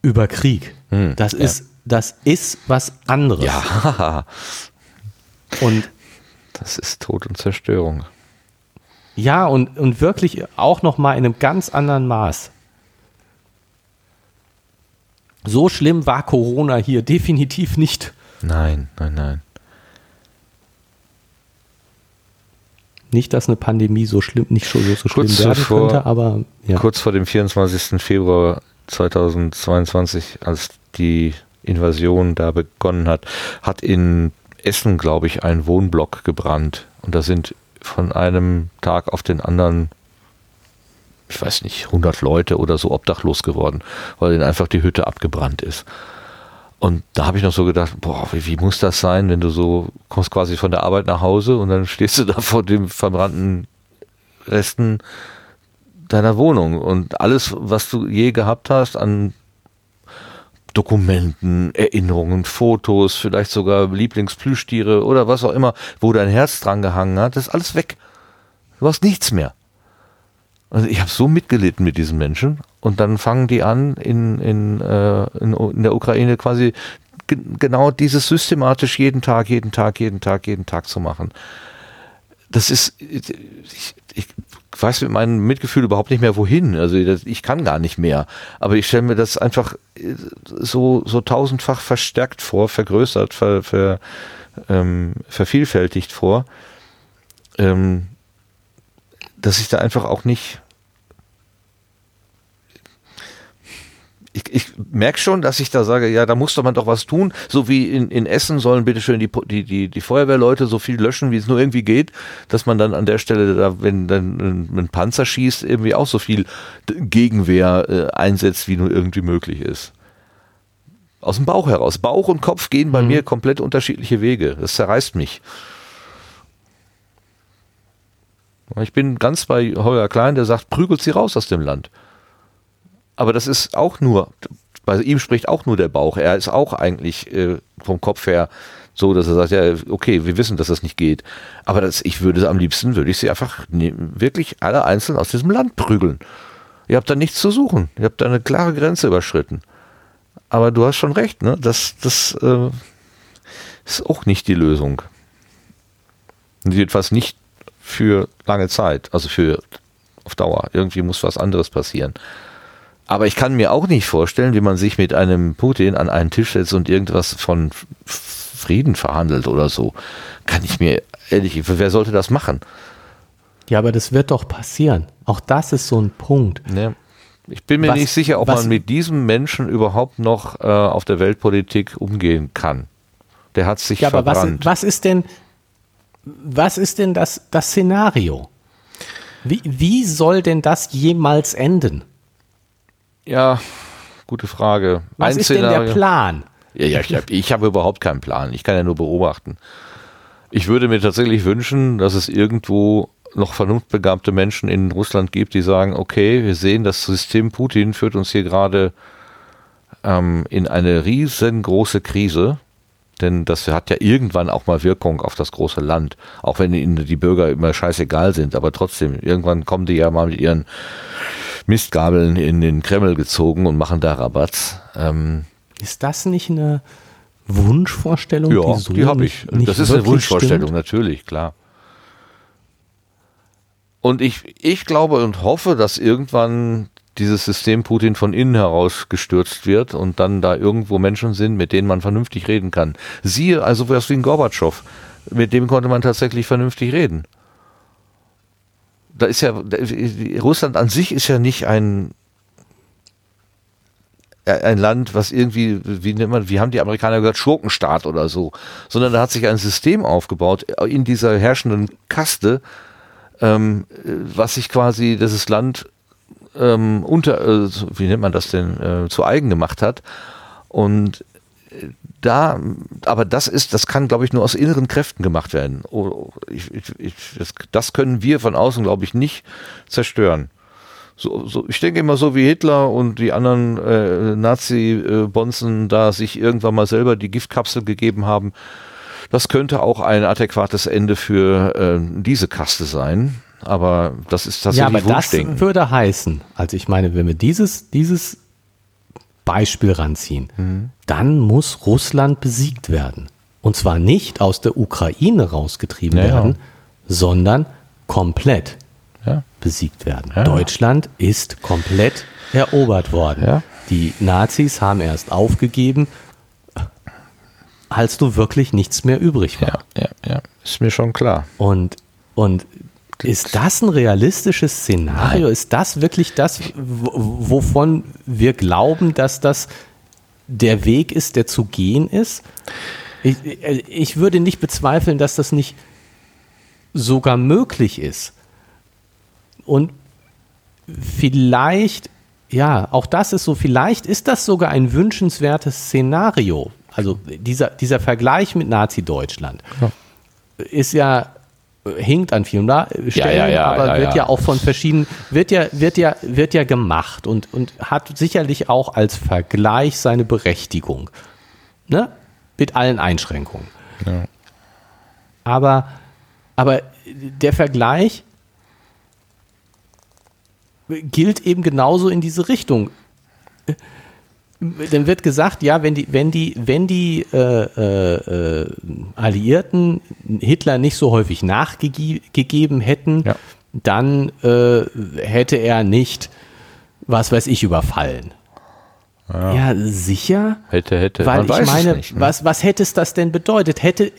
über Krieg. Das ist was anderes. Ja. Und das ist Tod und Zerstörung. Ja, und wirklich auch nochmal in einem ganz anderen Maß. So schlimm war Corona hier definitiv nicht. Nein. Nicht, dass eine Pandemie so schlimm werden könnte, aber ja. Kurz vor dem 24. Februar 2022, als die Invasion da begonnen hat, hat in Essen, glaube ich, ein Wohnblock gebrannt. Und da sind von einem Tag auf den anderen, ich weiß nicht, 100 Leute oder so obdachlos geworden, weil denen einfach die Hütte abgebrannt ist. Und da habe ich noch so gedacht, boah, wie muss das sein, wenn du so kommst quasi von der Arbeit nach Hause und dann stehst du da vor dem verbrannten Resten deiner Wohnung und alles, was du je gehabt hast an Dokumenten, Erinnerungen, Fotos, vielleicht sogar Lieblingsplüschtiere oder was auch immer, wo dein Herz dran gehangen hat, ist alles weg. Du hast nichts mehr. Also ich habe so mitgelitten mit diesen Menschen und dann fangen die an, in der Ukraine quasi genau dieses systematisch jeden Tag zu machen. Das ist, ich weiß mit meinem Mitgefühl überhaupt nicht mehr wohin, also ich kann gar nicht mehr, aber ich stelle mir das einfach so tausendfach verstärkt vor, vergrößert, vervielfältigt vor, dass ich da einfach auch nicht, ich merke schon, dass ich da sage, ja, da muss doch man doch was tun, so wie in Essen sollen bitteschön die Feuerwehrleute so viel löschen, wie es nur irgendwie geht, dass man dann an der Stelle, da, wenn dann ein Panzer schießt, irgendwie auch so viel Gegenwehr einsetzt, wie nur irgendwie möglich ist. Aus dem Bauch heraus. Bauch und Kopf gehen bei mir komplett unterschiedliche Wege. Das zerreißt mich. Ich bin ganz bei Holger Klein, der sagt, prügelt sie raus aus dem Land. Aber das ist auch nur, bei ihm spricht auch nur der Bauch. Er ist auch eigentlich vom Kopf her so, dass er sagt, ja, okay, wir wissen, dass das nicht geht. Aber am liebsten würde ich sie einfach wirklich alle einzeln aus diesem Land prügeln. Ihr habt da nichts zu suchen. Ihr habt da eine klare Grenze überschritten. Aber du hast schon recht, ne? Das ist auch nicht die Lösung. Jedenfalls nicht für lange Zeit, also für auf Dauer. Irgendwie muss was anderes passieren. Aber ich kann mir auch nicht vorstellen, wie man sich mit einem Putin an einen Tisch setzt und irgendwas von Frieden verhandelt oder so. Kann ich mir ehrlich, wer sollte das machen? Ja, aber das wird doch passieren. Auch das ist so ein Punkt. Ja. Ich bin mir nicht sicher, ob man mit diesem Menschen überhaupt noch auf der Weltpolitik umgehen kann. Der hat sich verbrannt. Aber was ist denn das Szenario? Wie soll denn das jemals enden? Ja, gute Frage. Was ist denn der Plan? Ja, ich habe überhaupt keinen Plan. Ich kann ja nur beobachten. Ich würde mir tatsächlich wünschen, dass es irgendwo noch vernunftbegabte Menschen in Russland gibt, die sagen, okay, wir sehen, das System Putin führt uns hier gerade in eine riesengroße Krise. Denn das hat ja irgendwann auch mal Wirkung auf das große Land. Auch wenn ihnen die Bürger immer scheißegal sind. Aber trotzdem, irgendwann kommen die ja mal mit ihren Mistgabeln in den Kreml gezogen und machen da Rabatz. Ist das nicht eine Wunschvorstellung? Ja, die, so die habe ich. Das ist eine Wunschvorstellung, stimmt. Natürlich, klar. Und ich glaube und hoffe, dass irgendwann dieses System Putin von innen heraus gestürzt wird und dann da irgendwo Menschen sind, mit denen man vernünftig reden kann. Siehe also was wie ein Gorbatschow, mit dem konnte man tatsächlich vernünftig reden. Da ist ja, Russland an sich ist ja nicht ein Land, was irgendwie, wie haben die Amerikaner gesagt, Schurkenstaat oder so, sondern da hat sich ein System aufgebaut in dieser herrschenden Kaste, was sich quasi dieses Land zu eigen gemacht hat. Und da, aber das kann, glaube ich, nur aus inneren Kräften gemacht werden. Das können wir von außen, glaube ich, nicht zerstören. Ich denke immer so wie Hitler und die anderen Nazi-Bonzen da sich irgendwann mal selber die Giftkapsel gegeben haben. Das könnte auch ein adäquates Ende für diese Kaste sein, aber das ist tatsächlich Wunschdenken. Das würde heißen, also ich meine, wenn wir dieses Beispiel ranziehen, dann muss Russland besiegt werden. Und zwar nicht aus der Ukraine rausgetrieben werden, sondern komplett besiegt werden. Ja. Deutschland ist komplett erobert worden. Ja. Die Nazis haben erst aufgegeben, als du wirklich nichts mehr übrig war. Ja, ist mir schon klar. Und ist das ein realistisches Szenario? Nein. Ist das wirklich das, wovon wir glauben, dass das der Weg ist, der zu gehen ist? Ich würde nicht bezweifeln, dass das nicht sogar möglich ist. Und vielleicht, auch das ist so, vielleicht ist das sogar ein wünschenswertes Szenario. Also dieser Vergleich mit Nazi-Deutschland ist ja, hinkt an vielen Stellen, aber wird ja auch von verschiedenen, wird ja gemacht und hat sicherlich auch als Vergleich seine Berechtigung. Ne? Mit allen Einschränkungen. Ja. Aber der Vergleich gilt eben genauso in diese Richtung. Dann wird gesagt, wenn die Alliierten Hitler nicht so häufig nachgegeben hätten, dann hätte er nicht, was weiß ich, überfallen. Ja, sicher. Hätte. Weil ich meine, nicht, ne? was hätte es das denn bedeutet? Hätte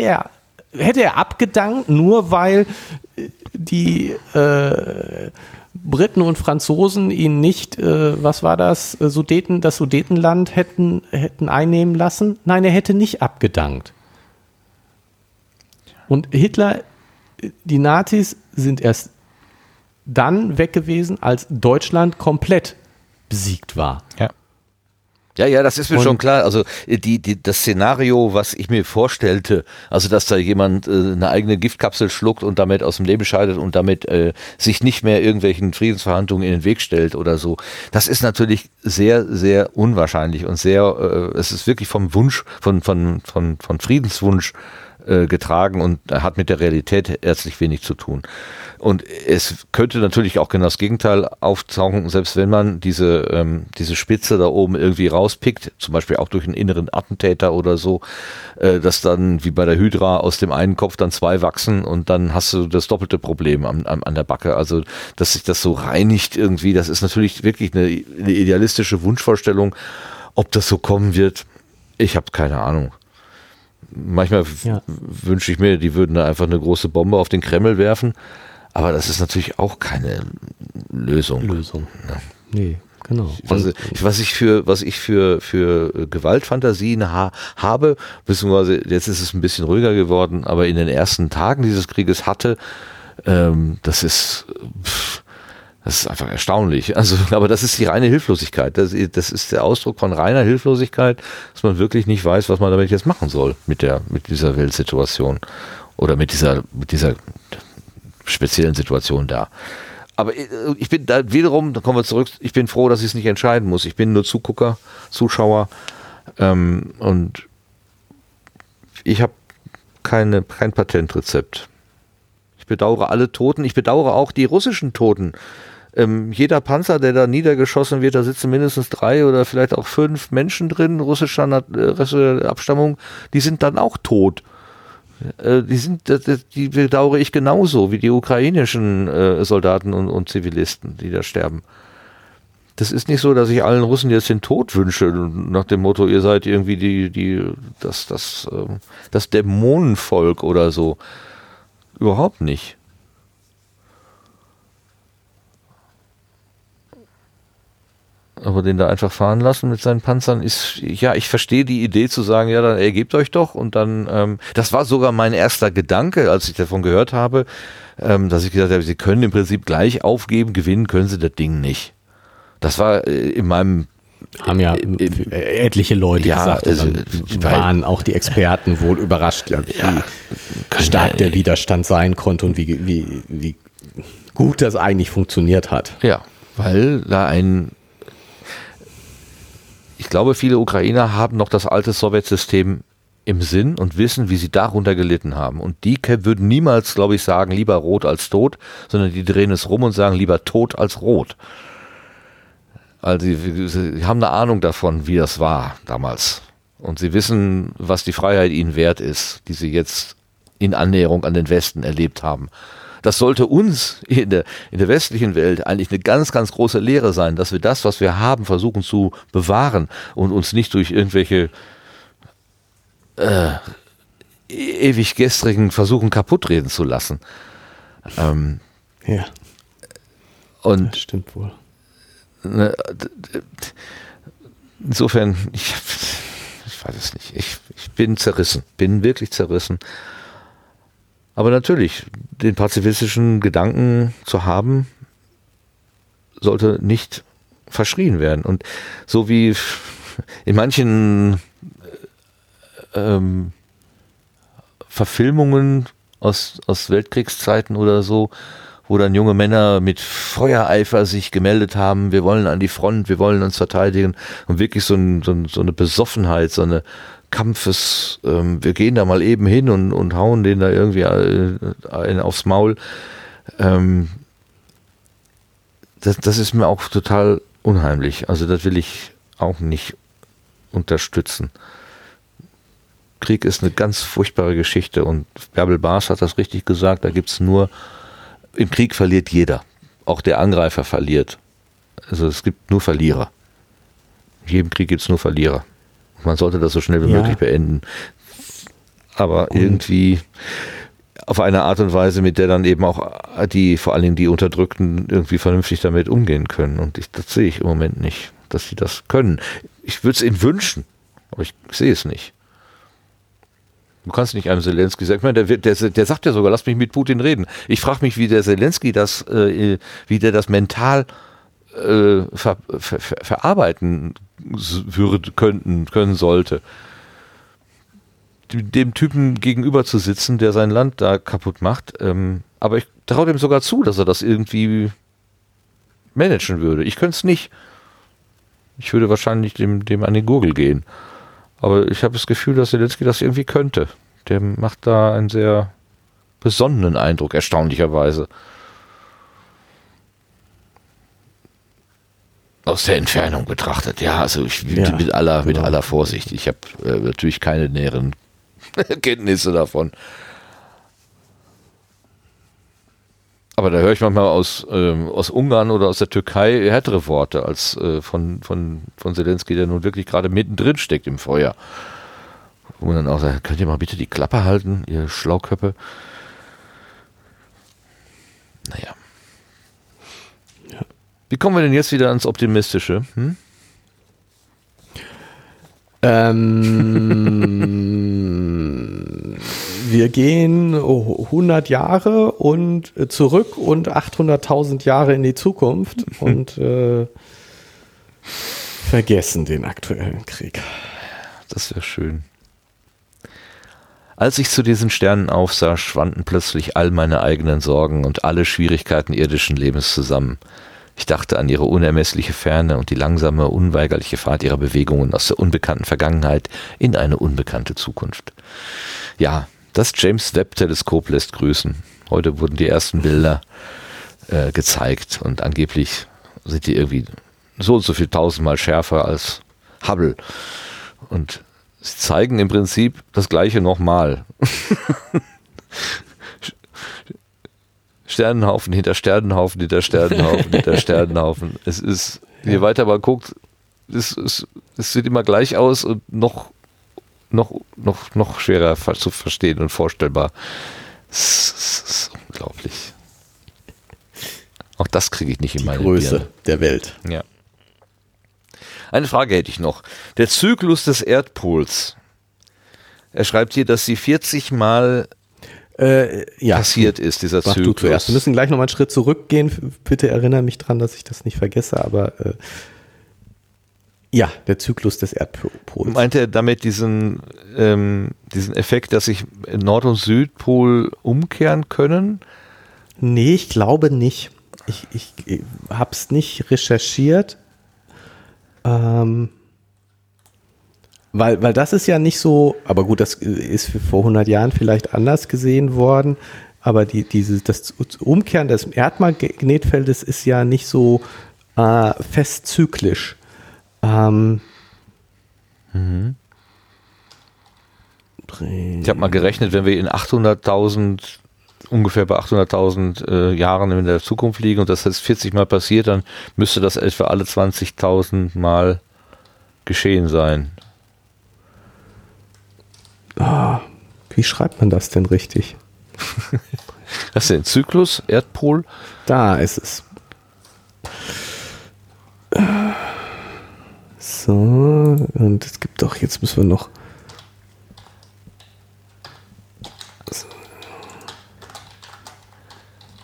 er abgedankt, nur weil die Briten und Franzosen ihn nicht, das Sudetenland hätten einnehmen lassen? Nein, er hätte nicht abgedankt. Und Hitler, die Nazis sind erst dann weg gewesen, als Deutschland komplett besiegt war. Ja, das ist mir schon klar. Also das Szenario, was ich mir vorstellte, also dass da jemand eine eigene Giftkapsel schluckt und damit aus dem Leben scheidet und damit sich nicht mehr irgendwelchen Friedensverhandlungen in den Weg stellt oder so, das ist natürlich sehr, sehr unwahrscheinlich und es ist wirklich vom Wunsch, von Friedenswunsch getragen und hat mit der Realität herzlich wenig zu tun. Und es könnte natürlich auch genau das Gegenteil auftauchen, selbst wenn man diese Spitze da oben irgendwie rauspickt, zum Beispiel auch durch einen inneren Attentäter oder so, dass dann wie bei der Hydra aus dem einen Kopf dann zwei wachsen und dann hast du das doppelte Problem an der Backe. Also, dass sich das so reinigt irgendwie, das ist natürlich wirklich eine idealistische Wunschvorstellung. Ob das so kommen wird, ich habe keine Ahnung. Manchmal wünsche ich mir, die würden da einfach eine große Bombe auf den Kreml werfen. Aber das ist natürlich auch keine Lösung. Ja. Nee, genau. Was ich für Gewaltfantasien habe, beziehungsweise jetzt ist es ein bisschen ruhiger geworden, aber in den ersten Tagen dieses Krieges hatte, das ist einfach erstaunlich. Also, aber das ist die reine Hilflosigkeit. Das ist der Ausdruck von reiner Hilflosigkeit, dass man wirklich nicht weiß, was man damit jetzt machen soll mit dieser Weltsituation oder mit dieser speziellen Situation da. Aber ich bin da wiederum, da kommen wir zurück, ich bin froh, dass ich es nicht entscheiden muss. Ich bin nur Zuschauer, und ich habe kein Patentrezept. Ich bedauere alle Toten. Ich bedauere auch die russischen Toten. Jeder Panzer, der da niedergeschossen wird, da sitzen mindestens 3 oder vielleicht auch 5 Menschen drin, russischer Abstammung, die sind dann auch tot. Die bedauere ich genauso wie die ukrainischen Soldaten und Zivilisten, die da sterben. Das ist nicht so, dass ich allen Russen jetzt den Tod wünsche, nach dem Motto, ihr seid irgendwie das Dämonenvolk oder so. Überhaupt nicht. Aber den da einfach fahren lassen mit seinen Panzern ist, ja, ich verstehe die Idee zu sagen, ja, dann ergebt euch doch und dann, das war sogar mein erster Gedanke, als ich davon gehört habe, dass ich gesagt habe, sie können im Prinzip gleich aufgeben, gewinnen können sie das Ding nicht. Das war in meinem... Haben ja etliche Leute gesagt, waren auch die Experten wohl überrascht, wie stark der Widerstand sein konnte und wie gut das eigentlich funktioniert hat. Ja, weil da ich glaube, viele Ukrainer haben noch das alte Sowjetsystem im Sinn und wissen, wie sie darunter gelitten haben. Und die würden niemals, glaube ich, sagen, lieber rot als tot, sondern die drehen es rum und sagen, lieber tot als rot. Also sie haben eine Ahnung davon, wie das war damals. Und sie wissen, was die Freiheit ihnen wert ist, die sie jetzt in Annäherung an den Westen erlebt haben. Das sollte uns in der westlichen Welt eigentlich eine ganz, ganz große Lehre sein, dass wir das, was wir haben, versuchen zu bewahren und uns nicht durch irgendwelche ewiggestrigen Versuchen kaputtreden zu lassen. Ja, und das stimmt wohl. Insofern, ich weiß es nicht, ich bin wirklich zerrissen. Aber natürlich, den pazifistischen Gedanken zu haben, sollte nicht verschrien werden. Und so wie in manchen Verfilmungen aus Weltkriegszeiten oder so, wo dann junge Männer mit Feuereifer sich gemeldet haben, wir wollen an die Front, wir wollen uns verteidigen. Und wirklich so eine Besoffenheit, so eine Kampfes, wir gehen da mal eben hin und hauen den da irgendwie aufs Maul. Das ist mir auch total unheimlich. Also das will ich auch nicht unterstützen. Krieg ist eine ganz furchtbare Geschichte und Bärbel Baas hat das richtig gesagt, da gibt es nur... Im Krieg verliert jeder. Auch der Angreifer verliert. Also es gibt nur Verlierer. In jedem Krieg gibt es nur Verlierer. Man sollte das so schnell wie möglich beenden. Aber irgendwie auf eine Art und Weise, mit der dann eben auch vor allen Dingen die Unterdrückten irgendwie vernünftig damit umgehen können. Und das sehe ich im Moment nicht, dass sie das können. Ich würde es ihnen wünschen, aber ich sehe es nicht. Du kannst nicht einem Zelensky sagen, ich meine, der sagt ja sogar, lass mich mit Putin reden. Ich frage mich, wie der Zelensky das mental verarbeiten können sollte. Dem Typen gegenüber zu sitzen, der sein Land da kaputt macht. Aber ich traue dem sogar zu, dass er das irgendwie managen würde. Ich könnte es nicht. Ich würde wahrscheinlich dem an den Gurgel gehen. Aber ich habe das Gefühl, dass Zelensky das irgendwie könnte. Der macht da einen sehr besonnenen Eindruck, erstaunlicherweise. Aus der Entfernung betrachtet, ja, also mit aller Vorsicht. Ich habe natürlich keine näheren Kenntnisse davon. Aber da höre ich manchmal aus Ungarn oder aus der Türkei härtere Worte als von Zelensky, der nun wirklich gerade mittendrin steckt im Feuer. Wo man dann auch sagt, könnt ihr mal bitte die Klappe halten, ihr Schlauköppe? Naja. Ja. Wie kommen wir denn jetzt wieder ans Optimistische? Wir gehen 100 Jahre und zurück und 800.000 Jahre in die Zukunft und vergessen den aktuellen Krieg. Das wäre schön. Als ich zu diesen Sternen aufsah, schwanden plötzlich all meine eigenen Sorgen und alle Schwierigkeiten irdischen Lebens zusammen. Ich dachte an ihre unermessliche Ferne und die langsame, unweigerliche Fahrt ihrer Bewegungen aus der unbekannten Vergangenheit in eine unbekannte Zukunft. Ja, das James-Webb-Teleskop lässt grüßen. Heute wurden die ersten Bilder gezeigt und angeblich sind die irgendwie so und so viel tausendmal schärfer als Hubble. Und sie zeigen im Prinzip das Gleiche nochmal. Sternenhaufen hinter Sternenhaufen hinter Sternenhaufen hinter Sternenhaufen. Es ist, je weiter man guckt, es sieht immer gleich aus und noch schwerer zu verstehen und vorstellbar. Es ist unglaublich. Auch das kriege ich nicht in meine Größe Birne. Der Welt. Ja. Eine Frage hätte ich noch. Der Zyklus des Erdpols. Er schreibt hier, dass sie 40 Mal passiert ist, dieser Zyklus. Wir müssen gleich nochmal einen Schritt zurückgehen. Bitte erinnere mich dran, dass ich das nicht vergesse, aber der Zyklus des Erdpols. Meint er damit diesen Effekt, dass sich Nord- und Südpol umkehren können? Nee, ich glaube nicht. Ich habe es nicht recherchiert. Weil das ist ja nicht so, aber gut, das ist vor 100 Jahren vielleicht anders gesehen worden, aber das Umkehren des Erdmagnetfeldes ist ja nicht so fest zyklisch. Ich habe mal gerechnet, wenn wir ungefähr bei 800.000 Jahren in der Zukunft liegen und das jetzt 40 Mal passiert, dann müsste das etwa alle 20.000 Mal geschehen sein. Wie schreibt man das denn richtig? Was ist denn? Zyklus? Erdpol? Da ist es. So, und es gibt doch, jetzt müssen wir noch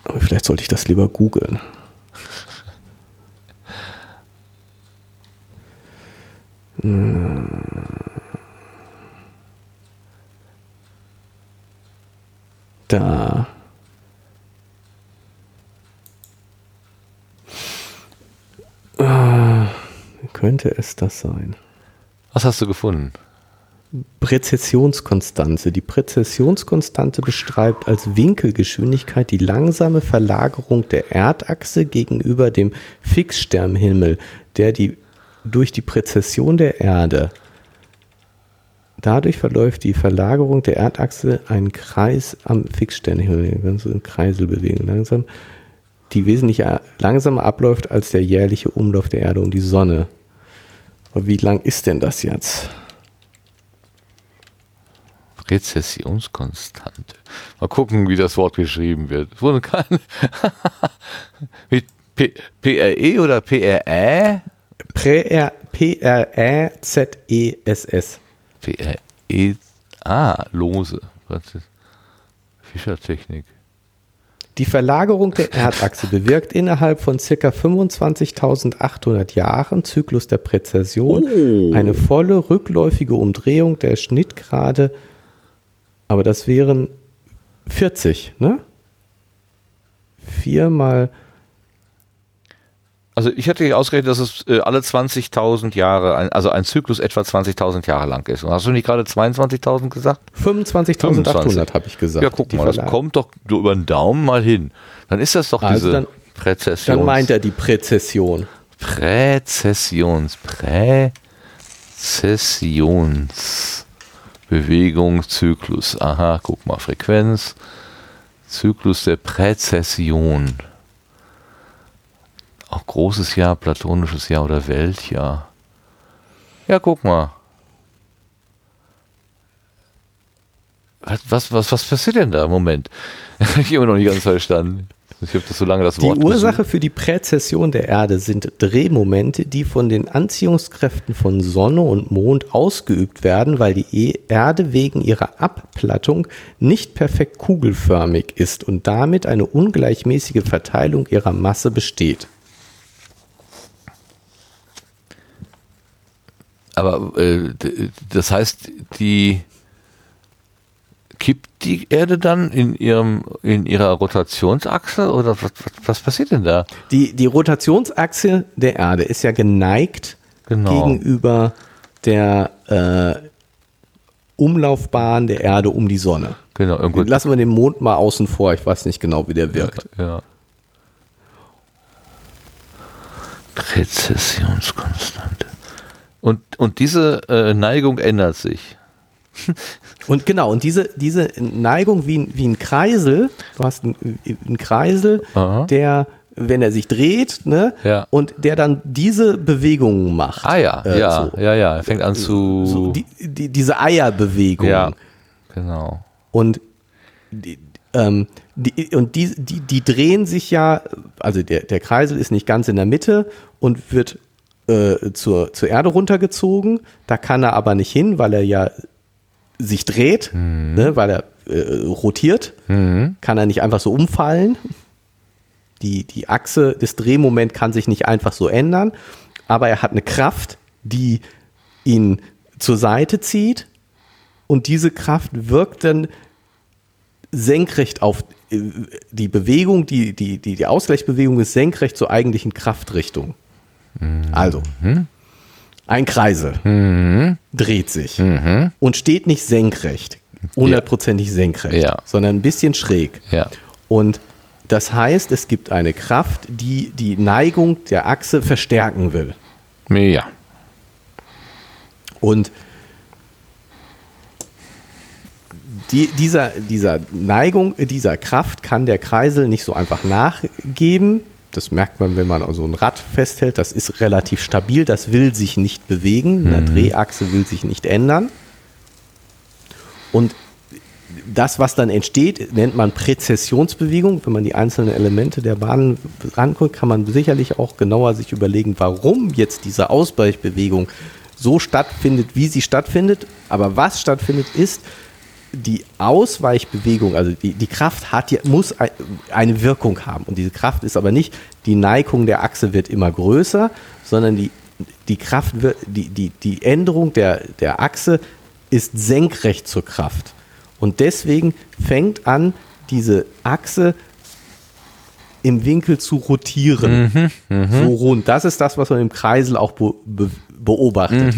aber vielleicht sollte ich das lieber googeln. Da. Könnte es das sein? Was hast du gefunden? Präzessionskonstante. Die Präzessionskonstante beschreibt als Winkelgeschwindigkeit die langsame Verlagerung der Erdachse gegenüber dem Fixsternhimmel, der durch die Präzession der Erde. Dadurch verläuft die Verlagerung der Erdachse einen Kreis am Fixsternhimmel, wenn so ein Kreisel bewegen langsam, die wesentlich langsamer abläuft als der jährliche Umlauf der Erde um die Sonne. Aber wie lang ist denn das jetzt? Präzessionskonstante. Mal gucken, wie das Wort geschrieben wird. Es wurde keine mit PRE oder PRE? PREZESS. Lose. Fischertechnik. Die Verlagerung der Erdachse bewirkt innerhalb von ca. 25.800 Jahren, Zyklus der Präzession, eine volle rückläufige Umdrehung der Schnittgrade. Aber das wären 40, ne? 4 mal. Also ich hätte ausgerechnet, dass es alle 20.000 Jahre, ein Zyklus etwa 20.000 Jahre lang ist. Und hast du nicht gerade 22.000 gesagt? 25.800 habe ich gesagt. Ja, guck mal, das kommt doch über den Daumen mal hin. Dann ist das doch also diese Präzession. Dann meint er die Präzession. Bewegung, Zyklus. Aha, guck mal, Frequenz. Zyklus der Präzession. Auch großes Jahr, platonisches Jahr oder Weltjahr. Ja, guck mal. Was passiert denn da? Moment. Ich habe immer noch nicht ganz verstanden. Ich habe das so lange das Wort. Die Ursache für die Präzession der Erde sind Drehmomente, die von den Anziehungskräften von Sonne und Mond ausgeübt werden, weil die Erde wegen ihrer Abplattung nicht perfekt kugelförmig ist und damit eine ungleichmäßige Verteilung ihrer Masse besteht. Aber das heißt, die kippt die Erde dann in ihrer Rotationsachse oder was passiert denn da? Die Rotationsachse der Erde ist ja geneigt gegenüber der Umlaufbahn der Erde um die Sonne. Genau, lassen wir den Mond mal außen vor, ich weiß nicht genau, wie der wirkt. Ja. Präzessionskonstante. Und diese Neigung ändert sich. Und genau, und diese Neigung wie ein Kreisel, du hast einen Kreisel, aha, der, wenn er sich dreht, ne, ja, und der dann diese Bewegungen macht. Ah ja, ja, so, ja, er fängt an zu... So, diese Eierbewegung. Ja, genau. Und die drehen sich ja, also der Kreisel ist nicht ganz in der Mitte und wird zur Erde runtergezogen, da kann er aber nicht hin, weil er ja sich dreht, ne, weil er rotiert, kann er nicht einfach so umfallen. Die Achse, das Drehmoment kann sich nicht einfach so ändern, aber er hat eine Kraft, die ihn zur Seite zieht und diese Kraft wirkt dann senkrecht auf die Bewegung, die Ausgleichsbewegung ist senkrecht zur eigentlichen Kraftrichtung. Also, ein Kreisel dreht sich und steht nicht senkrecht, hundertprozentig senkrecht, sondern ein bisschen schräg. Ja. Und das heißt, es gibt eine Kraft, die die Neigung der Achse verstärken will. Ja. Und dieser Neigung, dieser Kraft kann der Kreisel nicht so einfach nachgeben. Das merkt man, wenn man so ein Rad festhält. Das ist relativ stabil. Das will sich nicht bewegen. Eine Drehachse will sich nicht ändern. Und das, was dann entsteht, nennt man Präzessionsbewegung. Wenn man die einzelnen Elemente der Bahnen anguckt, kann man sicherlich auch genauer sich überlegen, warum jetzt diese Ausweichbewegung so stattfindet, wie sie stattfindet. Aber was stattfindet, ist die Ausweichbewegung, also die Kraft muss eine Wirkung haben. Und diese Kraft ist aber nicht, die Neigung der Achse wird immer größer, sondern die Kraft wird, die Änderung der Achse ist senkrecht zur Kraft. Und deswegen fängt an, diese Achse im Winkel zu rotieren. So rund. Das ist das, was man im Kreisel auch beobachtet.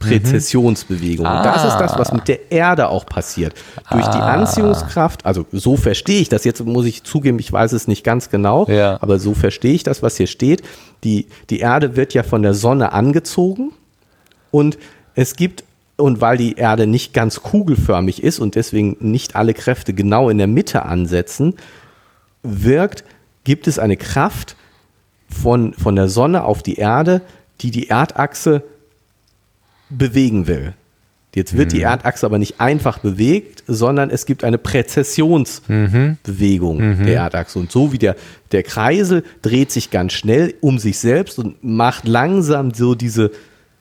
Präzessionsbewegung. Und das ist das, was mit der Erde auch passiert. Durch die Anziehungskraft, also so verstehe ich das, jetzt muss ich zugeben, ich weiß es nicht ganz genau, aber so verstehe ich das, was hier steht. Die Erde wird ja von der Sonne angezogen und weil die Erde nicht ganz kugelförmig ist und deswegen nicht alle Kräfte genau in der Mitte ansetzen, gibt es eine Kraft von der Sonne auf die Erde, die Erdachse bewegen will. Jetzt wird die Erdachse aber nicht einfach bewegt, sondern es gibt eine Präzessionsbewegung der Erdachse. Und so wie der Kreisel dreht sich ganz schnell um sich selbst und macht langsam so diese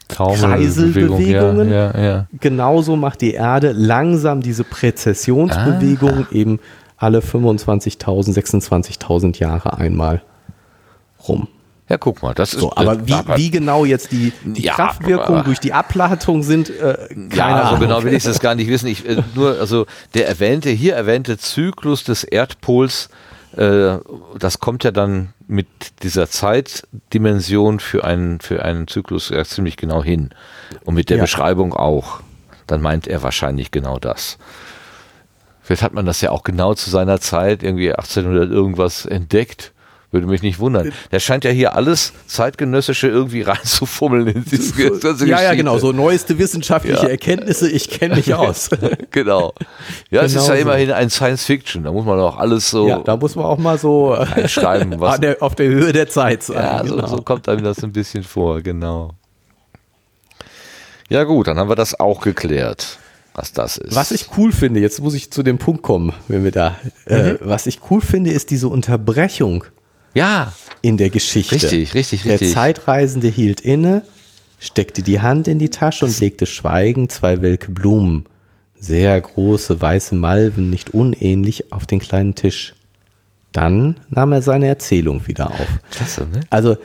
Kreiselbewegungen. Ja. Genauso macht die Erde langsam diese Präzessionsbewegung eben alle 25.000, 26.000 Jahre einmal rum. Ja, guck mal, das ist so. Aber wie genau jetzt die Kraftwirkung durch die Abplattung sind, keine Ahnung. So genau will ich das gar nicht wissen. Der hier erwähnte Zyklus des Erdpols, das kommt ja dann mit dieser Zeitdimension für einen Zyklus ziemlich genau hin. Und mit der Beschreibung auch. Dann meint er wahrscheinlich genau das. Vielleicht hat man das ja auch genau zu seiner Zeit, irgendwie 1800 irgendwas entdeckt. Würde mich nicht wundern. Der scheint ja hier alles Zeitgenössische irgendwie reinzufummeln in diese ganze Geschichte. Ja, genau. So neueste wissenschaftliche Erkenntnisse, ich kenne mich aus. Genau. Ja, genau, es ist ja immerhin ein Science-Fiction. Da muss man auch alles so... Ja, da muss man auch mal so reinschreiben, was auf der Höhe der Zeit sein. Ja, genau. So kommt einem das ein bisschen vor, genau. Ja gut, dann haben wir das auch geklärt, was das ist. Was ich cool finde, jetzt muss ich zu dem Punkt kommen, wenn wir da... was ich cool finde, ist diese Unterbrechung. Ja. In der Geschichte. Richtig. Der Zeitreisende hielt inne, steckte die Hand in die Tasche und legte schweigend zwei welke Blumen, sehr große weiße Malven, nicht unähnlich, auf den kleinen Tisch. Dann nahm er seine Erzählung wieder auf. Klasse, ne? Also,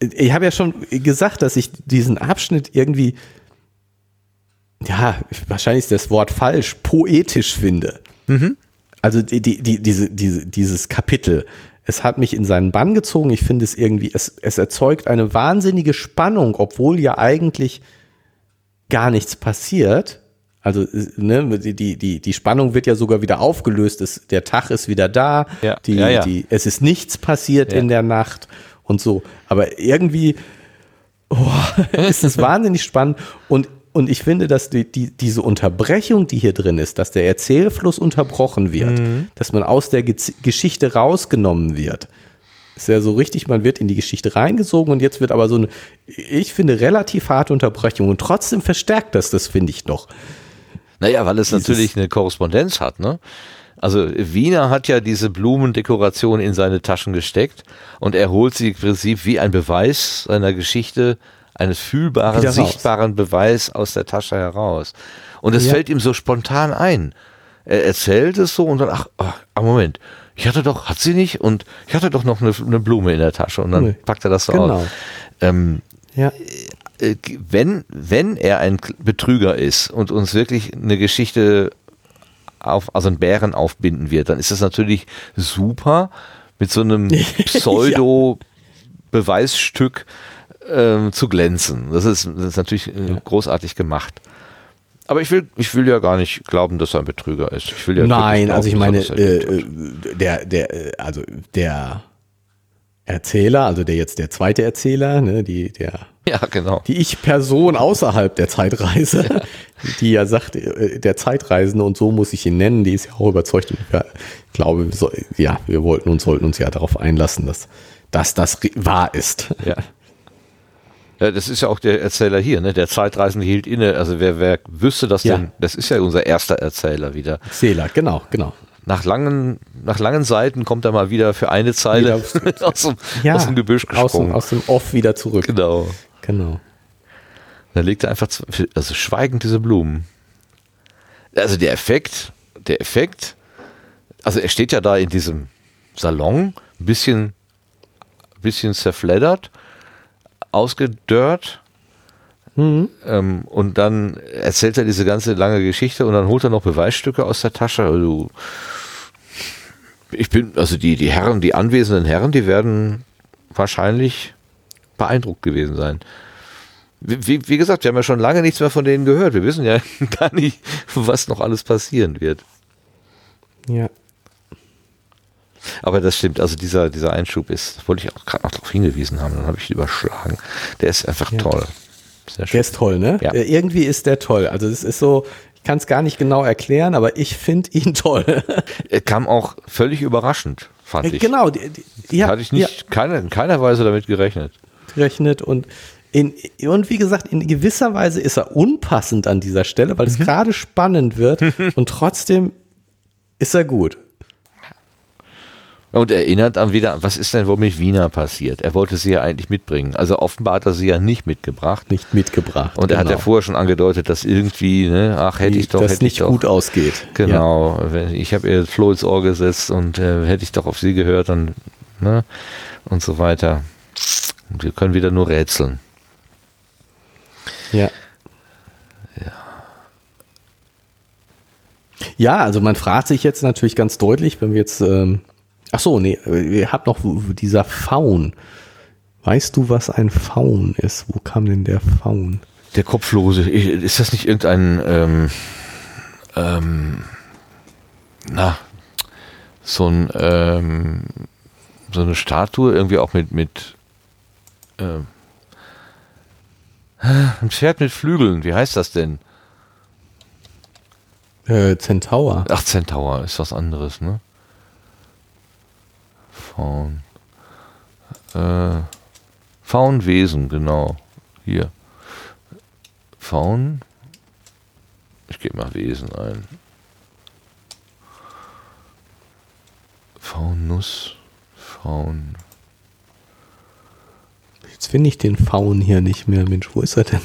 ich habe ja schon gesagt, dass ich diesen Abschnitt irgendwie ja, wahrscheinlich ist das Wort falsch, poetisch finde. Mhm. Also dieses Kapitel, es hat mich in seinen Bann gezogen. Ich finde es irgendwie, es erzeugt eine wahnsinnige Spannung, obwohl ja eigentlich gar nichts passiert. Also ne, die Spannung wird ja sogar wieder aufgelöst. Der Tag ist wieder da. Ja. Es ist nichts passiert in der Nacht und so. Aber irgendwie ist es wahnsinnig spannend. Und ich finde, dass diese Unterbrechung, die hier drin ist, dass der Erzählfluss unterbrochen wird, dass man aus der Geschichte rausgenommen wird. Ist ja so richtig, man wird in die Geschichte reingesogen und jetzt wird aber so eine, ich finde, relativ harte Unterbrechung. Und trotzdem verstärkt das finde ich noch. Naja, weil es natürlich eine Korrespondenz hat, ne? Also Wiener hat ja diese Blumendekoration in seine Taschen gesteckt und er holt sie im Prinzip wie ein Beweis seiner Geschichte, eines fühlbaren, sichtbaren Beweis aus der Tasche heraus. Und es fällt ihm so spontan ein. Er erzählt es so und dann, ach Moment, ich hatte doch noch eine Blume in der Tasche und dann packt er das so aus. Wenn er ein Betrüger ist und uns wirklich eine Geschichte einen Bären aufbinden wird, dann ist das natürlich super, mit so einem Pseudo-Beweisstück zu glänzen. Das ist natürlich großartig gemacht. Aber ich will ja gar nicht glauben, dass er ein Betrüger ist. Ich will ja Nein, also ich meine, der Erzähler, also der jetzt der zweite Erzähler, ne, die Ich-Person außerhalb der Zeitreise, die ja sagt, der Zeitreisende, und so muss ich ihn nennen, die ist ja auch überzeugt. Ich glaube, wir wollten und sollten uns ja darauf einlassen, dass das wahr ist. Ja. Ja, das ist ja auch der Erzähler hier, ne? Der Zeitreisende hielt inne, also wer wüsste das denn, das ist ja unser erster Erzähler wieder. Erzähler, genau. Nach langen Seiten kommt er mal wieder für eine Zeile aus dem Gebüsch gesprungen. Aus dem Off wieder zurück. Genau. Dann legt er einfach, schweigend diese Blumen. Also der Effekt, also er steht ja da in diesem Salon, ein bisschen zerfleddert, ausgedörrt, und dann erzählt er diese ganze lange Geschichte und dann holt er noch Beweisstücke aus der Tasche. Also die anwesenden Herren, die werden wahrscheinlich beeindruckt gewesen sein. Wie gesagt, wir haben ja schon lange nichts mehr von denen gehört. Wir wissen ja gar nicht, was noch alles passieren wird. Ja. Aber das stimmt, also dieser Einschub ist, wollte ich auch gerade noch darauf hingewiesen haben, dann habe ich ihn überschlagen. Der ist einfach toll. Sehr schön. Der ist toll, ne? Ja. Irgendwie ist der toll. Also es ist so, ich kann es gar nicht genau erklären, aber ich finde ihn toll. Er kam auch völlig überraschend, fand ich. Genau. Hatte ich nicht in keiner Weise damit gerechnet. Und wie gesagt, in gewisser Weise ist er unpassend an dieser Stelle, weil es gerade spannend wird und trotzdem ist er gut. Und erinnert dann wieder, was ist denn wohl mit Wiener passiert? Er wollte sie ja eigentlich mitbringen. Also offenbar hat er sie ja nicht mitgebracht. Und er hat ja vorher schon angedeutet, dass irgendwie, ne, hätte ich doch gut ausgeht. Genau. Ja. Ich habe ihr Floh ins Ohr gesetzt und hätte ich doch auf sie gehört und, ne, und so weiter. Und wir können wieder nur rätseln. Ja. Ja, also man fragt sich jetzt natürlich ganz deutlich, wenn wir jetzt... ach so, nee, ihr habt noch dieser Faun. Weißt du, was ein Faun ist? Wo kam denn der Faun? Der Kopflose. Ist das nicht irgendein, so eine Statue, irgendwie auch mit ein Pferd mit Flügeln, wie heißt das denn? Zentaur. Ach, Zentaur ist was anderes, ne? Faun. Faunwesen, genau. Hier. Faun. Ich gebe mal Wesen ein. Faunus. Faun. Jetzt finde ich den Faun hier nicht mehr. Mensch, wo ist er denn?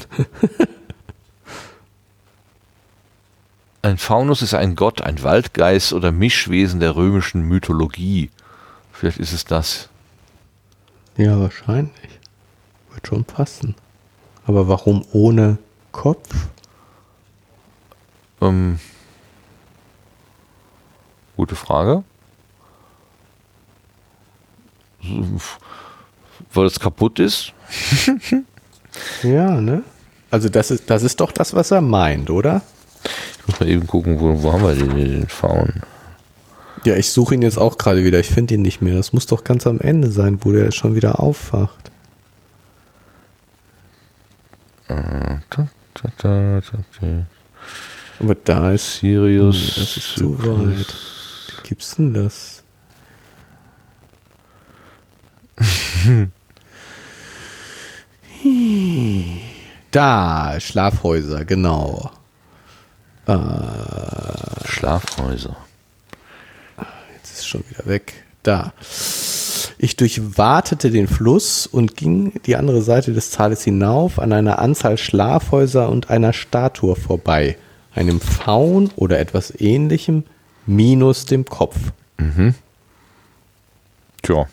Ein Faunus ist ein Gott, ein Waldgeist oder Mischwesen der römischen Mythologie. Vielleicht ist es das. Ja, wahrscheinlich. Wird schon passen. Aber warum ohne Kopf? Gute Frage. Weil es kaputt ist. Ja, ne? Also das ist doch das, was er meint, oder? Ich muss mal eben gucken, wo haben wir den Faun? Ja, ich suche ihn jetzt auch gerade wieder. Ich finde ihn nicht mehr. Das muss doch ganz am Ende sein, wo der schon wieder aufwacht. Aber da ist Sirius. Das ist zu weit. Wie gibt's denn das? Da, Schlafhäuser, genau. Schlafhäuser. Jetzt ist schon wieder weg. Da. Ich durchwatete den Fluss und ging die andere Seite des Tales hinauf an einer Anzahl Schlafhäuser und einer Statue vorbei. Einem Faun oder etwas Ähnlichem, minus dem Kopf. Mhm. Tja.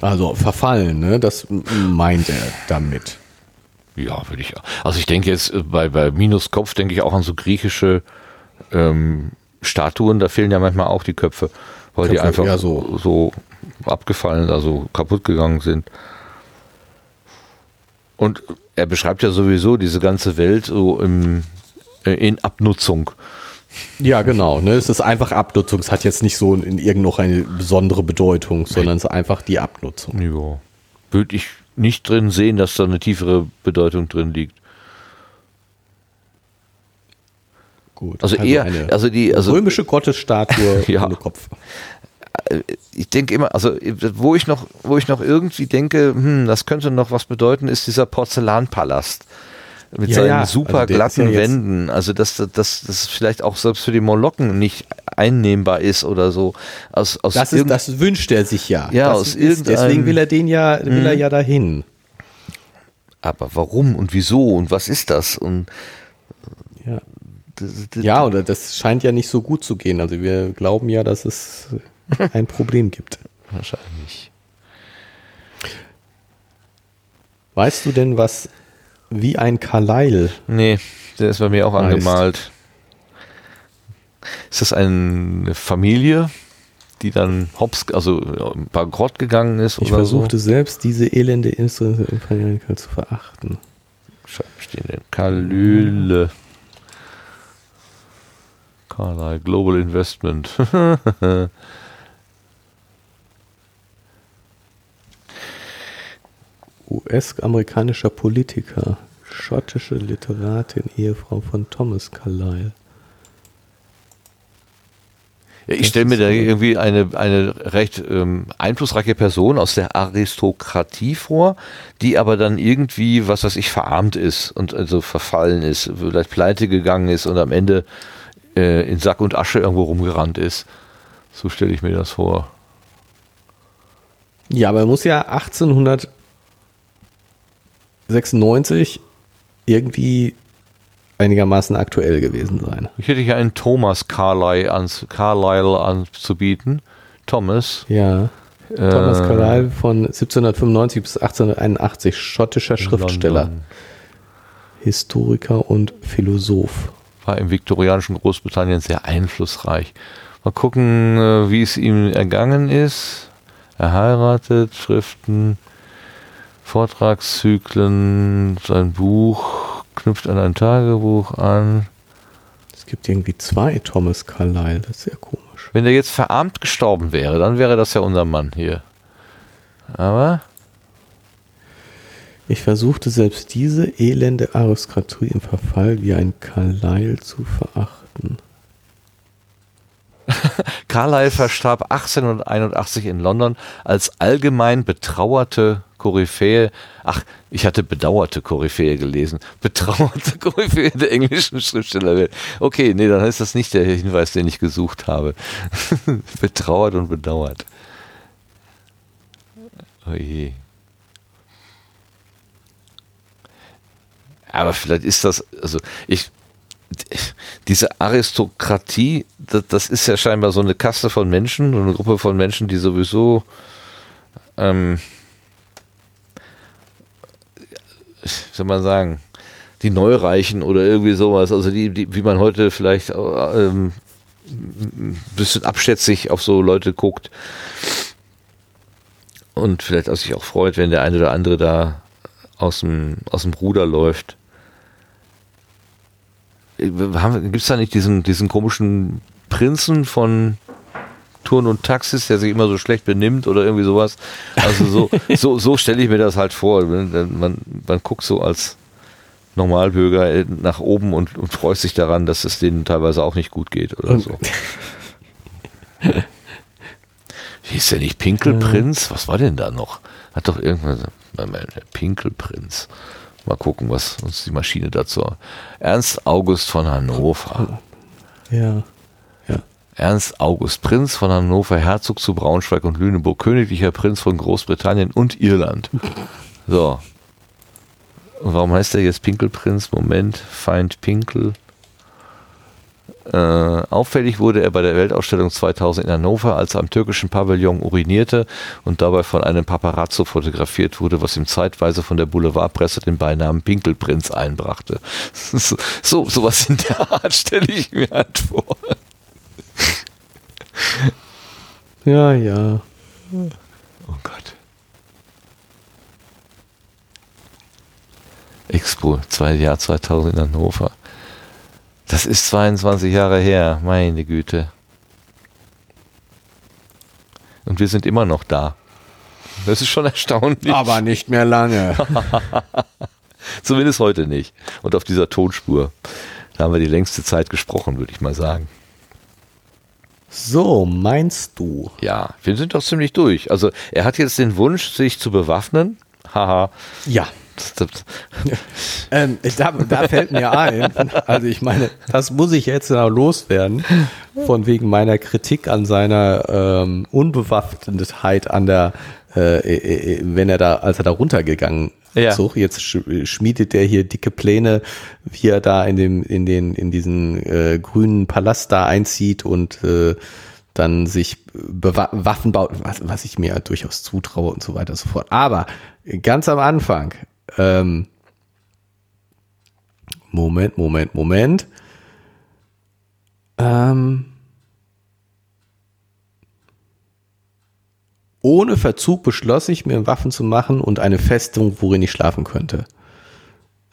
Also verfallen, ne? Das meint er damit. Ja, würde ich. Also ich denke jetzt bei minus Kopf denke ich auch an so griechische Statuen. Da fehlen ja manchmal auch die Köpfe, weil die einfach so abgefallen, also kaputt gegangen sind. Und er beschreibt ja sowieso diese ganze Welt so in Abnutzung. Ja, genau. Ne? Es ist einfach Abnutzung. Es hat jetzt nicht so in irgendeine besondere Bedeutung, sondern es ist einfach die Abnutzung. Ja. Würde ich nicht drin sehen, dass da eine tiefere Bedeutung drin liegt. Gut. Also eher eine römische Gottesstatue ja. Ohne Kopf. Ich denke immer, also wo ich noch irgendwie denke, das könnte noch was bedeuten, ist dieser Porzellanpalast mit seinen super glatten Wänden. Also dass das vielleicht auch selbst für die Morlocken nicht einnehmbar ist oder so. Das wünscht er sich ja. Ja, deswegen will er ja dahin. Aber warum und wieso und was ist das? Und ja, oder das scheint ja nicht so gut zu gehen. Also wir glauben ja, dass es ein Problem gibt. Wahrscheinlich. Weißt du denn, was wie ein Carlyle? Nee, der ist bei mir auch angemalt. Ist das eine Familie, die dann bankrott gegangen ist? Ich versuchte selbst, diese elende Instrumentalitätigkeit zu verachten. Stehen Carlyle. Carlyle Global Investment. US-amerikanischer Politiker, schottische Literatin, Ehefrau von Thomas Carlyle. Ja, ich stelle mir da irgendwie eine recht einflussreiche Person aus der Aristokratie vor, die aber dann irgendwie, was weiß ich, verarmt ist und also verfallen ist, vielleicht pleite gegangen ist und am Ende in Sack und Asche irgendwo rumgerannt ist. So stelle ich mir das vor. Ja, aber er muss ja 1896 irgendwie einigermaßen aktuell gewesen sein. Ich hätte hier einen Thomas Carlyle anzubieten. Thomas. Ja. Thomas Carlyle von 1795 bis 1881, schottischer Schriftsteller, London. Historiker und Philosoph. War im viktorianischen Großbritannien sehr einflussreich. Mal gucken, wie es ihm ergangen ist. Er heiratet, Schriften, Vortragszyklen, sein Buch knüpft an ein Tagebuch an. Es gibt irgendwie zwei Thomas Carlyle, das ist sehr komisch. Wenn er jetzt verarmt gestorben wäre, dann wäre das ja unser Mann hier. Aber ich versuchte selbst diese elende Aristokratie im Verfall wie ein Carlyle zu verachten. Carlyle verstarb 1881 in London als allgemein betrauerte Koryphäe, ich hatte bedauerte Koryphäe gelesen, betrauerte Koryphäe der englischen Schriftstellerwelt. Okay, nee, dann ist das nicht der Hinweis, den ich gesucht habe. Betrauert und bedauert. Oh je. Aber vielleicht ist das, diese Aristokratie, das ist ja scheinbar so eine Kaste von Menschen, so eine Gruppe von Menschen, die sowieso soll man sagen, die Neureichen oder irgendwie sowas, also die wie man heute vielleicht ein bisschen abschätzig auf so Leute guckt und vielleicht auch sich auch freut, wenn der eine oder andere da aus dem Ruder läuft. Gibt es da nicht diesen komischen Prinzen von Touren und Taxis, der sich immer so schlecht benimmt oder irgendwie sowas? Also so stelle ich mir das halt vor. Man guckt so als Normalbürger nach oben und freut sich daran, dass es denen teilweise auch nicht gut geht oder so. Hieß der nicht Pinkelprinz? Was war denn da noch? Hat doch irgendwas... Pinkelprinz. Mal gucken, was uns die Maschine dazu... Ernst August von Hannover. Ja. Ernst August, Prinz von Hannover, Herzog zu Braunschweig und Lüneburg, königlicher Prinz von Großbritannien und Irland. So. Und warum heißt der jetzt Pinkelprinz? Moment, Feind Pinkel. Auffällig wurde er bei der Weltausstellung 2000 in Hannover, als er am türkischen Pavillon urinierte und dabei von einem Paparazzo fotografiert wurde, was ihm zeitweise von der Boulevardpresse den Beinamen Pinkelprinz einbrachte. Sowas in der Art stelle ich mir halt vor. Ja, ja. Oh Gott. Expo, Jahr 2000 in Hannover. Das ist 22 Jahre her, meine Güte. Und wir sind immer noch da. Das ist schon erstaunlich. Aber nicht mehr lange. Zumindest heute nicht. Und auf dieser Tonspur. Da haben wir die längste Zeit gesprochen, würde ich mal sagen. So, meinst du? Ja, wir sind doch ziemlich durch. Also er hat jetzt den Wunsch, sich zu bewaffnen. Haha. Ja. Da fällt mir ein, also ich meine, das muss ich jetzt noch loswerden, von wegen meiner Kritik an seiner Unbewaffnetheit an der, als er da runtergegangen zog. Jetzt schmiedet er hier dicke Pläne, wie er da in diesen grünen Palast da einzieht und dann sich Waffen baut, was ich mir durchaus zutraue und so weiter und so fort. Aber ganz am Anfang, Moment. Ohne Verzug beschloss ich, mir Waffen zu machen und eine Festung, worin ich schlafen könnte.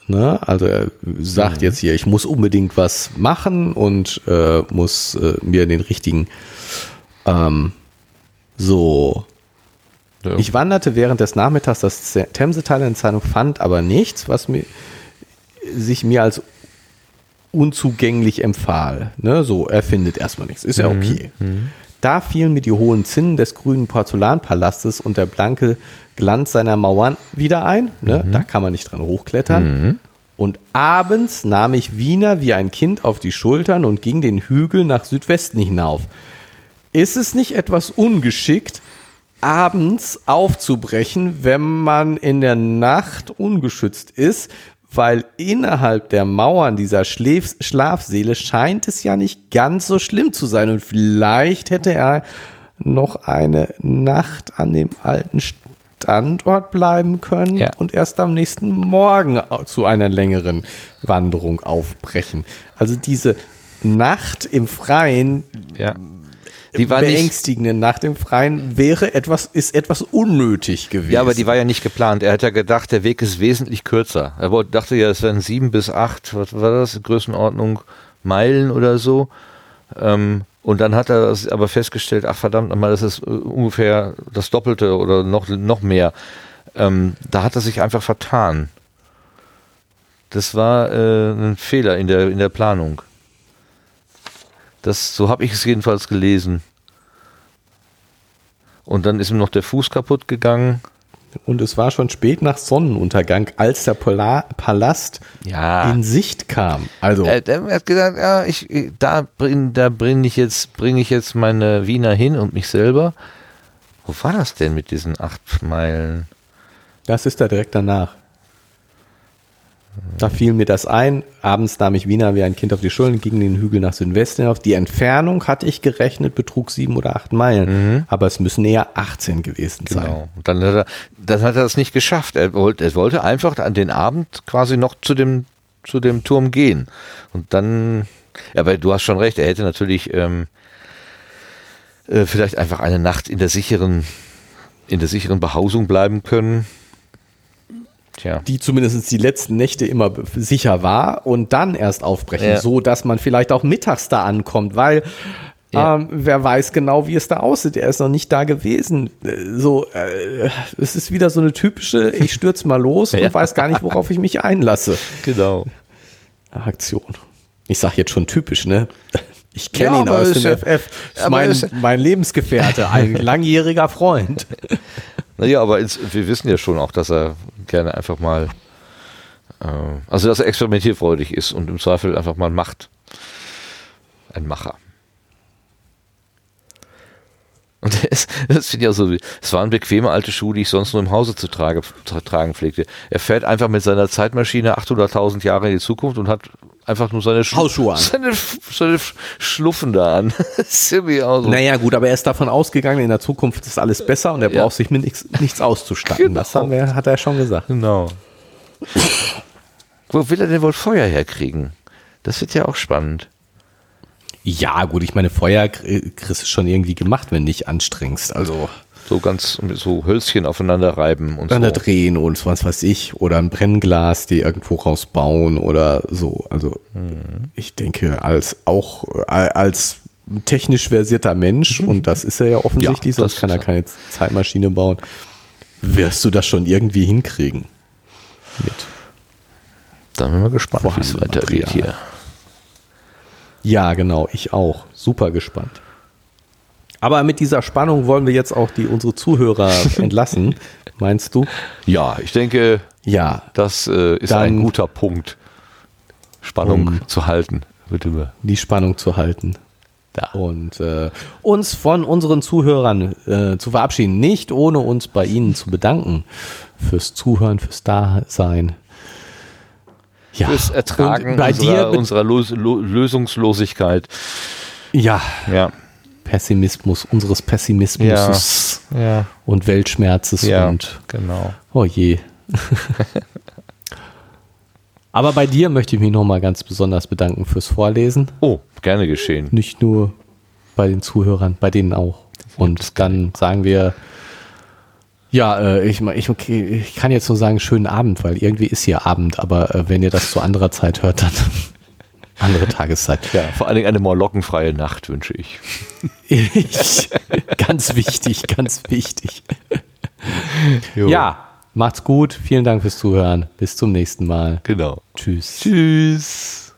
Na, also er sagt jetzt hier, ich muss unbedingt was machen und muss mir den richtigen Ich wanderte während des Nachmittags das Themsetal in Zahlung, fand aber nichts, was sich mir als unzugänglich empfahl. Ne? So, er findet erstmal nichts. Ist ja okay. Da fielen mir die hohen Zinnen des grünen Porzellanpalastes und der blanke Glanz seiner Mauern wieder ein. Ne? Da kann man nicht dran hochklettern. Und abends nahm ich Wiener wie ein Kind auf die Schultern und ging den Hügel nach Südwesten hinauf. Ist es nicht etwas ungeschickt, abends aufzubrechen, wenn man in der Nacht ungeschützt ist, weil innerhalb der Mauern dieser Schlafsäle scheint es ja nicht ganz so schlimm zu sein und vielleicht hätte er noch eine Nacht an dem alten Standort bleiben können und erst am nächsten Morgen zu einer längeren Wanderung aufbrechen. Also diese Nacht im Freien, die war beängstigende Nacht im Freien ist etwas unnötig gewesen. Ja, aber die war ja nicht geplant. Er hat ja gedacht, der Weg ist wesentlich kürzer. Er dachte ja, es wären 7 bis 8, was war das, in Größenordnung Meilen oder so. Und dann hat er aber festgestellt, ach verdammt nochmal, das ist ungefähr das Doppelte oder noch mehr. Da hat er sich einfach vertan. Das war ein Fehler in der Planung. So habe ich es jedenfalls gelesen. Und dann ist ihm noch der Fuß kaputt gegangen. Und es war schon spät nach Sonnenuntergang, als der Palast in Sicht kam. Also er hat gesagt, bringe ich jetzt meine Wiener hin und mich selber. Wo war das denn mit diesen 8 Meilen? Das ist da direkt danach. Da fiel mir das ein. Abends nahm ich Wiener wie ein Kind auf die Schultern, ging den Hügel nach Südwesten hinauf. Die Entfernung, hatte ich gerechnet, betrug 7 oder 8 Meilen. Aber es müssen eher 18 gewesen sein. Genau. Und dann hat er es nicht geschafft. Er wollte einfach an den Abend quasi noch zu dem zu dem Turm gehen. Und dann, aber du hast schon recht, er hätte natürlich vielleicht einfach eine Nacht in der sicheren Behausung bleiben können. Tja. Die zumindest die letzten Nächte immer sicher war und dann erst aufbrechen, so dass man vielleicht auch mittags da ankommt, weil wer weiß genau, wie es da aussieht. Er ist noch nicht da gewesen. Es ist wieder so eine typische, ich stürze mal los und weiß gar nicht, worauf ich mich einlasse. Genau. Aktion. Ich sage jetzt schon typisch, ne? Ich kenne ihn aus dem FF. Ist mein Lebensgefährte, ein langjähriger Freund. Naja, aber wir wissen ja schon auch, dass er gerne einfach mal, dass er experimentierfreudig ist und im Zweifel einfach mal macht. Ein Macher. Und das finde ich auch so, es war eine bequeme alte Schuhe, die ich sonst nur im Hause zu tragen pflegte. Er fährt einfach mit seiner Zeitmaschine 800.000 Jahre in die Zukunft und hat einfach nur seine Hausschuhe an. Seine Schluffen da an. Naja gut, aber er ist davon ausgegangen, in der Zukunft ist alles besser und er braucht sich mit nichts auszustatten. Genau. Das hat er schon gesagt. Genau. Wo will er denn wohl Feuer herkriegen? Das wird ja auch spannend. Ja, gut, ich meine, Feuer kriegst du schon irgendwie gemacht, wenn du dich anstrengst. Also so ganz so Hölzchen aufeinander reiben und so. Dann drehen und was weiß ich. Oder ein Brennglas, die irgendwo rausbauen oder so. Also ich denke, als technisch versierter Mensch, und das ist er ja offensichtlich, sonst kann er keine Zeitmaschine bauen, wirst du das schon irgendwie hinkriegen. Da bin ich mal gespannt, wie es weitergeht hier. Ja, genau, ich auch. Super gespannt. Aber mit dieser Spannung wollen wir jetzt auch unsere Zuhörer entlassen, meinst du? Ja, ich denke, das ist ein guter Punkt, Spannung zu halten. Bitte. Die Spannung zu halten. Ja. Und uns von unseren Zuhörern zu verabschieden, nicht ohne uns bei ihnen zu bedanken fürs Zuhören, fürs Dasein. Ja. Fürs Ertragen bei unserer Lösungslosigkeit. Ja. Pessimismus, unseres Pessimismus und Weltschmerzes und genau. Oh je. Aber bei dir möchte ich mich nochmal ganz besonders bedanken fürs Vorlesen. Oh, gerne geschehen. Nicht nur bei den Zuhörern, bei denen auch. Und dann sagen wir, ich kann jetzt nur sagen, schönen Abend, weil irgendwie ist hier Abend, aber wenn ihr das zu anderer Zeit hört, dann andere Tageszeit. Ja, vor allen Dingen eine morlockenfreie Nacht wünsche ich. Ganz wichtig, ganz wichtig. Jo. Ja, macht's gut, vielen Dank fürs Zuhören, bis zum nächsten Mal. Genau. Tschüss.